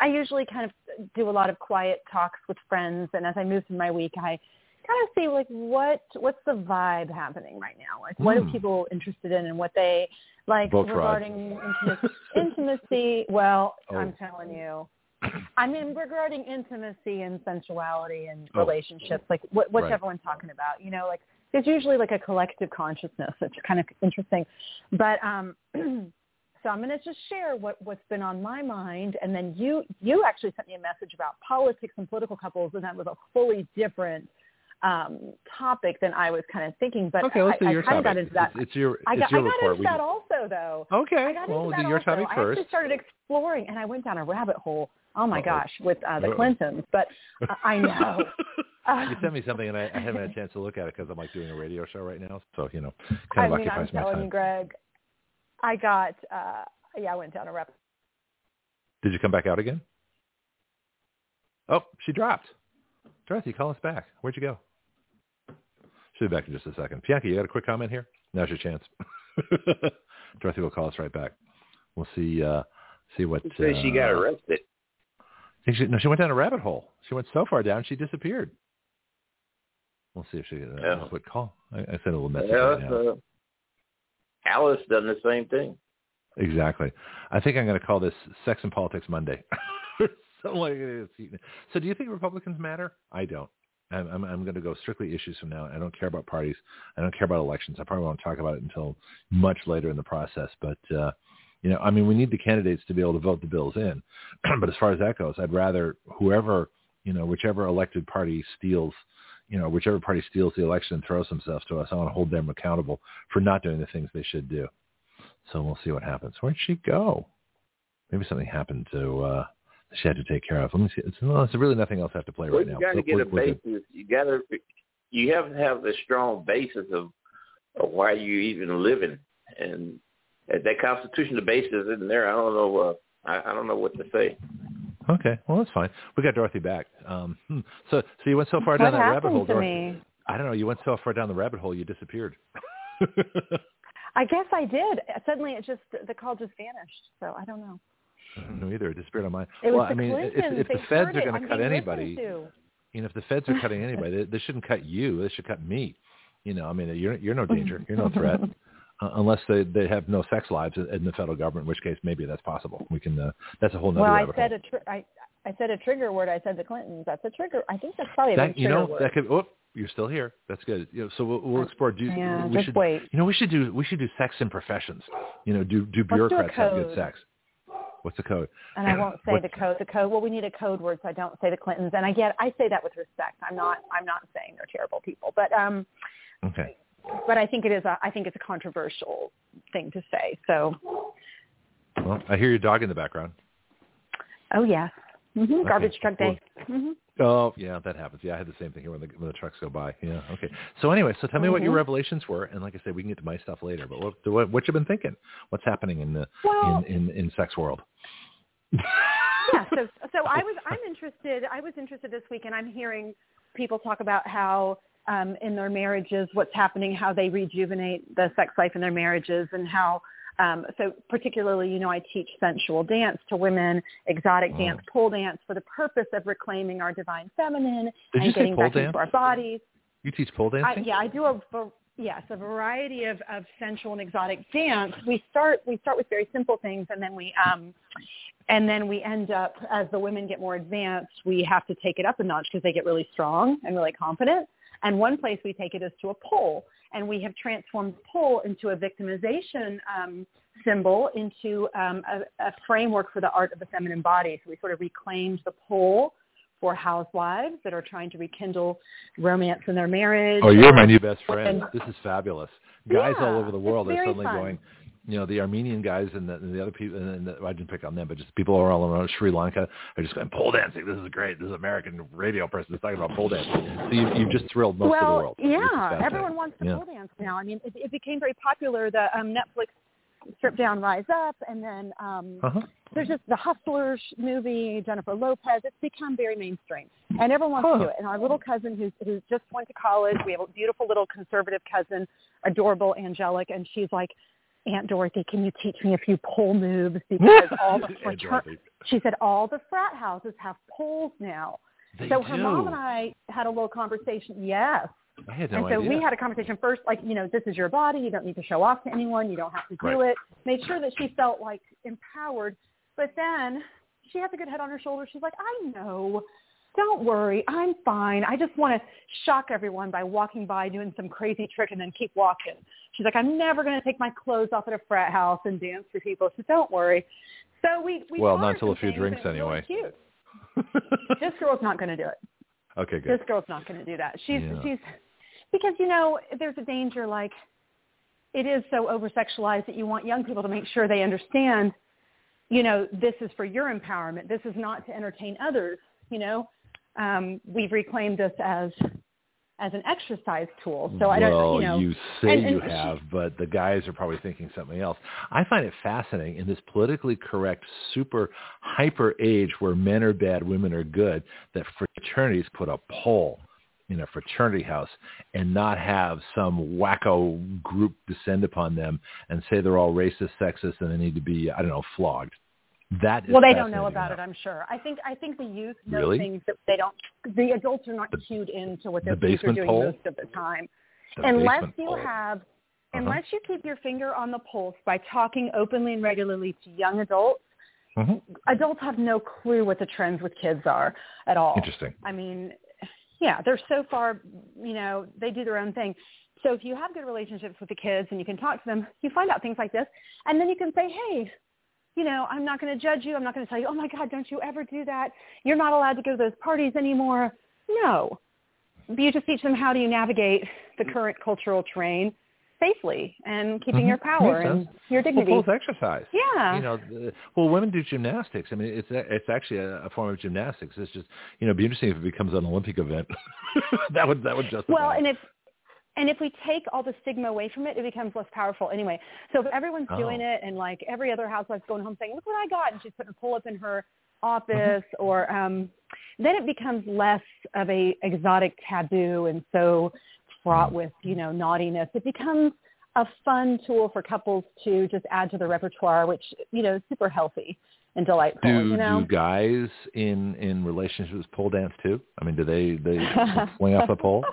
I usually kind of do a lot of quiet talks with friends, and as I move through my week, I kind of see like what what's the vibe happening right now? Like what mm. are people interested in, and what they like Both regarding intimacy, intimacy. Well, oh. I'm telling you, I mean regarding intimacy and sensuality and oh. relationships, like what, what's right. everyone talking about? You know, like there's usually like a collective consciousness that's kind of interesting, but. um So I'm going to just share what, what's been on my mind. And then you you actually sent me a message about politics and political couples, and that was a fully different um, topic than I was kind of thinking. But okay, let's I, do your I kind topic. of got into that. It's, it's your, it's I got, your I got report. into we... that also, though. Okay. Well, we'll do your also. topic first. I actually started exploring, and I went down a rabbit hole. Oh, my Uh-oh. gosh, with uh, the Uh-oh. Clintons. But uh, I know. You sent me something, and I, I haven't had a chance to look at it because I'm, like, doing a radio show right now. So, you know, kind of I mean, occupies I'm my time. I'm telling Greg. I got, uh, yeah, I went down a rabbit. Did you come back out again? Oh, she dropped. Dorothy, call us back. Where'd you go? She'll be back in just a second. Pianki, you got a quick comment here? Now's your chance. Dorothy will call us right back. We'll see uh, see what... She says uh, she got arrested. She, no, she went down a rabbit hole. She went so far down, she disappeared. We'll see if she gets uh, oh. a quick call. I, I sent a little message yeah, right now. Uh, Alice done the same thing. Exactly. I think I'm going to call this Sex and Politics Monday. Like it is. So do you think Republicans matter? I don't. I'm, I'm, I'm going to go strictly issues from now. I don't care about parties. I don't care about elections. I probably won't talk about it until much later in the process. But, uh, you know, I mean, we need the candidates to be able to vote the bills in. But as far as that goes, I'd rather whoever, you know, whichever elected party steals you know, whichever party steals the election and throws themselves to us, I want to hold them accountable for not doing the things they should do. So we'll see what happens. Where'd she go? Maybe something happened to, uh, she had to take care of. Let me see. It's, well, it's really nothing else I have to play well, right you now. Gotta look, look, look, look. You got to get a basis. You have to have a strong basis of, of why you're even living. And that constitutional basis isn't there. I don't know. Uh, I, I don't know what to say. Okay, well that's fine. We got Dorothy back. Um, so, so you went so far what down that rabbit hole, Dorothy. Me? I don't know. You went so far down the rabbit hole, you disappeared. I guess I did. Suddenly, it just the call just vanished. So I don't know. I don't know either. It disappeared on my. It well, was I mean, if, if the feds are going to cut anybody, to. you know, if the feds are cutting anybody, they, they shouldn't cut you. They should cut me. You know, I mean, you're you're no danger. You're no threat. Uh, unless they, they have no sex lives in the federal government, in which case maybe that's possible. We can uh, that's a whole nother. Well, I said hole. a tr- I, I said a trigger word. I said the Clintons. That's a trigger. I think that's probably that, a you know word. that could. Oh, you're still here. That's good. You know, so we'll, we'll explore. Do, yeah, we just should, wait. You know, we should do we should do sex and professions. You know, do do bureaucrats do have good sex? What's the code? And I won't say the code. The code. Well, we need a code word, so I don't say the Clintons. And I get I say that with respect. I'm not I'm not saying they're terrible people, but um. Okay. But I think it is. A, I think it's a controversial thing to say. So, well, I hear your dog in the background. Oh yes, mm-hmm. okay. Garbage truck day. Well, mm-hmm. Oh yeah, that happens. Yeah, I had the same thing here when the when the trucks go by. Yeah. Okay. So anyway, so tell me mm-hmm. what your revelations were, and like I said, we can get to my stuff later. But what what, what you've been thinking? What's happening in the well, in, in in sex world? Yeah. So so I was I'm interested. I was interested this week, and I'm hearing people talk about how. Um, in their marriages, what's happening, how they rejuvenate the sex life in their marriages and how, um, so particularly, you know, I teach sensual dance to women, exotic oh. dance, pole dance for the purpose of reclaiming our divine feminine Did and getting back dance? into our bodies. You teach pole dancing? I, yeah, I do a, yes, a variety of, of sensual and exotic dance. We start, we start with very simple things and then we, um, and then we end up as the women get more advanced, we have to take it up a notch because they get really strong and really confident. And one place we take it is to a pole. and we have transformed poll into a victimization um, symbol, into um, a, a framework for the art of the feminine body. So we sort of reclaimed the poll for housewives that are trying to rekindle romance in their marriage. Oh, you're my new best friend. This is fabulous. Guys yeah, all over the world are suddenly fun. going, you know, the Armenian guys and the, and the other people, and the, I didn't pick on them, but just people all around Sri Lanka are just going, pole dancing. This is great. This is an American radio person that's talking about pole dancing. So you, you've just thrilled most well, of the world. Yeah, everyone wants to yeah. pole dance now. I mean, it, it became very popular, the um, Netflix Strip Down, Rise Up, and then um, uh-huh. there's just the Hustlers movie, Jennifer Lopez. It's become very mainstream, and everyone wants huh. to do it. And our little cousin who's, who's just went to college, we have a beautiful little conservative cousin, adorable, angelic, and she's like, Aunt Dorothy, can you teach me a few pole moves? Because all the like her, she said all the frat houses have poles now. They so her do. Mom and I had a little conversation. Yes. I had no and so idea. We had a conversation first, like, you know, this is your body. You don't need to show off to anyone. You don't have to do right. it. Make sure that she felt, like, empowered. But then she has a good head on her shoulders. She's like, I know. Don't worry. I'm fine. I just want to shock everyone by walking by, doing some crazy trick, and then keep walking. She's like, I'm never going to take my clothes off at a frat house and dance for people. She said, don't worry. So we, we Well, not until a few drinks anyway. Really this girl's not going to do it. Okay, good. This girl's not going to do that. She's yeah. She's... Because, you know, there's a danger, like, it is so over-sexualized that you want young people to make sure they understand, you know, this is for your empowerment. This is not to entertain others, you know. Um, we've reclaimed this as as an exercise tool. So I don't well, you know. you say and, and you have, but the guys are probably thinking something else. I find it fascinating in this politically correct, super hyper age where men are bad, women are good, that fraternities put a poll in a fraternity house and not have some wacko group descend upon them and say they're all racist, sexist, and they need to be, I don't know, flogged. That is well, they don't know about enough. it, I'm sure. I think I think the youth know really? things that they don't, the adults are not the, cued into what their the kids are doing pole? most of the time. The unless you pole. have, uh-huh. unless you keep your finger on the pulse by talking openly and regularly to young adults, uh-huh. adults have no clue what the trends with kids are at all. Interesting. I mean... Yeah, they're so far, you know, they do their own thing. So if you have good relationships with the kids and you can talk to them, you find out things like this. And then you can say, hey, you know, I'm not going to judge you. I'm not going to tell you, oh, my God, don't you ever do that. You're not allowed to go to those parties anymore. No. You just teach them how do you navigate the current cultural terrain safely and keeping mm-hmm. your power and your dignity. Well, both exercise. Yeah. You know, the, well, women do gymnastics. I mean, it's it's actually a, a form of gymnastics. It's just, you know, it'd be interesting if it becomes an Olympic event. that would that would justify. Well, and if and if we take all the stigma away from it, it becomes less powerful anyway. So if everyone's oh. doing it and like every other housewife's going home saying, look what I got, and she's putting a pull up in her office, mm-hmm. or um, then it becomes less of a exotic taboo, and so. Brought with, you know, naughtiness. It becomes a fun tool for couples to just add to their repertoire, which, you know, is super healthy and delightful. Do, you know? do guys in, in relationships pole dance too? I mean, do they, they swing off the pole?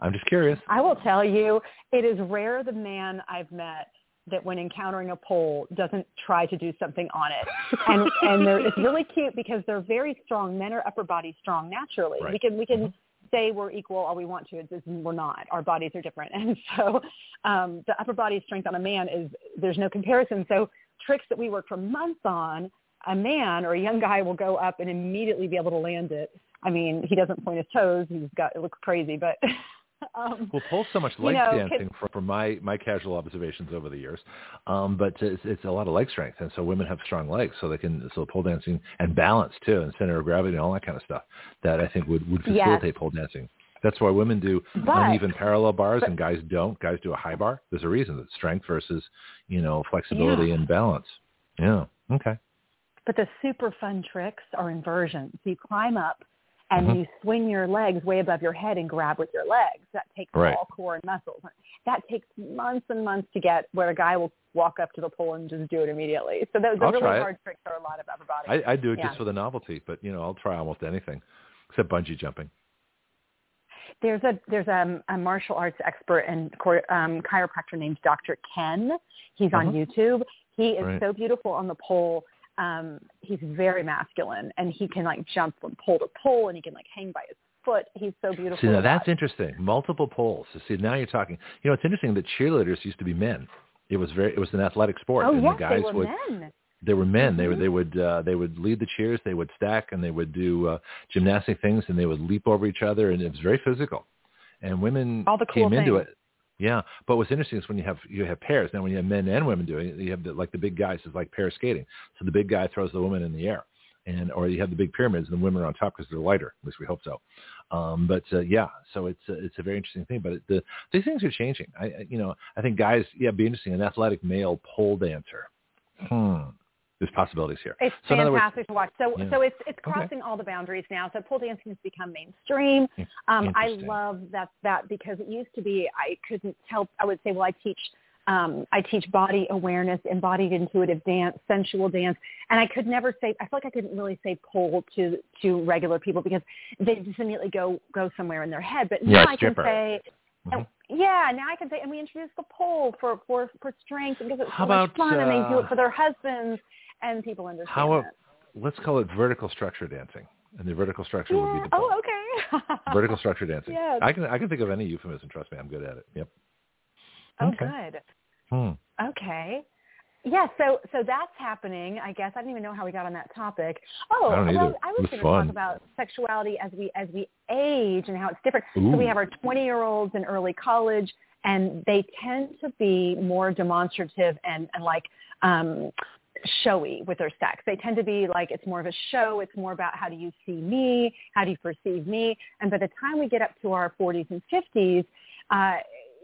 I'm just curious. I will tell you, it is rare the man I've met that when encountering a pole doesn't try to do something on it. And and they're, it's really cute because they're very strong. Men are upper body strong naturally. Right. We can we can mm-hmm. say we're equal all we want to. It's just, we're not. Our bodies are different. And so um, the upper body strength on a man is, there's no comparison. So tricks that we work for months on, a man or a young guy will go up and immediately be able to land it. I mean, he doesn't point his toes. He's got, it looks crazy, but... Um, well, pole's so much leg you know, dancing from, from my, my casual observations over the years, um, but it's, it's a lot of leg strength, and so women have strong legs, so they can so pole dancing and balance too, and center of gravity and all that kind of stuff that I think would, would facilitate yes. pole dancing. That's why women do but, uneven parallel bars but, and guys don't. Guys do a high bar. There's a reason. It's strength versus you know flexibility yeah. and balance. Yeah. Okay. But the super fun tricks are inversions. You climb up. And mm-hmm. you swing your legs way above your head and grab with your legs. That takes right. all core and muscles. That takes months and months to get where a guy will walk up to the pole and just do it immediately. So those I'll really hard tricks are a lot of upper body. I, I do it yeah. just for the novelty, but, you know, I'll try almost anything except bungee jumping. There's a there's a, a martial arts expert and um, chiropractor named Doctor Ken. He's uh-huh. on YouTube. He is right. so beautiful on the pole. Um, he's very masculine, and he can like jump from pole to pole, and he can like hang by his foot. He's so beautiful. See, now that's interesting. Multiple polls. See, now you're talking. You know, it's interesting that cheerleaders used to be men. It was very. It was an athletic sport. Oh, and yes, the guys they were would, men. They were men. Mm-hmm. They were. They would. Uh, they would lead the cheers. They would stack and they would do uh, gymnastic things and they would leap over each other, and it was very physical. And women All the cool came things. into it. Yeah, but what's interesting is when you have you have pairs. Now, when you have men and women doing it, you have the, like the big guys is like pair skating. So the big guy throws the woman in the air, and or you have the big pyramids and the women are on top because they're lighter. At least we hope so. Um, but uh, yeah, so it's uh, it's a very interesting thing. But it, the, these things are changing. I you know I think guys yeah it'd be interesting an athletic male pole dancer. Hmm. There's possibilities here. It's so fantastic words, to watch. So yeah. so it's it's crossing okay. all the boundaries now. So pole dancing has become mainstream. Um, I love that that because it used to be I couldn't help. I would say, well, I teach um, I teach body awareness, embodied intuitive dance, sensual dance, and I could never say. I feel like I couldn't really say pole to to regular people because they just immediately go go somewhere in their head. But yeah, now I can say. Mm-hmm. And, yeah, now I can say, and we introduced the pole for for, for strength because it's so much fun, uh, and they do it for their husbands, and people understand how a, that. Let's call it vertical structure dancing, and the vertical structure yeah. would be the pole. Oh, okay. Vertical structure dancing. Yes. I can I can think of any euphemism. Trust me, I'm good at it. Yep. Oh, okay. good. Hmm. Okay. Yeah, so so that's happening, I guess. I don't even know how we got on that topic. Oh, I, don't well, I was, was going to talk about sexuality as we as we age and how it's different. Ooh. So we have our twenty-year-olds in early college, and they tend to be more demonstrative and, and like um, showy with their sex. They tend to be like it's more of a show. It's more about how do you see me? How do you perceive me? And by the time we get up to our forties and fifties, uh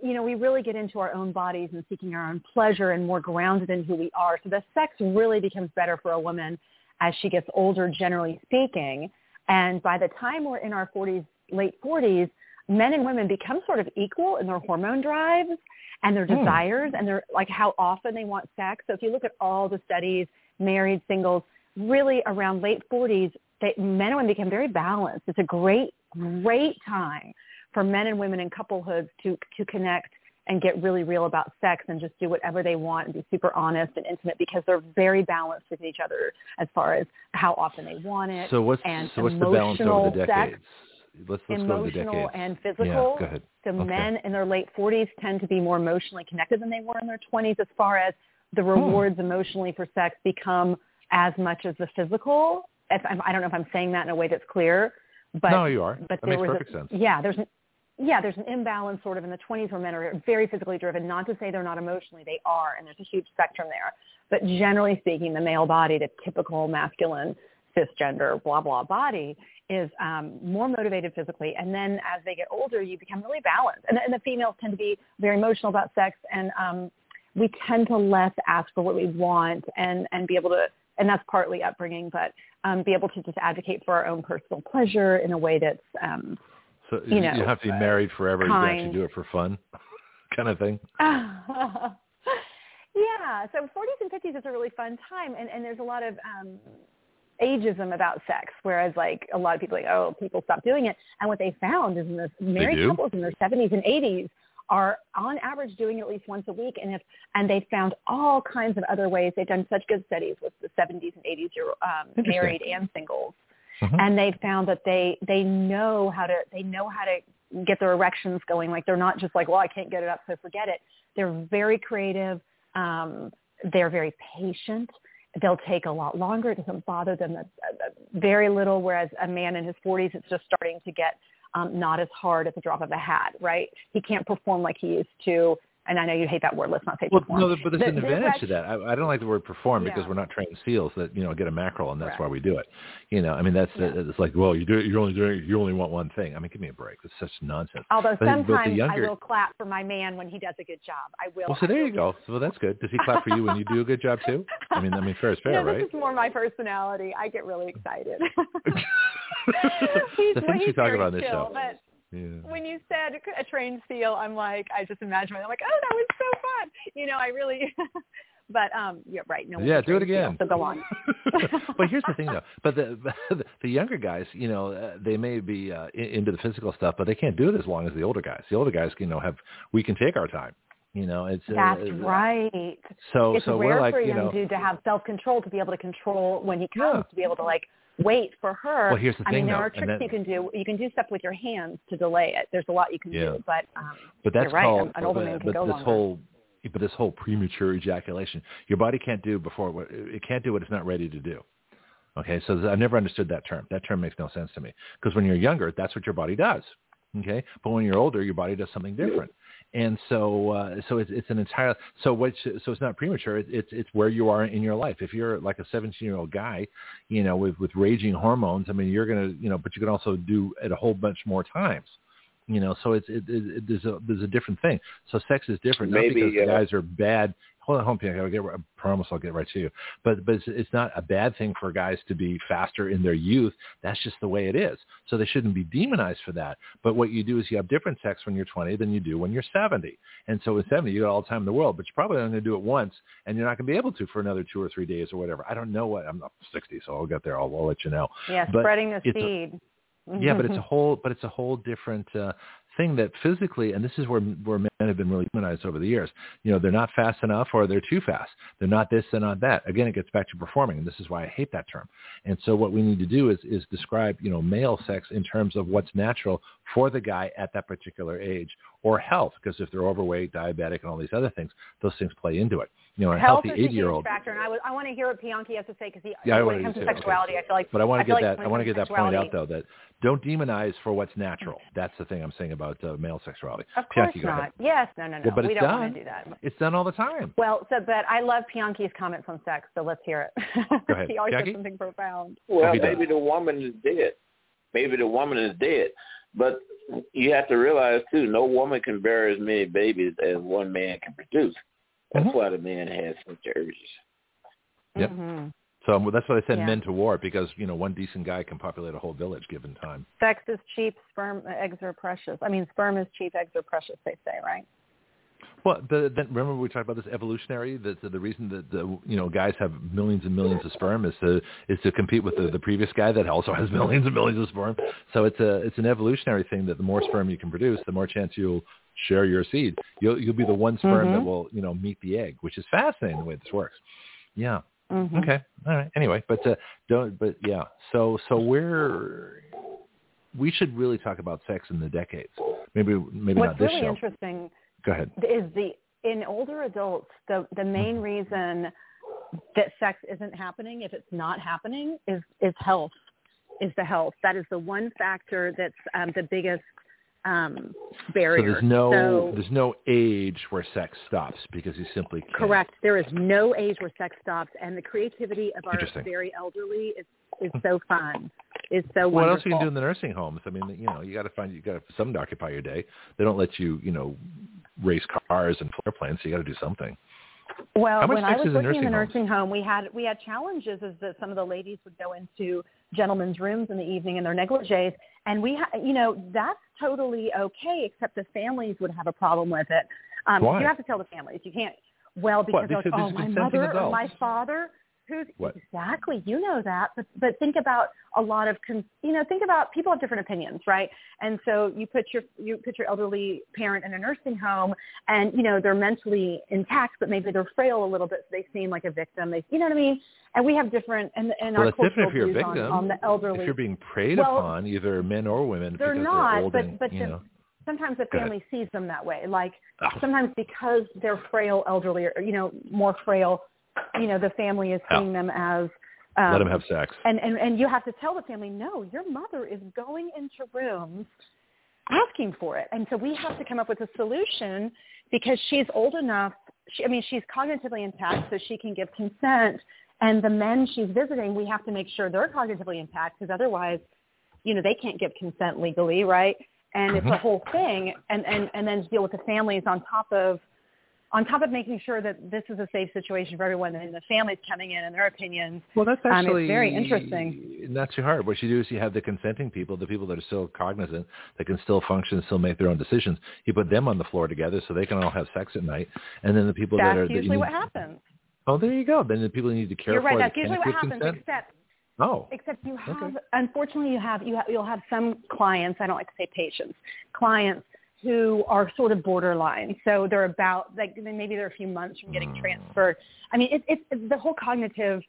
you know, we really get into our own bodies and seeking our own pleasure and more grounded in who we are. So the sex really becomes better for a woman as she gets older, generally speaking. And by the time we're in our forties, late forties, men and women become sort of equal in their hormone drives and their mm. desires and their like how often they want sex. So if you look at all the studies, married, singles, really around late forties, they, men and women become very balanced. It's a great, great time for men and women in couplehoods to to connect and get really real about sex and just do whatever they want and be super honest and intimate because they're very balanced with each other as far as how often they want it. So what's, and so what's the balance over the decades? Sex, let's let's go over the decades. Emotional and physical. Yeah, go ahead. So okay. men in their late forties tend to be more emotionally connected than they were in their twenties as far as the rewards hmm. emotionally for sex become as much as the physical. If I'm, I don't know if I'm saying that in a way that's clear. But, no, you are. But that there makes was perfect a, sense. Yeah, there's an, Yeah, there's an imbalance sort of in the twenties where men are very physically driven, not to say they're not emotionally, they are, and there's a huge spectrum there. But generally speaking, the male body, the typical masculine, cisgender, blah, blah body is um, more motivated physically. And then as they get older, you become really balanced. And, and the females tend to be very emotional about sex, and um, we tend to less ask for what we want and, and be able to, and that's partly upbringing, but um, be able to just advocate for our own personal pleasure in a way that's um, – So you, you know, have to be married forever. Kind. You can actually do it for fun kind of thing. Yeah. So forties and fifties is a really fun time. And, and there's a lot of um, ageism about sex, whereas like a lot of people are like, oh, people stop doing it. And what they found is in the married couples in their seventies and eighties are on average doing it at least once a week. And if and they found all kinds of other ways. They've done such good studies with the seventies and eighties year um, married and singles. Mm-hmm. And they found that they, they know how to they know how to get their erections going. Like they're not just like, well, I can't get it up, so forget it. They're very creative. Um, they're very patient. They'll take a lot longer. It doesn't bother them that's, that's very little. Whereas a man in his forties, it's just starting to get um, not as hard at the drop of a hat, right? He can't perform like he used to. And I know you hate that word. Let's not say well, perform. No, but there's the, an advantage to that. I, I don't like the word perform yeah. because we're not trained SEALs that, you know, get a mackerel and that's right. why we do it. You know, I mean, that's yeah. it's like, well, you do, you're only doing, you only want one thing. I mean, give me a break. That's such nonsense. Although but sometimes younger, I will clap for my man when he does a good job. I will. Well, so there you go. So well, that's good. Does he clap for you when you do a good job too? I mean, I mean, fair is fair, no, this right? This is more my personality. I get really excited. he's, the things you talk about on this chill, show. But, Yeah. When you said a trained SEAL, I'm like, I just imagine I'm like, oh, that was so fun. You know, I really, but um, yeah, right. No, yeah, do it again. SEAL, so go on. But here's the thing, though. But the the, the younger guys, you know, uh, they may be uh, into the physical stuff, but they can't do it as long as the older guys. The older guys, you know, have we can take our time. You know, it's that's uh, right. So it's so rare we're like for a young you know, dude to have self control, to be able to control when he comes, yeah. to be able to like wait for her. Well, here's the I thing. I mean, there though, are tricks that, you can do. You can do stuff with your hands to delay it. There's a lot you can yeah. do, but um, but that's right. called. An older man can but go this longer. whole but this whole premature ejaculation. Your body can't do before it can't do what it's not ready to do. Okay, so I never understood that term. That term makes no sense to me because when you're younger, that's what your body does. Okay, but when you're older, your body does something different. And so, uh, so it's, it's an entire, so which, so it's not premature. It's, it's, it's where you are in your life. If you're like a seventeen year old guy, you know, with, with raging hormones, I mean, you're going to, you know, but you can also do it a whole bunch more times, you know, so it's, it, it, it, there's a, there's a different thing. So sex is different. Maybe, not because yeah. the guys are bad. Hold on, hold on, I'll get, I promise I'll get right to you. But, but it's, it's not a bad thing for guys to be faster in their youth. That's just the way it is. So they shouldn't be demonized for that. But what you do is you have different sex when you're twenty than you do when you're seventy. And so with seventy, you got all the time in the world, but you're probably only going to do it once, and you're not going to be able to for another two or three days or whatever. I don't know what. I'm not sixty, so I'll get there. I'll, I'll let you know. Yeah, but spreading the seed. Yeah, but it's a whole, but it's a whole different uh, thing that physically, and this is where where men have been really humanized over the years. You know, they're not fast enough, or they're too fast. They're not this, they're not that. Again, it gets back to performing, and this is why I hate that term. And so, what we need to do is is describe, you know, male sex in terms of what's natural for the guy at that particular age, or health, because if they're overweight, diabetic, and all these other things, those things play into it. You know, a health healthy eighty-year-old factor, and I, was, I want to hear what Pionke has to say because he yeah, when it comes to sexuality, okay. I feel like. But I want to I get that. Like I want to get that point out though that. Don't demonize for what's natural. That's the thing I'm saying about uh, male sexuality. Of course Pionke, not. Yes, no, no, no. Well, but we don't done. want to do that. It's done all the time. Well, so but I love Pionke's comments on sex, so let's hear it. Go ahead. He always said something profound. Well, maybe the woman is dead. Maybe the woman is dead. But you have to realize, too, no woman can bear as many babies as one man can produce. That's mm-hmm. why the man has such urges. Yep. Mm-hmm. So that's why they send yeah. men to war, because, you know, one decent guy can populate a whole village given time. Sex is cheap, sperm, eggs are precious. I mean, sperm is cheap, eggs are precious, they say, right? Well, the, the, remember we talked about this evolutionary, the, the, the reason that, the, you know, guys have millions and millions of sperm is to is to compete with the, the previous guy that also has millions and millions of sperm. So it's a it's an evolutionary thing that the more sperm you can produce, the more chance you'll share your seed. You'll, you'll be the one sperm mm-hmm. that will, you know, meet the egg, which is fascinating the way this works. Yeah. Mm-hmm. Okay. All right. Anyway, but uh, don't. But yeah. So so we're we should really talk about sex in the decades. Maybe maybe What's not this really show. What's really interesting. Go ahead. Is the in older adults the the main reason that sex isn't happening, if it's not happening, is is health. Is the health that is the one factor that's um, the biggest. Um, barrier. So there's no so, there's no age where sex stops because you simply can't. Correct. There is no age where sex stops, and the creativity of our very elderly is, is so fun. It's so wonderful. What else you can do in the nursing homes? I mean, you know, you got to find you got to something to occupy your day. They don't let you, you know, race cars and airplanes, so you got to do something. Well, when I was working in the nursing home, we had we had challenges is that some of the ladies would go into gentlemen's rooms in the evening in their negligees, and we, ha- you know, that's totally okay, except the families would have a problem with it. Um, Why? You have to tell the families. You can't. Well, because they're like, oh, my mother or my father, who's what? Exactly, you know that. But but think about a lot of, con- you know, think about people have different opinions, right? And so you put your you put your elderly parent in a nursing home, and you know they're mentally intact, but maybe they're frail a little bit, so they seem like a victim. They, you know what I mean? And we have different and and well, our cultural views victim, on, on the elderly. If you're being preyed well, upon, either men or women, they're because not. They're old but and, but you the, know. Sometimes the family sees them that way. Like oh. sometimes because they're frail, elderly, or you know more frail. You know, the family is seeing them as um, let them have sex, and, and and you have to tell the family, no, your mother is going into rooms asking for it, and so we have to come up with a solution because she's old enough. She, I mean, she's cognitively intact, so she can give consent, and the men she's visiting, we have to make sure they're cognitively intact because otherwise, you know, they can't give consent legally, right? And it's a whole thing, and and and then deal with the families on top of. On top of making sure that this is a safe situation for everyone and the families coming in and their opinions. Well, that's actually um, very interesting. Not too hard. What you do is you have the consenting people, the people that are still cognizant, that can still function, still make their own decisions. You put them on the floor together so they can all have sex at night. And then the people that's that are... That's usually that need, what happens. Oh, there you go. Then the people you need to care You're for... You're right. That's usually what happens, consent. except... Oh. Except you have... Okay. Unfortunately, you have, you have, you'll have some clients, I don't like to say patients, clients who are sort of borderline. So they're about, like, maybe they're a few months from getting transferred. I mean, it, it, it, the whole cognitive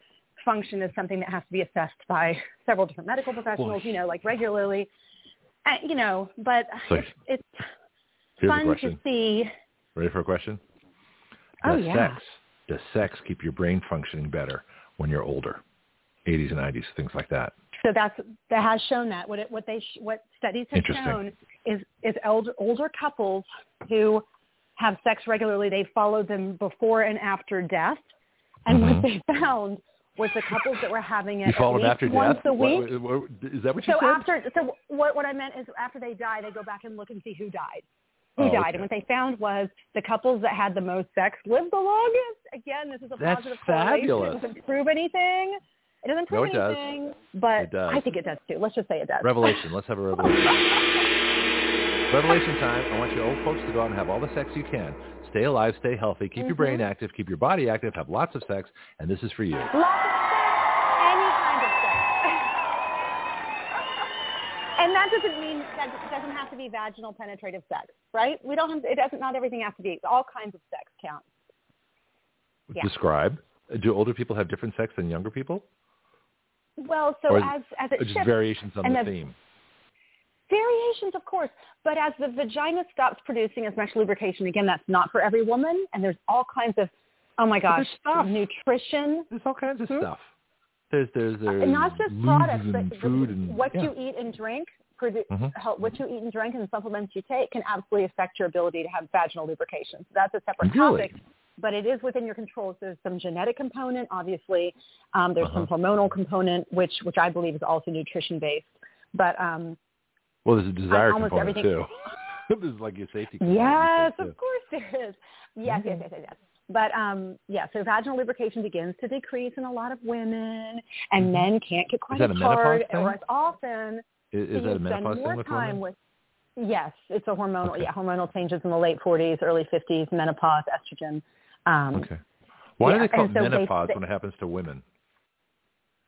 function is something that has to be assessed by several different medical professionals, you know, like regularly, uh, you know, but so, it's, it's fun to see. Ready for a question? Does oh, yeah. sex, does sex keep your brain functioning better when you're older? eighties and nineties, things like that. So that's that has shown that what it, what they what studies have shown is is elder, older couples who have sex regularly, they followed them before and after death, and mm-hmm. what they found was the couples that were having it you followed after once death? a week. What, what, is that what you so said? After, so what what I meant is after they die, they go back and look and see who died. Who oh, died? Okay. And what they found was the couples that had the most sex lived the longest. Again, this is a that's positive correlation. Fabulous. It doesn't prove anything. It doesn't prove no, it anything, does. but it does. I think it does too. Let's just say it does. Revelation. Let's have a revelation. Revelation time. I want you old folks to go out and have all the sex you can. Stay alive, stay healthy, keep mm-hmm. your brain active, keep your body active, have lots of sex, and this is for you. Lots of sex, any kind of sex. And that doesn't mean that it doesn't have to be vaginal penetrative sex, right? We don't. Have, it doesn't. Not everything has to be. All kinds of sex counts. Yeah. Describe. Do older people have different sex than younger people? Well, so or as as it just shifts, variations on the theme. Variations, of course, but as the vagina stops producing as much lubrication, again, that's not for every woman, and there's all kinds of, oh my gosh, stuff. nutrition. There's all kinds of mm-hmm. stuff. There's there's there's uh, not just products, but food the, and, what yeah. you eat and drink, produ- mm-hmm. help, what you eat and drink, and the supplements you take can absolutely affect your ability to have vaginal lubrication. So that's a separate really? topic. But it is within your control. So there's some genetic component, obviously. Um, there's uh-huh. some hormonal component, which which I believe is also nutrition-based. But um, well, there's a desire component, everything... too. This is like your safety component. Yes, of course there is. Yes, mm-hmm. yes, yes, yes, yes. But, um, yeah, so vaginal lubrication begins to decrease in a lot of women, and mm-hmm. men can't get quite as hard or as often. Is, is so that a menopause thing with women? With, yes, it's a hormonal, okay. yeah, hormonal changes in the late forties, early fifties, menopause, estrogen. Um, okay. Why yeah. do they call it so menopause they, they, when it happens to women?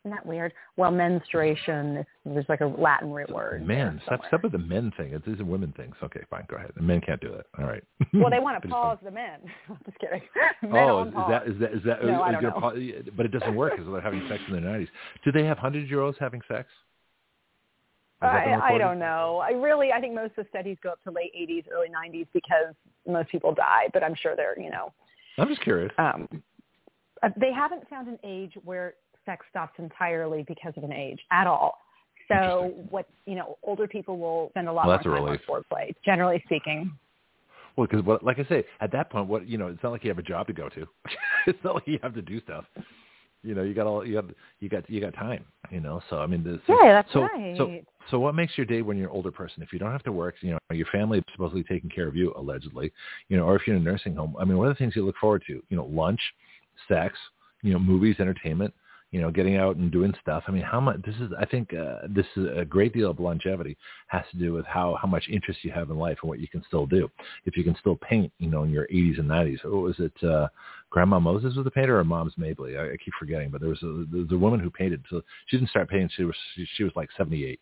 Isn't that weird? Well, menstruation, there's like a Latin root word. Men. Stop, stop with the men thing. It isn't women things. Okay, fine. Go ahead. The men can't do that. All right. Well, they want to pause the men. I'm just kidding. Men oh, is that, is that, is that, no, is I don't know. Pause? But it doesn't work because they're having sex in their nineties. Do they have hundred-year-olds having sex? I, I don't know. I really, I think most of the studies go up to late eighties, early nineties because most people die, but I'm sure they're, you know. I'm just curious. Um, they haven't found an age where sex stops entirely because of an age at all. So what, you know, older people will spend a lot well, more time on foreplay, generally speaking. Well, because well, like I say, at that point, what, you know, it's not like you have a job to go to. It's not like you have to do stuff. You know, you got all you have. You got you got time. You know, so I mean, this, yeah, that's so, right. So, so what makes your day when you're an older person? If you don't have to work, you know, your family is supposedly taking care of you, allegedly. You know, or if you're in a nursing home, I mean, what are the things you look forward to? You know, lunch, sex, you know, movies, entertainment. You know, getting out and doing stuff. I mean, how much? This is, I think, uh, this is a great deal of longevity has to do with how how much interest you have in life and what you can still do. If you can still paint, you know, in your eighties and nineties. What was it? Uh, Grandma Moses was the painter, or Mom's Mabley? I, I keep forgetting, but there was a, there was a woman who painted. So she didn't start painting. She was she, she was like seventy-eight.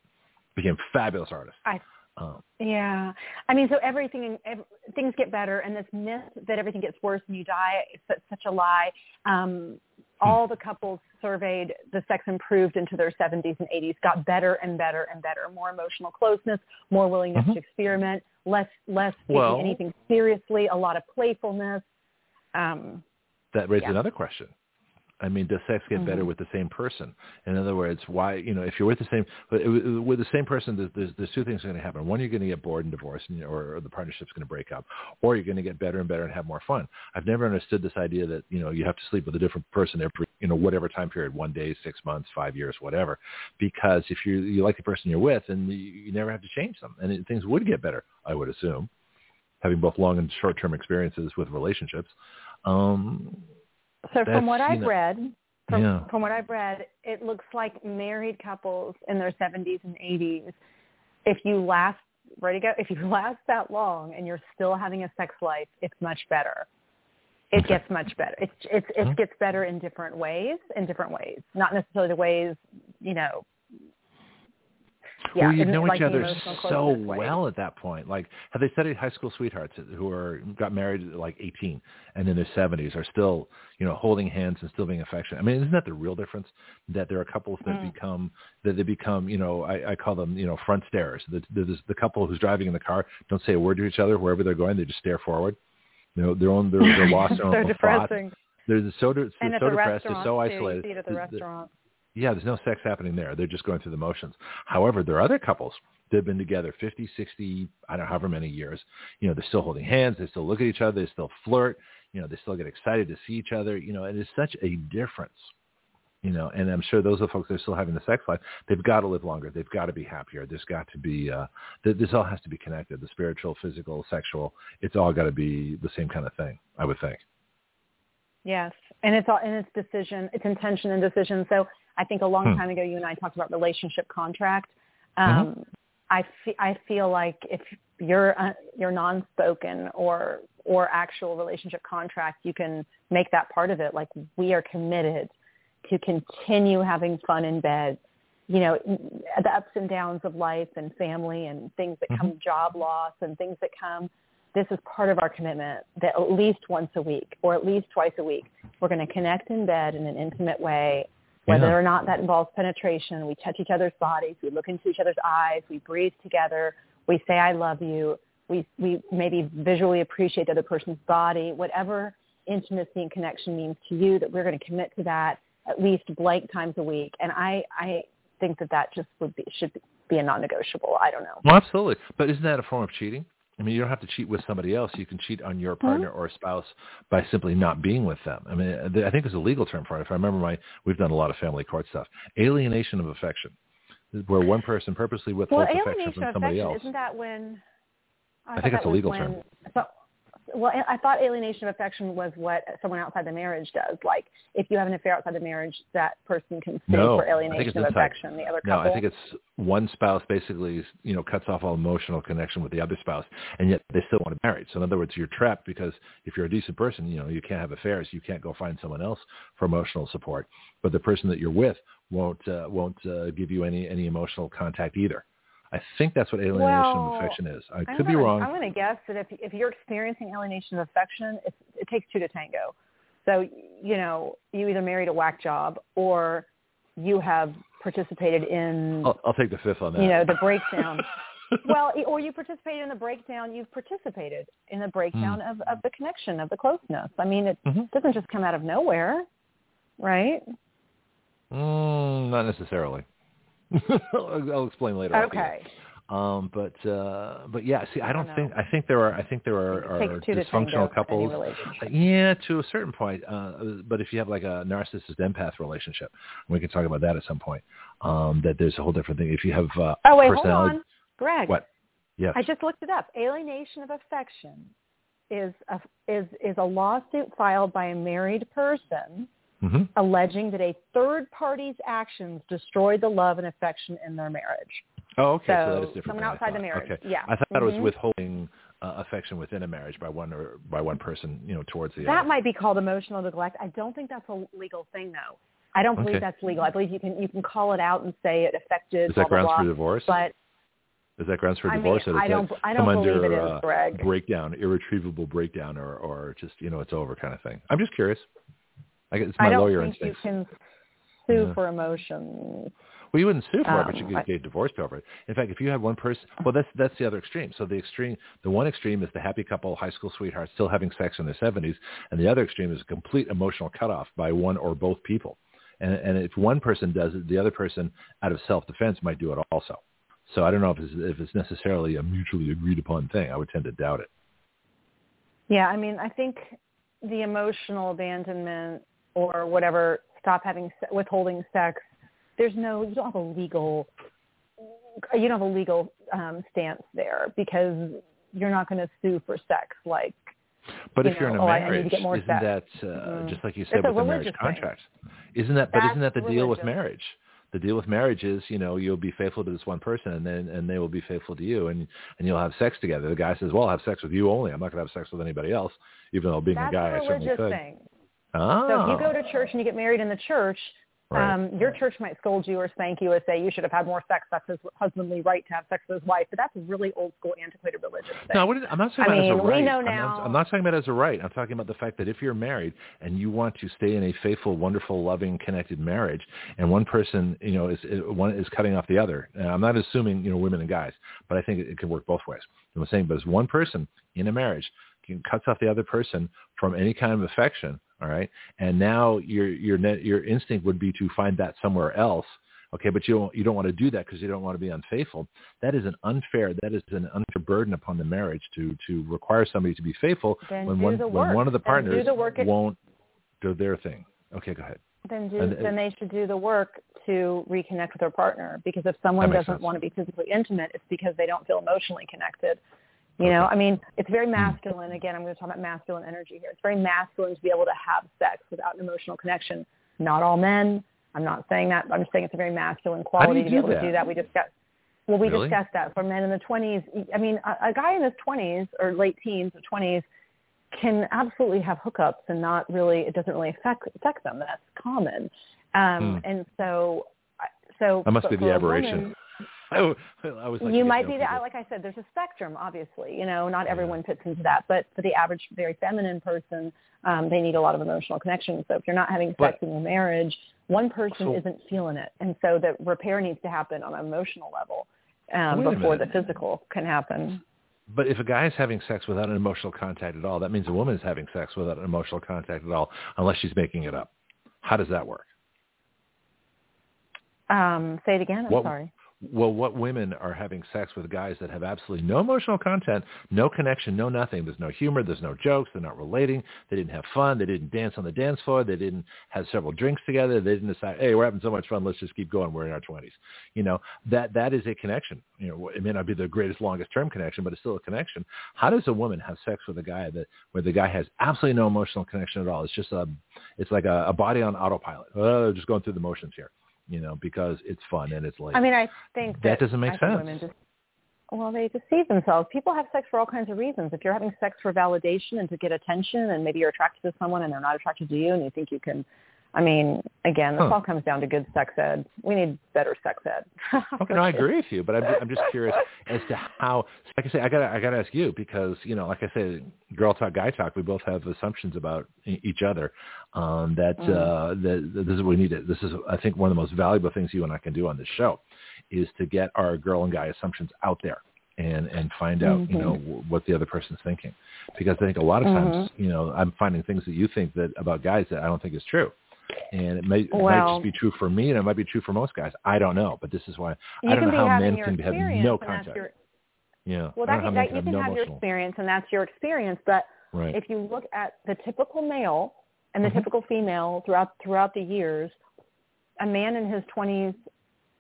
Became a fabulous artist. I, um, yeah, I mean, so everything every, things get better, and this myth that everything gets worse and you die is such a lie. Um, All the couples surveyed, the sex improved into their seventies and eighties, got better and better and better. More emotional closeness, more willingness mm-hmm. to experiment, less less taking well, anything seriously, a lot of playfulness. Um, that raises yeah. another question. I mean, does sex get mm-hmm. better with the same person? In other words, why, you know, if you're with the same, with the same person, there's, there's, there's two things going to happen. One, you're going to get bored and divorced, and, or, or the partnership's going to break up, or you're going to get better and better and have more fun. I've never understood this idea that, you know, you have to sleep with a different person every, you know, whatever time period, one day, six months, five years, whatever, because if you you like the person you're with, and you, you never have to change them, and it, things would get better, I would assume, having both long and short-term experiences with relationships. Um So That's, from what I've you know, read, from, yeah. from what I've read, it looks like married couples in their seventies and eighties, if you last, ready to go, if you last that long and you're still having a sex life, it's much better. It okay. gets much better. It it it mm-hmm. gets better in different ways, in different ways, not necessarily the ways you know. Yeah, well, you know like each other so well at that point. Like, have they studied high school sweethearts who are got married at like eighteen and in their seventies are still, you know, holding hands and still being affectionate? I mean, isn't that the real difference? That there are couples that mm. become that they become, you know, I, I call them, you know, front starers. The, the, the couple who's driving in the car don't say a word to each other wherever they're going. They just stare forward. You know, their own they're, they're lost their own thoughts. They're so, they're and so the depressed. They're so isolated. Eat at the restaurant. Yeah, there's no sex happening there. They're just going through the motions. However, there are other couples that have been together fifty, sixty, I don't know, however many years. You know, they're still holding hands. They still look at each other. They still flirt. You know, they still get excited to see each other. You know, it is such a difference. You know, and I'm sure those are folks that are still having the sex life. They've got to live longer. They've got to be happier. There's got to be uh, – this all has to be connected, the spiritual, physical, sexual. It's all got to be the same kind of thing, I would think. Yes, and it's all and it's decision, it's intention and decision. So I think a long hmm. time ago, you and I talked about relationship contract. Um, mm-hmm. I fe- I feel like if you're uh, you're non-spoken or or actual relationship contract, you can make that part of it. Like, we are committed to continue having fun in bed. You know, the ups and downs of life and family and things that mm-hmm. come, job loss and things that come. This is part of our commitment that at least once a week or at least twice a week, we're going to connect in bed in an intimate way, whether yeah. or not that involves penetration. We touch each other's bodies. We look into each other's eyes. We breathe together. We say, I love you. We we maybe visually appreciate the other person's body, whatever intimacy and connection means to you, that we're going to commit to that at least blank times a week. And I, I think that that just would be, should be a non-negotiable. I don't know. Well, absolutely. But isn't that a form of cheating? I mean, you don't have to cheat with somebody else. You can cheat on your partner mm-hmm. or spouse by simply not being with them. I mean, I think there's a legal term for it. If I remember my, we've done a lot of family court stuff. Alienation of affection, where one person purposely withholds well, affection from somebody affection, else. Isn't that when? I, I think it's a legal when, term. So, well, I thought alienation of affection was what someone outside the marriage does. Like, if you have an affair outside the marriage, that person can sue no, for alienation of inside. affection. The other couple. No, I think it's one spouse basically, you know, cuts off all emotional connection with the other spouse, and yet they still want to be married. So in other words, you're trapped because if you're a decent person, you know, you can't have affairs. You can't go find someone else for emotional support. But the person that you're with won't uh, won't uh, give you any, any emotional contact either. I think that's what alienation well, of affection is. I could I'm gonna, be wrong. I'm going to guess that if if you're experiencing alienation of affection, it's, it takes two to tango. So, you know, you either married a whack job or you have participated in... I'll, I'll take the fifth on that. You know, the breakdown. Well, or you participated in the breakdown. You've participated in the breakdown mm. of, of the connection, of the closeness. I mean, it mm-hmm. doesn't just come out of nowhere, right? Mm, not necessarily. I'll explain later. Okay. Um, but uh, but yeah, see, I don't I think I think there are I think there are, are dysfunctional couples. Yeah, to a certain point. Uh, but if you have like a narcissist empath relationship, we can talk about that at some point. Um, that there's a whole different thing. If you have uh, oh wait, hold on, Greg. What? Yes. I just looked it up. Alienation of affection is a, is is a lawsuit filed by a married person. Mm-hmm. alleging that a third party's actions destroyed the love and affection in their marriage. Oh, okay. So, so that is different. Someone outside the marriage. Okay. Yeah. I thought mm-hmm. it was withholding uh, affection within a marriage by one or by one person, you know, towards the that other. That might be called emotional neglect. I don't think that's a legal thing, though. I don't believe okay. that's legal. I believe you can you can call it out and say it affected. Is that blah, grounds blah, for divorce? But is that grounds for I divorce? Mean, or I don't. I don't believe under, it is, uh, Greg. Breakdown, irretrievable breakdown, or or just you know it's over kind of thing. I'm just curious. I, it's my I don't lawyer think instincts. You can sue yeah. for emotions. Well, you wouldn't sue for um, it, but you could I, get divorced over it. In fact, if you had one person, well, that's that's the other extreme. So the extreme, the one extreme is the happy couple, high school sweethearts, still having sex in their seventies, and the other extreme is a complete emotional cutoff by one or both people. And, and if one person does it, the other person, out of self-defense, might do it also. So I don't know if it's, if it's necessarily a mutually agreed upon thing. I would tend to doubt it. Yeah, I mean, I think the emotional abandonment or whatever, stop having withholding sex. There's no, you don't have a legal, you don't have a legal um, stance there because you're not going to sue for sex. Like, but you if know, you're in a oh, marriage, isn't sex. that uh, mm-hmm. just like you said it's with the marriage contract? Thing. Isn't that? That's but isn't that the religious. deal with marriage? The deal with marriage is, you know, you'll be faithful to this one person, and then and they will be faithful to you, and, and you'll have sex together. The guy says, "Well, I'll have sex with you only. I'm not going to have sex with anybody else, even though being That's a guy, a I certainly could." Thing. Oh. So if you go to church and you get married in the church, Right. Um, your church might scold you or spank you or say you should have had more sex. That's his husbandly right to have sex with his wife. But that's a really old school, antiquated religious thing. No, I'm not talking I about mean, as a right. We know now, I'm, not, I'm not talking about as a right. I'm talking about the fact that if you're married and you want to stay in a faithful, wonderful, loving, connected marriage, and one person, you know, is, is one is cutting off the other. And I'm not assuming, you know, women and guys, but I think it, it can work both ways. I'm saying, but as one person in a marriage can cuts off the other person from any kind of affection. All right. And now your, your net, your instinct would be to find that somewhere else. Okay. But you don't, you don't want to do that because you don't want to be unfaithful. That is an unfair, that is an unfair burden upon the marriage to, to require somebody to be faithful then when one, when one of the partners do the won't do their thing. Okay. Go ahead. Then do, and, then they should do the work to reconnect with their partner, because if someone doesn't sense. want to be physically intimate, it's because they don't feel emotionally connected. You know, I mean, it's very masculine. Again, I'm going to talk about masculine energy here. It's very masculine to be able to have sex without an emotional connection. Not all men. I'm not saying that. I'm just saying it's a very masculine quality to be able that? to do that. We discussed. Well, we really? discussed that for men in the twenties. I mean, a, a guy in his twenties or late teens or twenties can absolutely have hookups and not really, it doesn't really affect, affect them. That's common. Um, hmm. And so, so. That must be the aberration. Women, I, I was like you might be that. Like I said, there's a spectrum, obviously. You know, not everyone fits into that. But for the average, very feminine person, um, they need a lot of emotional connection. So if you're not having sex but, in your marriage, one person so, isn't feeling it, and so the repair needs to happen on an emotional level um, before the physical can happen. But if a guy is having sex without an emotional contact at all, that means a woman is having sex without an emotional contact at all, unless she's making it up. How does that work? Um, say it again. I'm what, sorry. Well, what women are having sex with guys that have absolutely no emotional content, no connection, no nothing. There's no humor. There's no jokes. They're not relating. They didn't have fun. They didn't dance on the dance floor. They didn't have several drinks together. They didn't decide, hey, we're having so much fun. Let's just keep going. We're in our twenties. You know, that that is a connection. You know, it may not be the greatest, longest term connection, but it's still a connection. How does a woman have sex with a guy that where the guy has absolutely no emotional connection at all? It's just a, it's like a, a body on autopilot. Oh, just going through the motions here. You know, because it's fun and it's like, I mean, I think that, that doesn't make sense. Women just, well, they deceive themselves. People have sex for all kinds of reasons. If you're having sex for validation and to get attention, and maybe you're attracted to someone and they're not attracted to you and you think you can, I mean, again, this huh. all comes down to good sex ed. We need better sex ed. Okay, no, I agree with you, but I'm, I'm just curious as to how, like I say, I gotta, I gotta ask you because, you know, like I said, girl talk, guy talk, we both have assumptions about each other. Um, that, mm. uh, that, that this is what we need. This is, I think, one of the most valuable things you and I can do on this show is to get our girl and guy assumptions out there and, and find out, mm-hmm. you know, w- what the other person's thinking. Because I think a lot of times, mm-hmm. you know, I'm finding things that you think that about guys that I don't think is true. And it, may, it well, might just be true for me, and it might be true for most guys. I don't know, but this is why I don't know how men can have no contact. Your, yeah, well, that, that, you can have, have your experience, and that's your experience. But right. if you look at the typical male and the mm-hmm. typical female throughout throughout the years, a man in his twenties,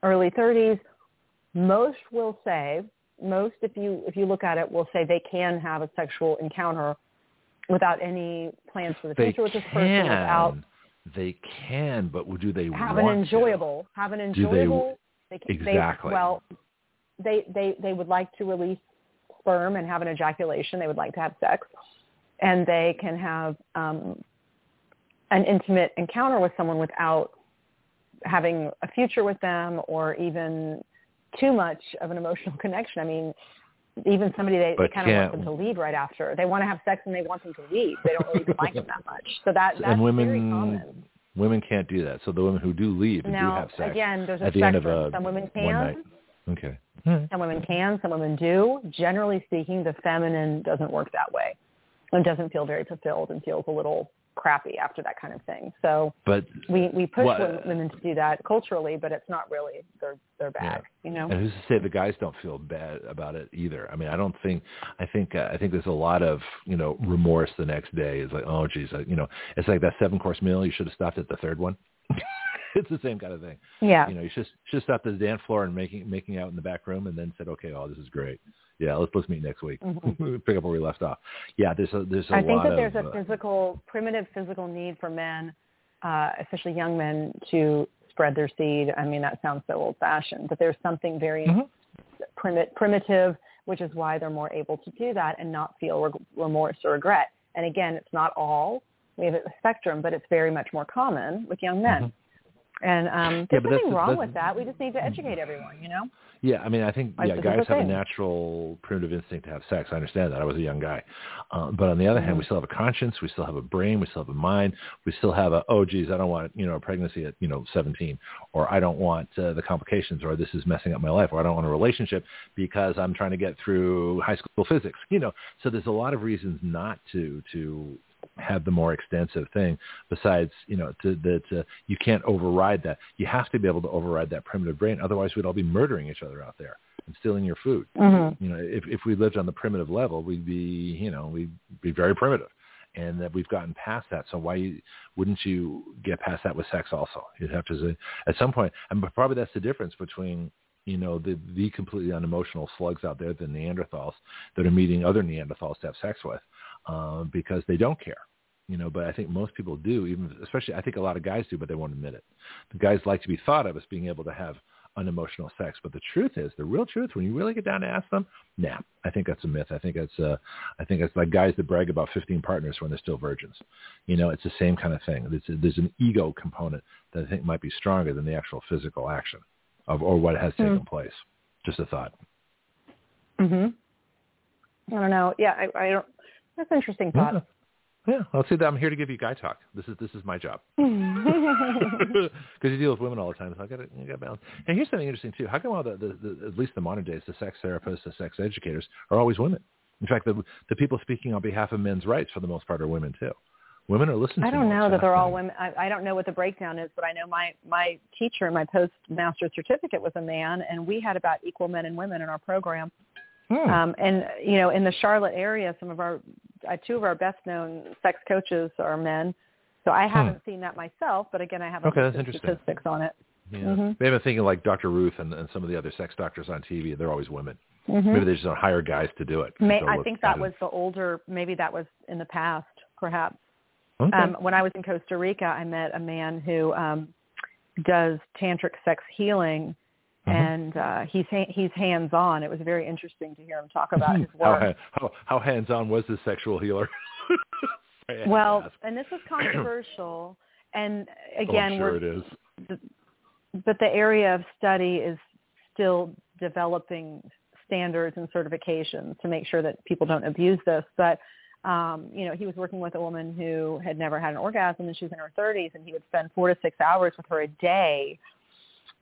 early thirties, most will say, most if you if you look at it, will say they can have a sexual encounter without any plans for the they future with this person, without. They can, but do they have want an enjoyable? To? Have an enjoyable. They, they can, exactly. They, well, they, they they would like to release sperm and have an ejaculation. They would like to have sex, and they can have um, an intimate encounter with someone without having a future with them, or even too much of an emotional connection. I mean, even somebody they, they kind of want them to leave right after. They want to have sex and they want them to leave. They don't really like them that much. So that that's and women, very common. Women can't do that. So the women who do leave and now, do have sex again, there's a at the end of a some women can. One night. Okay. Right. Some women can. Some women do. Generally speaking, the feminine doesn't work that way. It doesn't feel very fulfilled and feels a little crappy after that kind of thing. So but we, we push what, women to do that culturally, but it's not really their their bag, yeah. you know. And who's to say the guys don't feel bad about it either? I mean, I don't think I think uh, I think there's a lot of you know remorse the next day. It's like, oh geez, I, you know, it's like that seven course meal. You should have stopped at the third one. It's the same kind of thing. Yeah. You know, you should should stop at the dance floor and making making out in the back room, and then said, okay, oh, this is great. Yeah, let's let's meet next week. Mm-hmm. Pick up where we left off. Yeah, there's a there's a I lot of. I think that there's a uh, physical, primitive physical need for men, uh, especially young men, to spread their seed. I mean, that sounds so old-fashioned, but there's something very mm-hmm. primi- primitive, which is why they're more able to do that and not feel re- remorse or regret. And again, it's not all. We have a spectrum, but it's very much more common with young men. Mm-hmm. And um, there's yeah, nothing that's, wrong that's, with that. We just need to educate everyone, you know? Yeah, I mean, I think yeah, guys have thing. a natural primitive instinct to have sex. I understand that. I was a young guy. Uh, but on the other mm-hmm. hand, we still have a conscience. We still have a brain. We still have a mind. We still have a, oh, geez, I don't want, you know, a pregnancy at, you know, seventeen. Or I don't want uh, the complications. Or this is messing up my life. Or I don't want a relationship because I'm trying to get through high school physics. You know, so there's a lot of reasons not to to – have the more extensive thing besides, you know, that uh, you can't override that. You have to be able to override that primitive brain. Otherwise, we'd all be murdering each other out there and stealing your food. Mm-hmm. You know, if, if we lived on the primitive level, we'd be, you know, we'd be very primitive, and that we've gotten past that. So why you, wouldn't you get past that with sex also? You'd have to, at some point, and probably that's the difference between, you know, the, the completely unemotional slugs out there, the Neanderthals that are meeting other Neanderthals to have sex with. Um, because they don't care, you know, but I think most people do, even especially I think a lot of guys do, but they won't admit it. The guys like to be thought of as being able to have unemotional sex. But the truth is, the real truth, when you really get down to ask them, nah, I think that's a myth. I think that's uh, I think it's like guys that brag about fifteen partners when they're still virgins. You know, it's the same kind of thing. It's a, there's an ego component that I think might be stronger than the actual physical action of or what has taken mm. place. Just a thought. Mm-hmm. I don't know. Yeah, I, I don't. That's an interesting thought. Yeah, yeah. I'll say that I'm here to give you guy talk. This is this is my job. Because you deal with women all the time, so I got I got balance. And here's something interesting too. How come all the, the, the at least the modern days, the sex therapists, the sex educators are always women? In fact, the the people speaking on behalf of men's rights for the most part are women too. Women are listening. I don't know that they're all women. I, I don't know what the breakdown is, but I know my my teacher, my postmaster's certificate was a man, and we had about equal men and women in our program. Um, and, you know, in the Charlotte area, some of our, uh, two of our best known sex coaches are men. So I haven't hmm. seen that myself, but again, I haven't okay, that's interesting. Statistics on it. Yeah. Mm-hmm. Maybe I'm thinking like Doctor Ruth and, and some of the other sex doctors on T V, they're always women. Mm-hmm. Maybe they just don't hire guys to do it. May, I think that was the older, maybe that was in the past, perhaps. Okay. Um, when I was in Costa Rica, I met a man who um, does tantric sex healing. Mm-hmm. And uh, he's he's hands-on. It was very interesting to hear him talk about his work. How, how, how hands-on was this sexual healer? Well, and this was controversial. And again, oh, I'm sure it is. The, but the area of study is still developing standards and certifications to make sure that people don't abuse this. But um, you know, he was working with a woman who had never had an orgasm, and she was in her thirties, and he would spend four to six hours with her a day.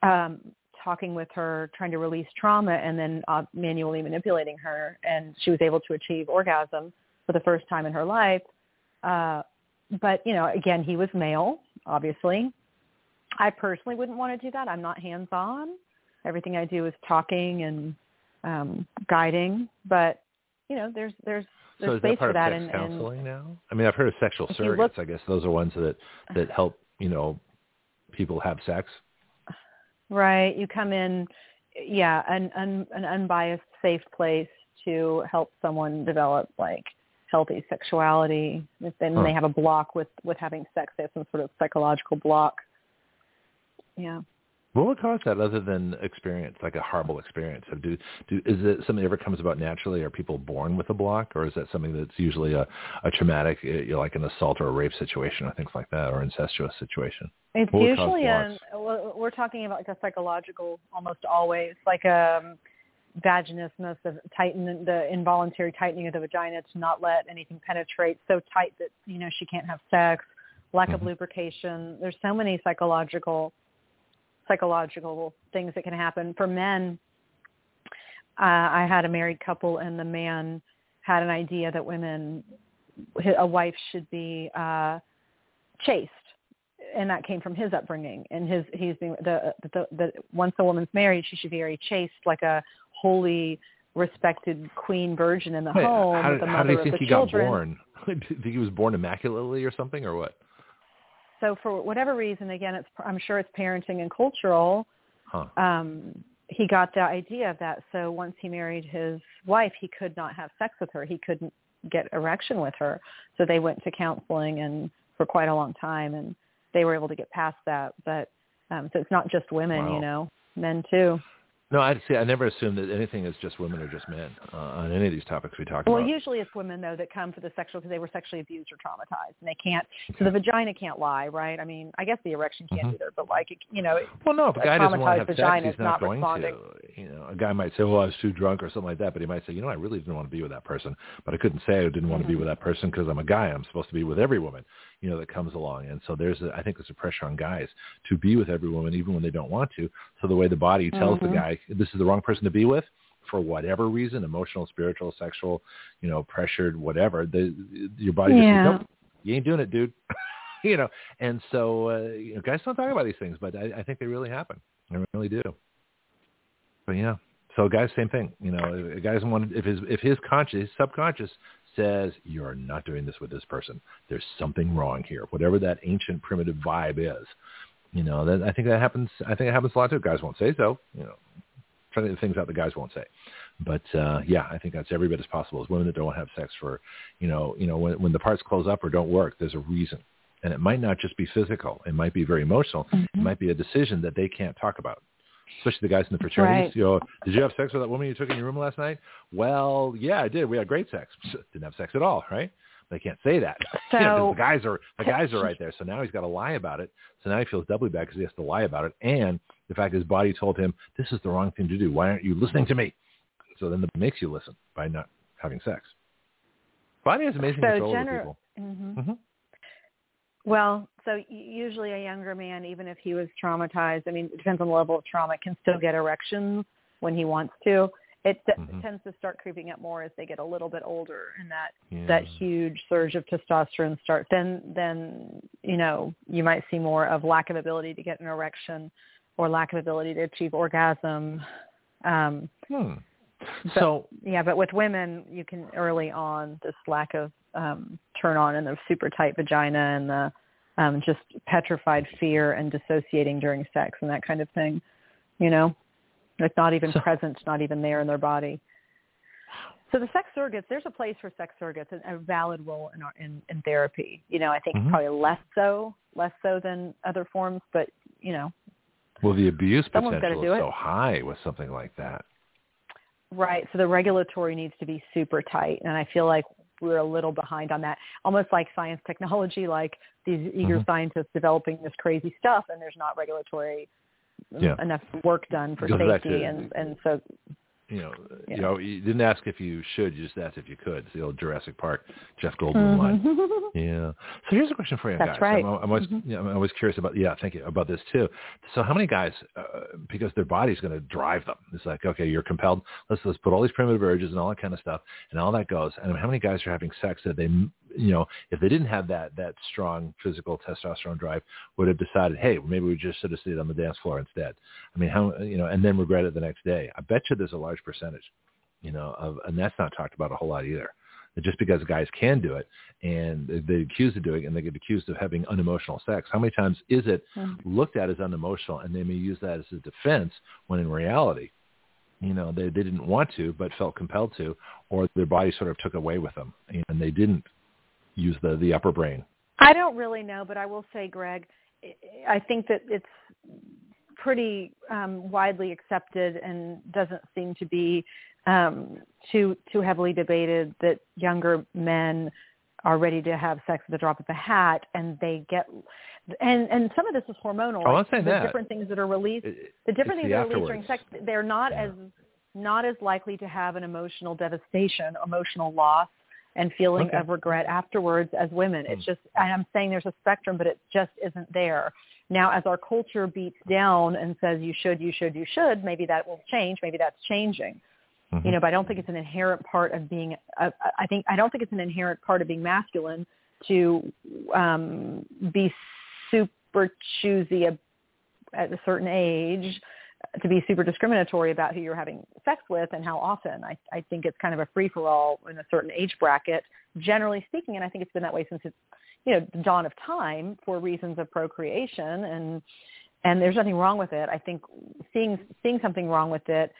Um, talking with her, trying to release trauma, and then uh, manually manipulating her. And she was able to achieve orgasm for the first time in her life. Uh, but, you know, again, he was male, obviously. I personally wouldn't want to do that. I'm not hands-on. Everything I do is talking and um, guiding. But, you know, there's there's, there's so is space that part for that. Of sex and, counseling and now? I mean, I've heard of sexual surrogates. Look, I guess those are ones that, that help, you know, people have sex. Right. You come in, yeah, an, an an unbiased, safe place to help someone develop, like, healthy sexuality. If then huh. they have a block with, with having sex. They have some sort of psychological block. Yeah. What would cause that other than experience, like a horrible experience? Do, do, is it something that ever comes about naturally? Are people born with a block, or is that something that's usually a, a traumatic, you know, like an assault or a rape situation or things like that, or incestuous situation? It's what usually, an, we're talking about like a psychological almost always, like a vaginismus, of tighten, the involuntary tightening of the vagina to not let anything penetrate so tight that, you know, she can't have sex, lack mm-hmm. of lubrication. There's so many psychological psychological things that can happen. For men, uh, I had a married couple, and the man had an idea that women, a wife should be uh, chaste, and that came from his upbringing. And his he's the the, the the once a woman's married, she should be very chaste, like a holy, respected queen virgin in the Wait, home. How did, the mother how do you think he children. got born? Think he was born immaculately or something, or what? So for whatever reason, again, it's, I'm sure it's parenting and cultural, huh. um, he got the idea of that. So once he married his wife, he could not have sex with her. He couldn't get erection with her. So they went to counseling and for quite a long time, and they were able to get past that. But um, so it's not just women, wow. you know, men too. No, I see. I never assume that anything is just women or just men uh, on any of these topics we talk well, about. Well, usually it's women, though, that come for the sexual because they were sexually abused or traumatized, and they can't. Okay. So the vagina can't lie, right? I mean, I guess the erection can't mm-hmm. either, but like, you know, well, no, if a, a guy doesn't want to have sex, he's not, not going responding. to. You know, a guy might say, "Well, I was too drunk" or something like that, but he might say, "You know, I really didn't want to be with that person, but I couldn't say I didn't want mm-hmm. to be with that person because I'm a guy. I'm supposed to be with every woman, you know, that comes along." And so there's, a, I think, there's a pressure on guys to be with every woman, even when they don't want to. So the way the body tells mm-hmm. the guy, this is the wrong person to be with for whatever reason, emotional, spiritual, sexual, you know, pressured, whatever, the, your body yeah. just goes, nope, you ain't doing it, dude. You know, and so, uh, you know, guys don't talk about these things, but I, I think they really happen. They really do. But yeah, so guys, same thing. You know, if guys want, if his, if his conscious, his subconscious says, you're not doing this with this person, there's something wrong here, whatever that ancient primitive vibe is. You know, that, I think that happens. I think it happens a lot too. Guys won't say so. You know, trying to get things out the guys won't say. But uh, yeah, I think that's every bit as possible. As women that don't have sex for, you know, you know, when when the parts close up or don't work, there's a reason, and it might not just be physical. It might be very emotional. Mm-hmm. It might be a decision that they can't talk about. Especially the guys in the fraternities. Right. You know, did you have sex with that woman you took in your room last night? Well, yeah, I did. We had great sex. Didn't have sex at all, right? They can't say that. So, you know, the guys are the guys are right there. So now he's got to lie about it. So now he feels doubly bad because he has to lie about it. And the fact his body told him, this is the wrong thing to do. Why aren't you listening to me? So then it makes you listen by not having sex. Body has amazing so control gener- over people. Mm-hmm. Mm-hmm. Well, so usually a younger man, even if he was traumatized, I mean, it depends on the level of trauma, can still get erections when he wants to. It d- mm-hmm. tends to start creeping up more as they get a little bit older, and that yeah. that huge surge of testosterone starts. Then, then you know, you might see more of lack of ability to get an erection or lack of ability to achieve orgasm. Um, hmm. but, so yeah, but with women, you can early on this lack of um, turn on and the super tight vagina and the um, just petrified fear and dissociating during sex and that kind of thing, you know. It's not even so, present, not even there in their body. So the sex surrogates, there's a place for sex surrogates and a valid role in, our, in, in therapy. You know, I think mm-hmm. probably less so, less so than other forms, but, you know. Well, the abuse potential is so high with something like that. Right. So the regulatory needs to be super tight. And I feel like we're a little behind on that, almost like science technology, like these eager mm-hmm. scientists developing this crazy stuff, and there's not regulatory Yeah. enough work done for Goes safety to, and, and so you know yeah. you know you didn't ask if you should, you just asked if you could. It's the old Jurassic Park Jeff Goldblum line. Yeah. So here's a question for you That's guys. Right. I'm, I'm always mm-hmm. you know, I'm always curious about yeah thank you about this too. So how many guys uh, because their body's going to drive them. It's like, okay, you're compelled. Let's let's put all these primitive urges and all that kind of stuff and all that goes. And how many guys are having sex that they you know, if they didn't have that that strong physical testosterone drive, would have decided, hey, maybe we just should have stayed on the dance floor instead. I mean, how you know, and then regret it the next day. I bet you there's a large percentage, you know, of, and that's not talked about a whole lot either. Just because guys can do it and they're accused of doing it and they get accused of having unemotional sex, how many times is it mm-hmm. looked at as unemotional and they may use that as a defense when in reality, you know, they, they didn't want to but felt compelled to, or their body sort of took away with them and they didn't use the, the upper brain? I don't really know, but I will say, Greg, I think that it's pretty um, widely accepted and doesn't seem to be um, too too heavily debated that younger men are ready to have sex at the drop of a hat, and they get and and some of this is hormonal. Oh, I'll say that. The different things that are released, it, the different things that are released during sex, they're not yeah. as not as likely to have an emotional devastation, emotional loss, and feeling okay. of regret afterwards as women. It's just, and I'm saying there's a spectrum, but it just isn't there. Now, as our culture beats down and says, you should, you should, you should, maybe that will change. Maybe that's changing, mm-hmm. you know, but I don't think it's an inherent part of being, uh, I think, I don't think it's an inherent part of being masculine to um, be super choosy at a certain age, to be super discriminatory about who you're having sex with and how often. I, I think it's kind of a free-for-all in a certain age bracket, generally speaking, and I think it's been that way since, it's, you know, the dawn of time for reasons of procreation, and and there's nothing wrong with it. I think seeing seeing something wrong with it,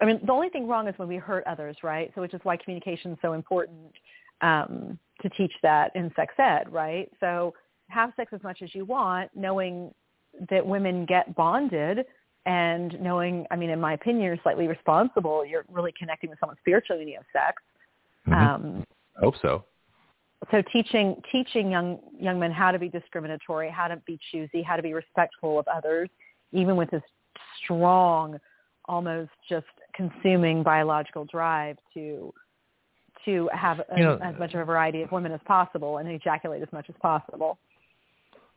I mean, the only thing wrong is when we hurt others, right? So which is why communication is so important um, to teach that in sex ed, right? So have sex as much as you want, knowing that women get bonded and knowing, I mean, in my opinion, you're slightly responsible. You're really connecting with someone spiritually when you have sex. Mm-hmm. Um, I hope so. So teaching teaching young young men how to be discriminatory, how to be choosy, how to be respectful of others, even with this strong, almost just consuming biological drive to to have a, you know, as much of a variety of women as possible and ejaculate as much as possible.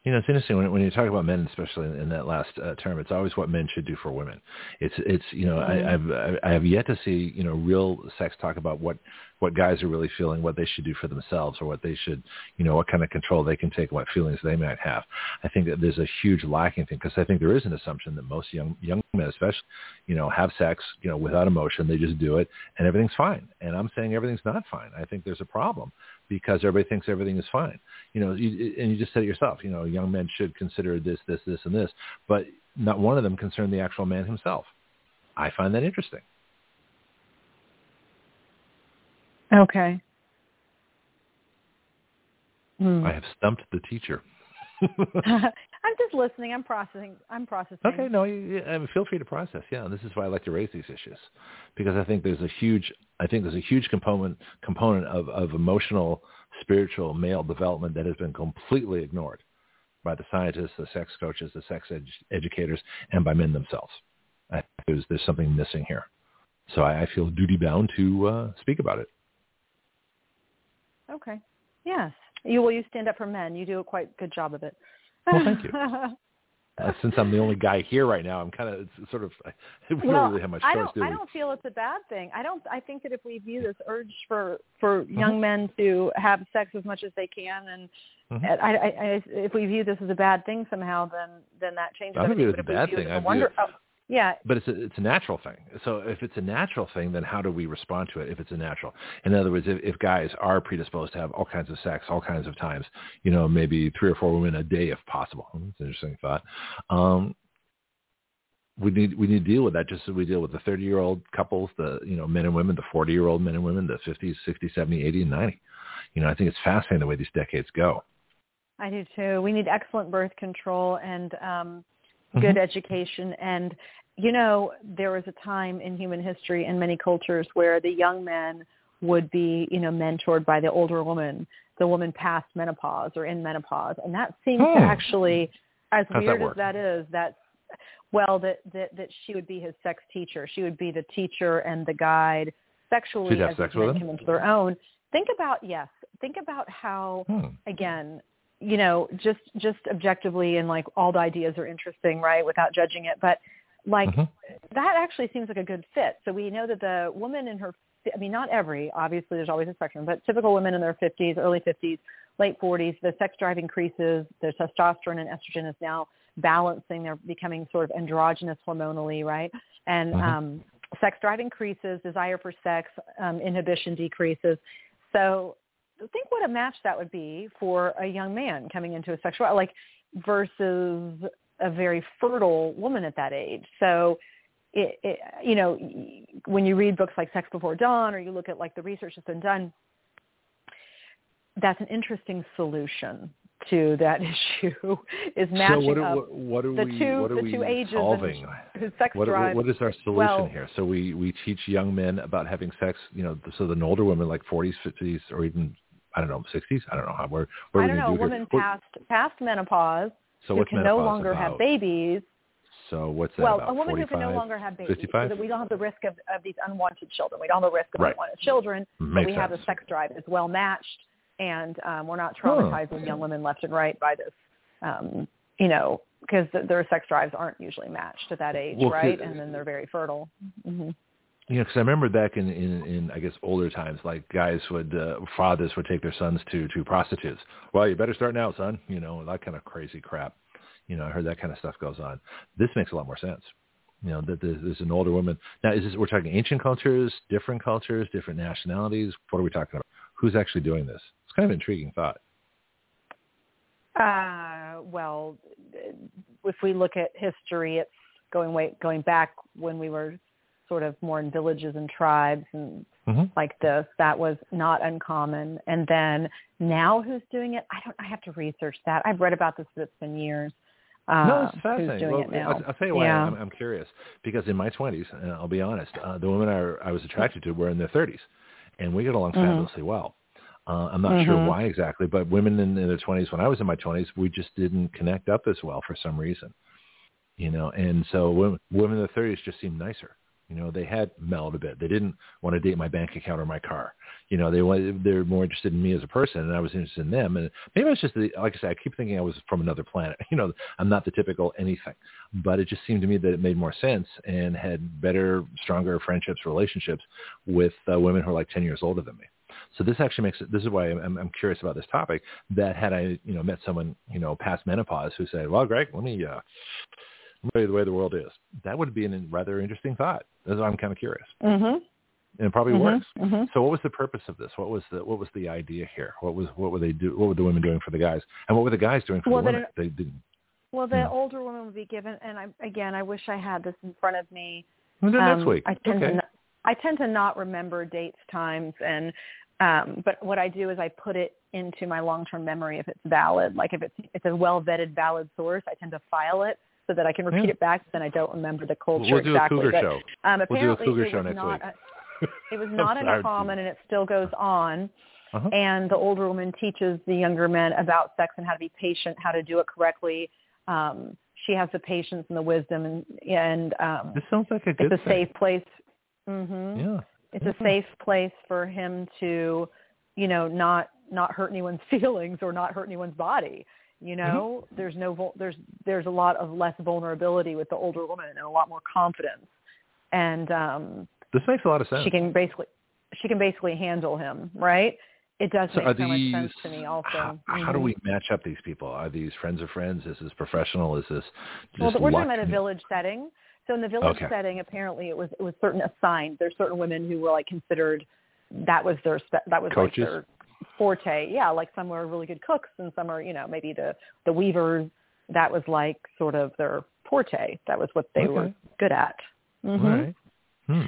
You know, it's interesting when, when you talk about men, especially in, in that last uh, term. It's always what men should do for women. It's it's you know mm-hmm. I, I've I have yet to see you know real sex talk about what what guys are really feeling, what they should do for themselves, or what they should you know what kind of control they can take, what feelings they might have. I think that there's a huge lacking thing because I think there is an assumption that most young young men, especially you know, have sex you know without emotion. They just do it and everything's fine. And I'm saying everything's not fine. I think there's a problem. Because everybody thinks everything is fine, you know, you, and you just said it yourself, you know, young men should consider this, this, this, and this, but not one of them concerned the actual man himself. I find that interesting. Okay. Hmm. I have stumped the teacher. I'm just listening. I'm processing. I'm processing. Okay, no, you, I mean, feel free to process. Yeah, and this is why I like to raise these issues, because I think there's a huge, I think there's a huge component component of, of emotional, spiritual male development that has been completely ignored by the scientists, the sex coaches, the sex edu- educators, and by men themselves. I think there's, there's something missing here, so I, I feel duty bound to uh, speak about it. Okay. Yes. You will. You stand up for men. You do a quite good job of it. Well, thank you. Uh, since I'm the only guy here right now, I'm kind of it's sort of. I don't well, really have much choice. I don't, do I don't feel it's a bad thing. I don't. I think that if we view this urge for, for young mm-hmm. men to have sex as much as they can, and mm-hmm. I, I, I, if we view this as a bad thing somehow, then then that changes. I don't view it as a bad thing. I wonder. Yeah, but it's a, it's a natural thing. So if it's a natural thing, then how do we respond to it if it's a natural? In other words, if, if guys are predisposed to have all kinds of sex, all kinds of times, you know, maybe three or four women a day if possible. That's an interesting thought. Um, we need we need to deal with that just as we deal with the thirty-year-old couples, the you know men and women, the forty-year-old men and women, the fifty, sixty, seventy, eighty, and ninety. You know, I think it's fascinating the way these decades go. I do too. We need excellent birth control and um, good mm-hmm. education and you know, there was a time in human history and many cultures where the young men would be, you know, mentored by the older woman, the woman past menopause or in menopause. And that seems oh. to actually, as How's weird that work? as that is, that's, well, that, that that she would be his sex teacher. She would be the teacher and the guide sexually as sex they come into their own. Think about, yes, think about how, hmm. again, you know, just just objectively and like all the ideas are interesting, right, without judging it, but Like mm-hmm. that actually seems like a good fit. So we know that the woman in her, I mean, not every, obviously there's always a spectrum, but typical women in their fifties, early fifties, late forties, the sex drive increases, their testosterone and estrogen is now balancing. They're becoming sort of androgynous hormonally, right? And mm-hmm. um, sex drive increases, desire for sex, um, inhibition decreases. So think what a match that would be for a young man coming into a sexual, like versus a very fertile woman at that age. So, it, it, you know, when you read books like Sex Before Dawn or you look at like the research that's been done, that's an interesting solution to that issue is matching so what are, up what are we, the two, what are the two ages solving? And sex what, drive. What is our solution well, here? So we, we teach young men about having sex, you know, so the older women like forties, fifties, or even, I don't know, sixties? I don't know. how. Where, where I don't know, do women past, past menopause. So who can no longer about? have babies. So what's that well, about? Well, a woman forty-five, who can no longer have babies. fifty-five? So that we don't have the risk of, of these unwanted children. We don't have the risk of right. unwanted children. Makes but we sense. have a sex drive that's well matched, and um, we're not traumatizing huh. young women left and right by this, um, you know, because th- their sex drives aren't usually matched at that age, well, right? And then they're very fertile. Mm-hmm. You know, because I remember back in, in, in, I guess, older times, like guys would, uh, fathers would take their sons to, to prostitutes. Well, you better start now, son. You know, that kind of crazy crap. You know, I heard that kind of stuff goes on. This makes a lot more sense. You know, that there's an older woman. Now, is this, we're talking ancient cultures, different cultures, different nationalities. What are we talking about? Who's actually doing this? It's kind of an intriguing thought. Uh, well, if we look at history, it's going way, going back when we were sort of more in villages and tribes and mm-hmm. like this, that was not uncommon. And then now who's doing it? I don't, I have to research that. I've read about this, but it's been years. Uh, no, it's fascinating. Well, it I'll, I'll tell you why yeah. I'm, I'm curious. Because in my twenties, and I'll be honest, uh, the women I, I was attracted to were in their thirties, and we got along mm-hmm. fabulously well. Uh, I'm not mm-hmm. sure why exactly, but women in, in their twenties, when I was in my twenties, we just didn't connect up as well for some reason, you know. And so women, women in their thirties just seemed nicer. You know, they had mellowed a bit. They didn't want to date my bank account or my car. You know, they wanted, they're more interested in me as a person, and I was interested in them. And maybe it's just, the, like I said, I keep thinking I was from another planet. You know, I'm not the typical anything. But it just seemed to me that it made more sense and had better, stronger friendships, relationships with uh, women who are like ten years older than me. So this actually makes it, this is why I'm, I'm curious about this topic, that had I, you know, met someone, you know, past menopause who said, well, Greg, let me... Uh, the way the world is, that would be a rather interesting thought. That's why I'm kind of curious, mm-hmm. and it probably mm-hmm. works. Mm-hmm. So, what was the purpose of this? What was the what was the idea here? What was what were they do? What were the women doing for the guys, and what were the guys doing for well, the women? They didn't. Well, the hmm. older women would be given, and I, again, I wish I had this in front of me. Well, then um, next week, I tend, okay. to, I tend to not remember dates, times, and um, but what I do is I put it into my long-term memory if it's valid. Like if it's it's a well-vetted, valid source, I tend to file it. So that I can repeat yeah. it back, then I don't remember the culture we'll do exactly. A cougar but, show. Um, we'll do a cougar show next week. A, it was not uncommon, and it still goes on. Uh-huh. And the older woman teaches the younger men about sex and how to be patient, how to do it correctly. Um, she has the patience and the wisdom, and, and um, this sounds like a good it's a thing. safe place. Mm-hmm. Yeah, it's yeah. a safe place for him to, you know, not not hurt anyone's feelings or not hurt anyone's body. You know, mm-hmm. there's no there's there's a lot of less vulnerability with the older woman and a lot more confidence. And um, this makes a lot of sense. She can basically she can basically handle him, right? It does so make so these, much sense to me. Also, how, mm-hmm. how do we match up these people? Are these friends of friends? Is this professional? Is this just well? But we're talking about a village setting. So in the village okay. setting, apparently it was it was certain assigned. There's certain women who were like considered that was their that was coaches. Like their forte, yeah, like some are really good cooks and some are, you know, maybe the, the weavers. That was like sort of their forte. That was what they okay. were good at. Mm-hmm. Right. Hmm.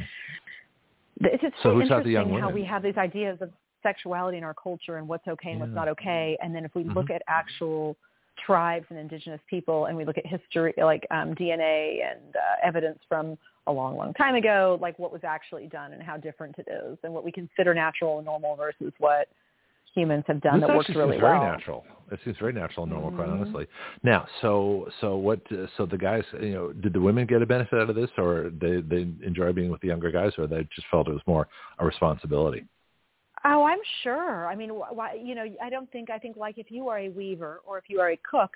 It's just so interesting how we have these ideas of sexuality in our culture and what's okay and yeah. what's not okay. And then if we mm-hmm. look at actual tribes and indigenous people and we look at history, like um, D N A and uh, evidence from a long, long time ago, like what was actually done and how different it is and what we consider natural and normal versus what humans have done this that works really well. It seems very natural. It seems very natural and normal, mm-hmm. quite honestly. Now, so so what? Uh, so the guys, you know, did the women get a benefit out of this, or they they enjoy being with the younger guys, or they just felt it was more a responsibility? Oh, I'm sure. I mean, wh- why, you know, I don't think I think like if you are a weaver or if you are a cook,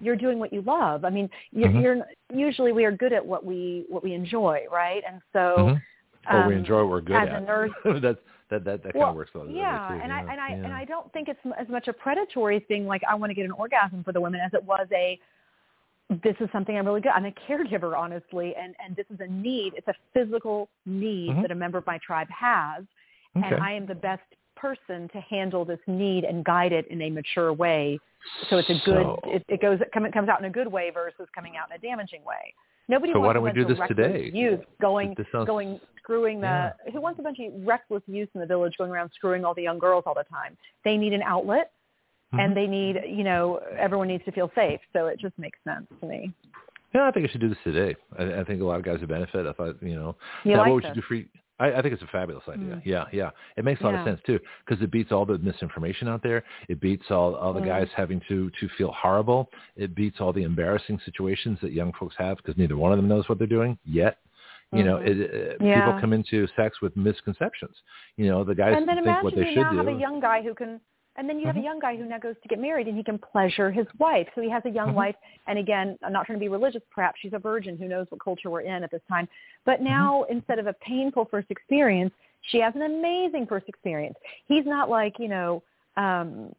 you're doing what you love. I mean, you're, mm-hmm. you're usually we are good at what we what we enjoy, right? And so. Mm-hmm. Or um, we enjoy what we're good as at. As a nurse. that, that, that, that well, kind of works well. Yeah, too, and, I, and, I, yeah. and I don't think it's as much a predatory thing like I want to get an orgasm for the women as it was a, this is something I'm really good at. I'm a caregiver, honestly, and, and this is a need. It's a physical need mm-hmm. that a member of my tribe has, okay. and I am the best person to handle this need and guide it in a mature way. So it's a good, so, it, it goes, it comes out in a good way versus coming out in a damaging way. Nobody so wants why don't we do this today? Youth going, this sounds, going, screwing the. Yeah. Who wants a bunch of reckless youth in the village going around screwing all the young girls all the time? They need an outlet, mm-hmm. and they need, you know, everyone needs to feel safe. So it just makes sense to me. Yeah, I think I should do this today. I, I think a lot of guys would benefit. I thought, you know, you now, like what would this? You do for? I, I think it's a fabulous idea. Mm. Yeah, yeah. It makes a lot yeah. of sense, too, because it beats all the misinformation out there. It beats all, all the mm. guys having to, to feel horrible. It beats all the embarrassing situations that young folks have because neither one of them knows what they're doing yet. You mm. know, it, it, yeah. people come into sex with misconceptions. You know, the guys and then think what they should do. And then imagine you now have a young guy who can – and then you have mm-hmm. a young guy who now goes to get married and he can pleasure his wife. So he has a young mm-hmm. wife. And again, I'm not trying to be religious. Perhaps she's a virgin. Who knows what culture we're in at this time. But now mm-hmm. instead of a painful first experience, she has an amazing first experience. He's not like, you know, um,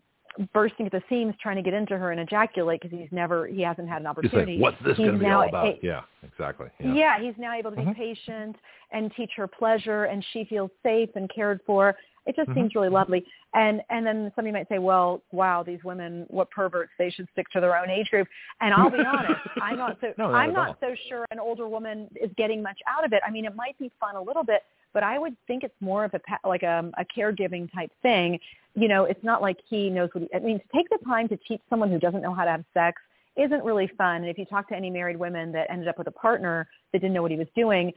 bursting at the seams trying to get into her and ejaculate because he's never, he hasn't had an opportunity. He's like, what's this going to be all about? A, yeah, exactly. Yeah. yeah, he's now able to be mm-hmm. patient and teach her pleasure and she feels safe and cared for. It just mm-hmm. seems really lovely. And and then somebody might say, well, wow, these women, what perverts, they should stick to their own age group. And I'll be honest, I'm not so no, not I'm not all. so sure an older woman is getting much out of it. I mean, it might be fun a little bit, but I would think it's more of a like a, a caregiving type thing. You know, it's not like he knows what he – I mean, to take the time to teach someone who doesn't know how to have sex isn't really fun. And if you talk to any married women that ended up with a partner that didn't know what he was doing,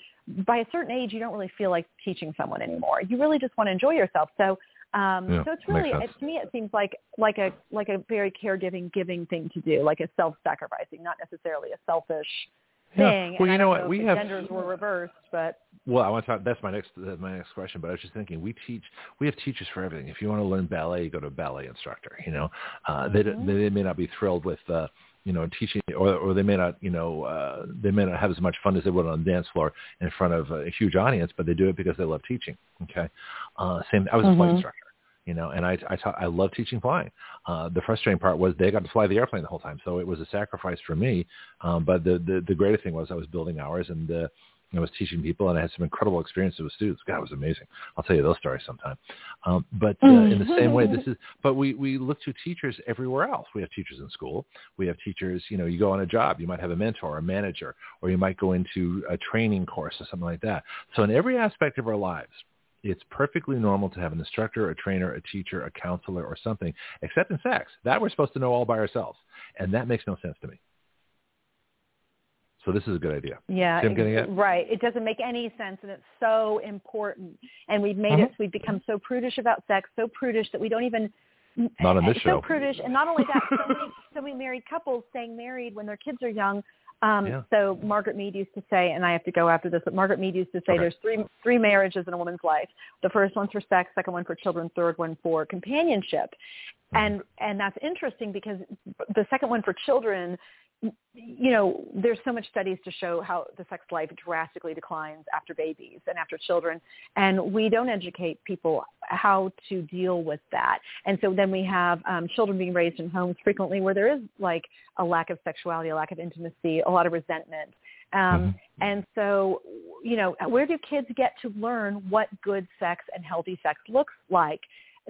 by a certain age, you don't really feel like teaching someone anymore. You really just want to enjoy yourself. So, um, yeah, so it's really, it, to me, it seems like, like a, like a very caregiving, giving thing to do, like a self-sacrificing, not necessarily a selfish thing. Yeah. Well, and you know what, know we have genders were reversed, but well, I want to talk. That's my next that's my next question. But I was just thinking, we teach, we have teachers for everything. If you want to learn ballet, you go to a ballet instructor. You know, uh, they mm-hmm. they may not be thrilled with, uh, you know, teaching, or or they may not, you know, uh, they may not have as much fun as they would on the dance floor in front of a huge audience. But they do it because they love teaching. Okay, uh, same. I was mm-hmm. a flight instructor. You know, and I I, taught, I love teaching flying. Uh, the frustrating part was they got to fly the airplane the whole time, so it was a sacrifice for me. Um, but the, the the greatest thing was I was building hours, and uh, I was teaching people, and I had some incredible experiences with students. God, it was amazing. I'll tell you those stories sometime. Um, but uh, in the same way, this is. But we we look to teachers everywhere else. We have teachers in school. We have teachers. You know, you go on a job. You might have a mentor, a manager, or you might go into a training course or something like that. So in every aspect of our lives, it's perfectly normal to have an instructor, a trainer, a teacher, a counselor, or something, except in sex. That we're supposed to know all by ourselves, and that makes no sense to me. So this is a good idea. Yeah, it, right. It doesn't make any sense, and it's so important. And we've made uh-huh. it, we've become so prudish about sex, so prudish that we don't even – Not on this so show. So prudish, and not only that, so, many, so many married couples staying married when their kids are young. Um, yeah. So Margaret Mead used to say, and I have to go after this, but Margaret Mead used to say okay. there's three three marriages in a woman's life. The first one's for sex, second one for children, third one for companionship. Mm-hmm. And and that's interesting because the second one for children, you know, there's so much studies to show how the sex life drastically declines after babies and after children. And we don't educate people how to deal with that. And so then we have um, children being raised in homes frequently where there is like a lack of sexuality, a lack of intimacy, a lot of resentment. Um, mm-hmm. And so, you know, where do kids get to learn what good sex and healthy sex looks like?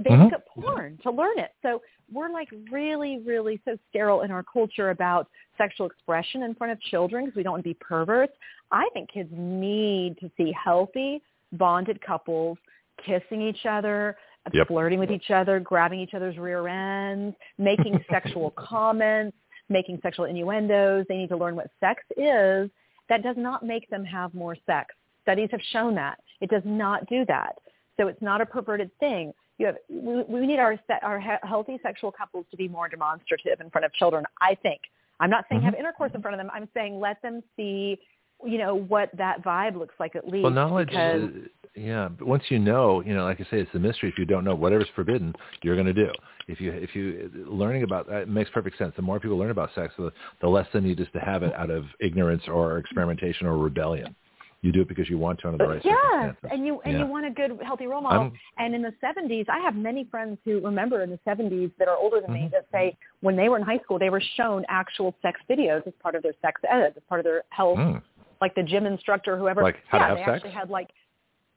They look at porn to learn it. So we're like really, really so sterile in our culture about sexual expression in front of children because we don't want to be perverts. I think kids need to see healthy, bonded couples kissing each other, yep. flirting with each other, grabbing each other's rear ends, making sexual comments, making sexual innuendos. They need to learn what sex is. That does not make them have more sex. Studies have shown that. It does not do that. So it's not a perverted thing. You have, we, we need our our healthy sexual couples to be more demonstrative in front of children, I think. I'm not saying mm-hmm. have intercourse in front of them. I'm saying let them see, you know, what that vibe looks like at least. Well, knowledge is, yeah. But once you know, you know, like I say, it's a mystery. If you don't know, whatever's forbidden, you're going to do. If you, if you, learning about, it makes perfect sense. The more people learn about sex, the, the less they need is to have it out of ignorance or experimentation or rebellion. You do it because you want to under the right circumstances. Yes, and you and yeah. you want a good, healthy role model. I'm, and in the seventies, I have many friends who remember in the seventies that are older than mm-hmm. me that say when they were in high school, they were shown actual sex videos as part of their sex ed, as part of their health, mm. like the gym instructor, whoever. Like how yeah, to have they sex? Actually had like,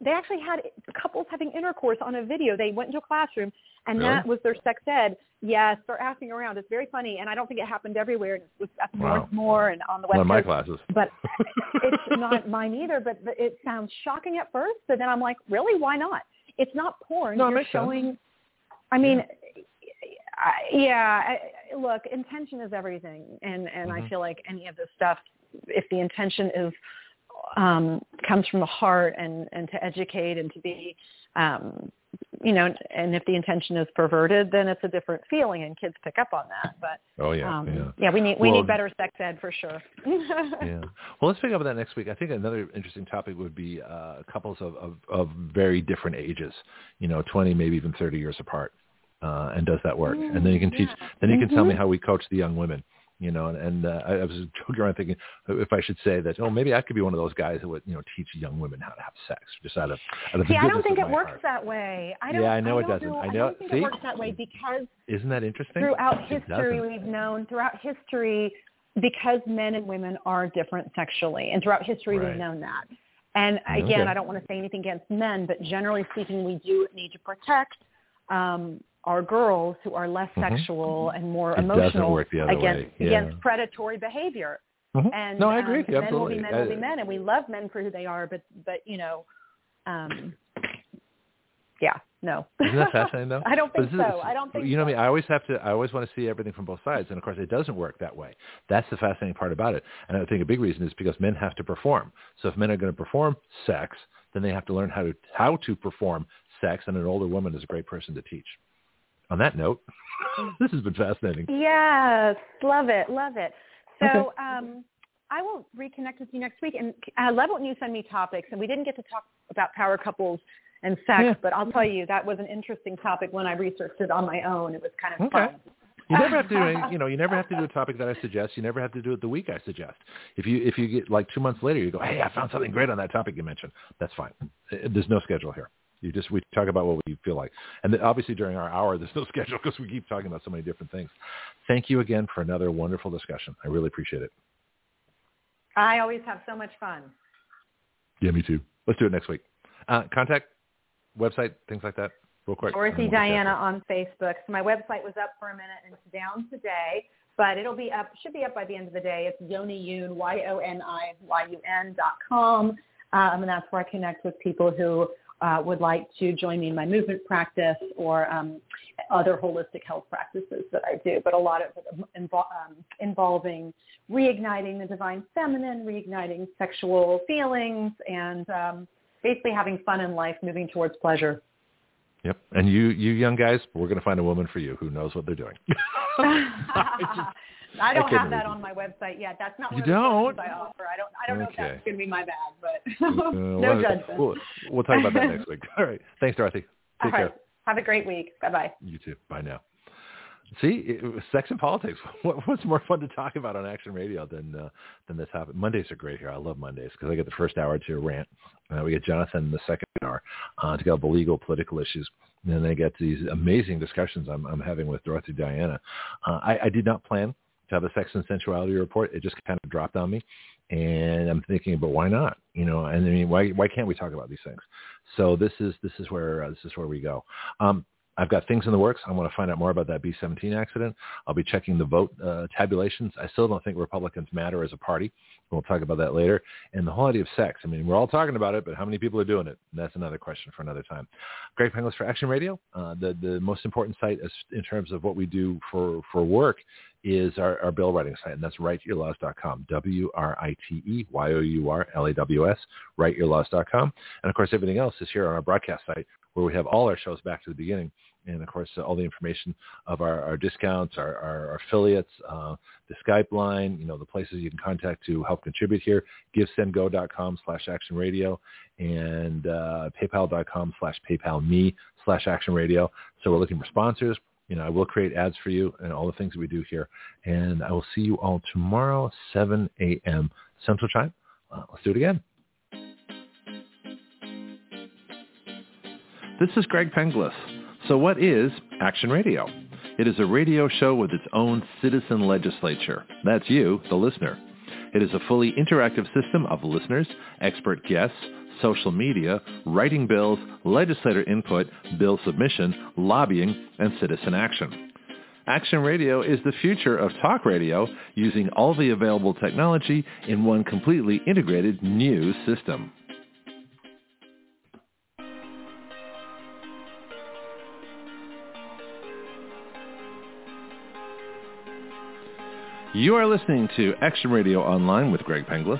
they actually had couples having intercourse on a video. They went into a classroom, and really? That was their sex ed. Yes, they're asking around. It's very funny, and I don't think it happened everywhere. It was at wow. More and on the West Coast. Not my classes. But it's not mine either, but it sounds shocking at first, but then I'm like, really? Why not? It's not porn. No, you're showing sense. I mean, yeah. I, yeah I, look, intention is everything, and, and mm-hmm. I feel like any of this stuff, if the intention is – Um, comes from the heart and, and to educate and to be, um, you know, and if the intention is perverted, then it's a different feeling and kids pick up on that. But oh yeah, um, yeah. yeah, we need we well, need better sex ed for sure. yeah. Well, let's pick up on that next week. I think another interesting topic would be uh, couples of, of, of very different ages, you know, twenty, maybe even thirty years apart, uh, and does that work? Mm, and then you can teach. Yeah. Then you can mm-hmm. tell me how we coach the young women. You know, and, and uh, I, I was joking around thinking if I should say that, oh, maybe I could be one of those guys that would, you know, teach young women how to have sex. Just out of, out of see, I don't think it works heart. That way. I don't, yeah, I know I don't it doesn't. Know, I, know, I don't think see? It works that way because isn't that interesting? Throughout history, we've known throughout history because men and women are different sexually, and throughout history right. we've known that. And again, okay. I don't want to say anything against men, but generally speaking, we do need to protect. Um, Our girls who are less mm-hmm. sexual and more it emotional against, yeah. against predatory behavior. Mm-hmm. And no, I agree. Um, yeah, men absolutely. Will be men will be men, and we love men for who they are. But but you know, um, yeah, no. Isn't that fascinating though? I don't think so. Is, I don't think You know so. what I mean? I always have to, I always want to see everything from both sides. And of course it doesn't work that way. That's the fascinating part about it. And I think a big reason is because men have to perform. So if men are going to perform sex, then they have to learn how to, how to perform sex. And an older woman is a great person to teach. On that note, this has been fascinating. Yes. Love it. Love it. So, okay. um, I will reconnect with you next week, and uh, why don't you send me topics? And we didn't get to talk about power couples and sex, yeah. but I'll tell you that was an interesting topic when I researched it on my own. It was kind of okay. fun. You never have to do, you know, you never have to do a topic that I suggest. You never have to do it the week I suggest. If you if you get like two months later, you go, hey, I found something great on that topic you mentioned. That's fine. There's no schedule here. You just we talk about what we feel like, and obviously during our hour, there's no schedule because we keep talking about so many different things. Thank you again for another wonderful discussion. I really appreciate it. I always have so much fun. Yeah, me too. Let's do it next week. Uh, contact, website, things like that, real quick. Dorothy Diana on Facebook. So my website was up for a minute and it's down today, but it'll be up, should be up by the end of the day. It's Yoniyun, Y O N I Y U N dot com. Um, and that's where I connect with people who uh, would like to join me in my movement practice or um, other holistic health practices that I do, but a lot of invo- um, involving reigniting the divine feminine, reigniting sexual feelings, and um, basically having fun in life, moving towards pleasure. Yep. And you, you young guys, we're going to find a woman for you who knows what they're doing. I, just, I don't I have that on my website yet. That's not what I offer. I don't, I don't okay. know if that's going to be my bad, but uh, no judgment. We'll, we'll talk about that next week. All right. Thanks, Dorothy. Take All care. Right. Have a great week. Bye-bye. You too. Bye now. See, it was sex and politics. What, what's more fun to talk about on Action Radio than uh, than this topic? Mondays are great here. I love Mondays because I get the first hour to rant. Uh, we get Jonathan in the second hour uh, to go over legal, political issues. And then I get these amazing discussions I'm, I'm having with Dorothy Diana. Uh, I, I did not plan to have a sex and sensuality report. It just kind of dropped on me. And I'm thinking, but why not? You know, and I mean, why why can't we talk about these things? So this is this is where uh, this is where we go. Um, I've got things in the works. I want to find out more about that B seventeen accident. I'll be checking the vote uh, tabulations. I still don't think Republicans matter as a party. We'll talk about that later. And the whole idea of sex. I mean, we're all talking about it, but how many people are doing it? That's another question for another time. Greg Penglis for Action Radio. Uh, the, the most important site as, in terms of what we do for, for work is our, our bill writing site, and that's write your laws dot com, W R I T E Y O U R L A W S, write your laws dot com. And, of course, everything else is here on our broadcast site where we have all our shows back to the beginning. And, of course, uh, all the information of our, our discounts, our, our, our affiliates, uh, the Skype line, you know, the places you can contact to help contribute here, givesendgo.com slash action radio and uh, paypal.com slash paypal me slash action radio. So we're looking for sponsors. You know, I will create ads for you and all the things that we do here. And I will see you all tomorrow, seven a.m. Central Time. Uh, let's do it again. This is Greg Penglis. So what is Action Radio? It is a radio show with its own citizen legislature. That's you, the listener. It is a fully interactive system of listeners, expert guests, social media, writing bills, legislator input, bill submission, lobbying, and citizen action. Action Radio is the future of talk radio using all the available technology in one completely integrated new system. You are listening to Action Radio Online with Greg Penglis.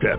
Step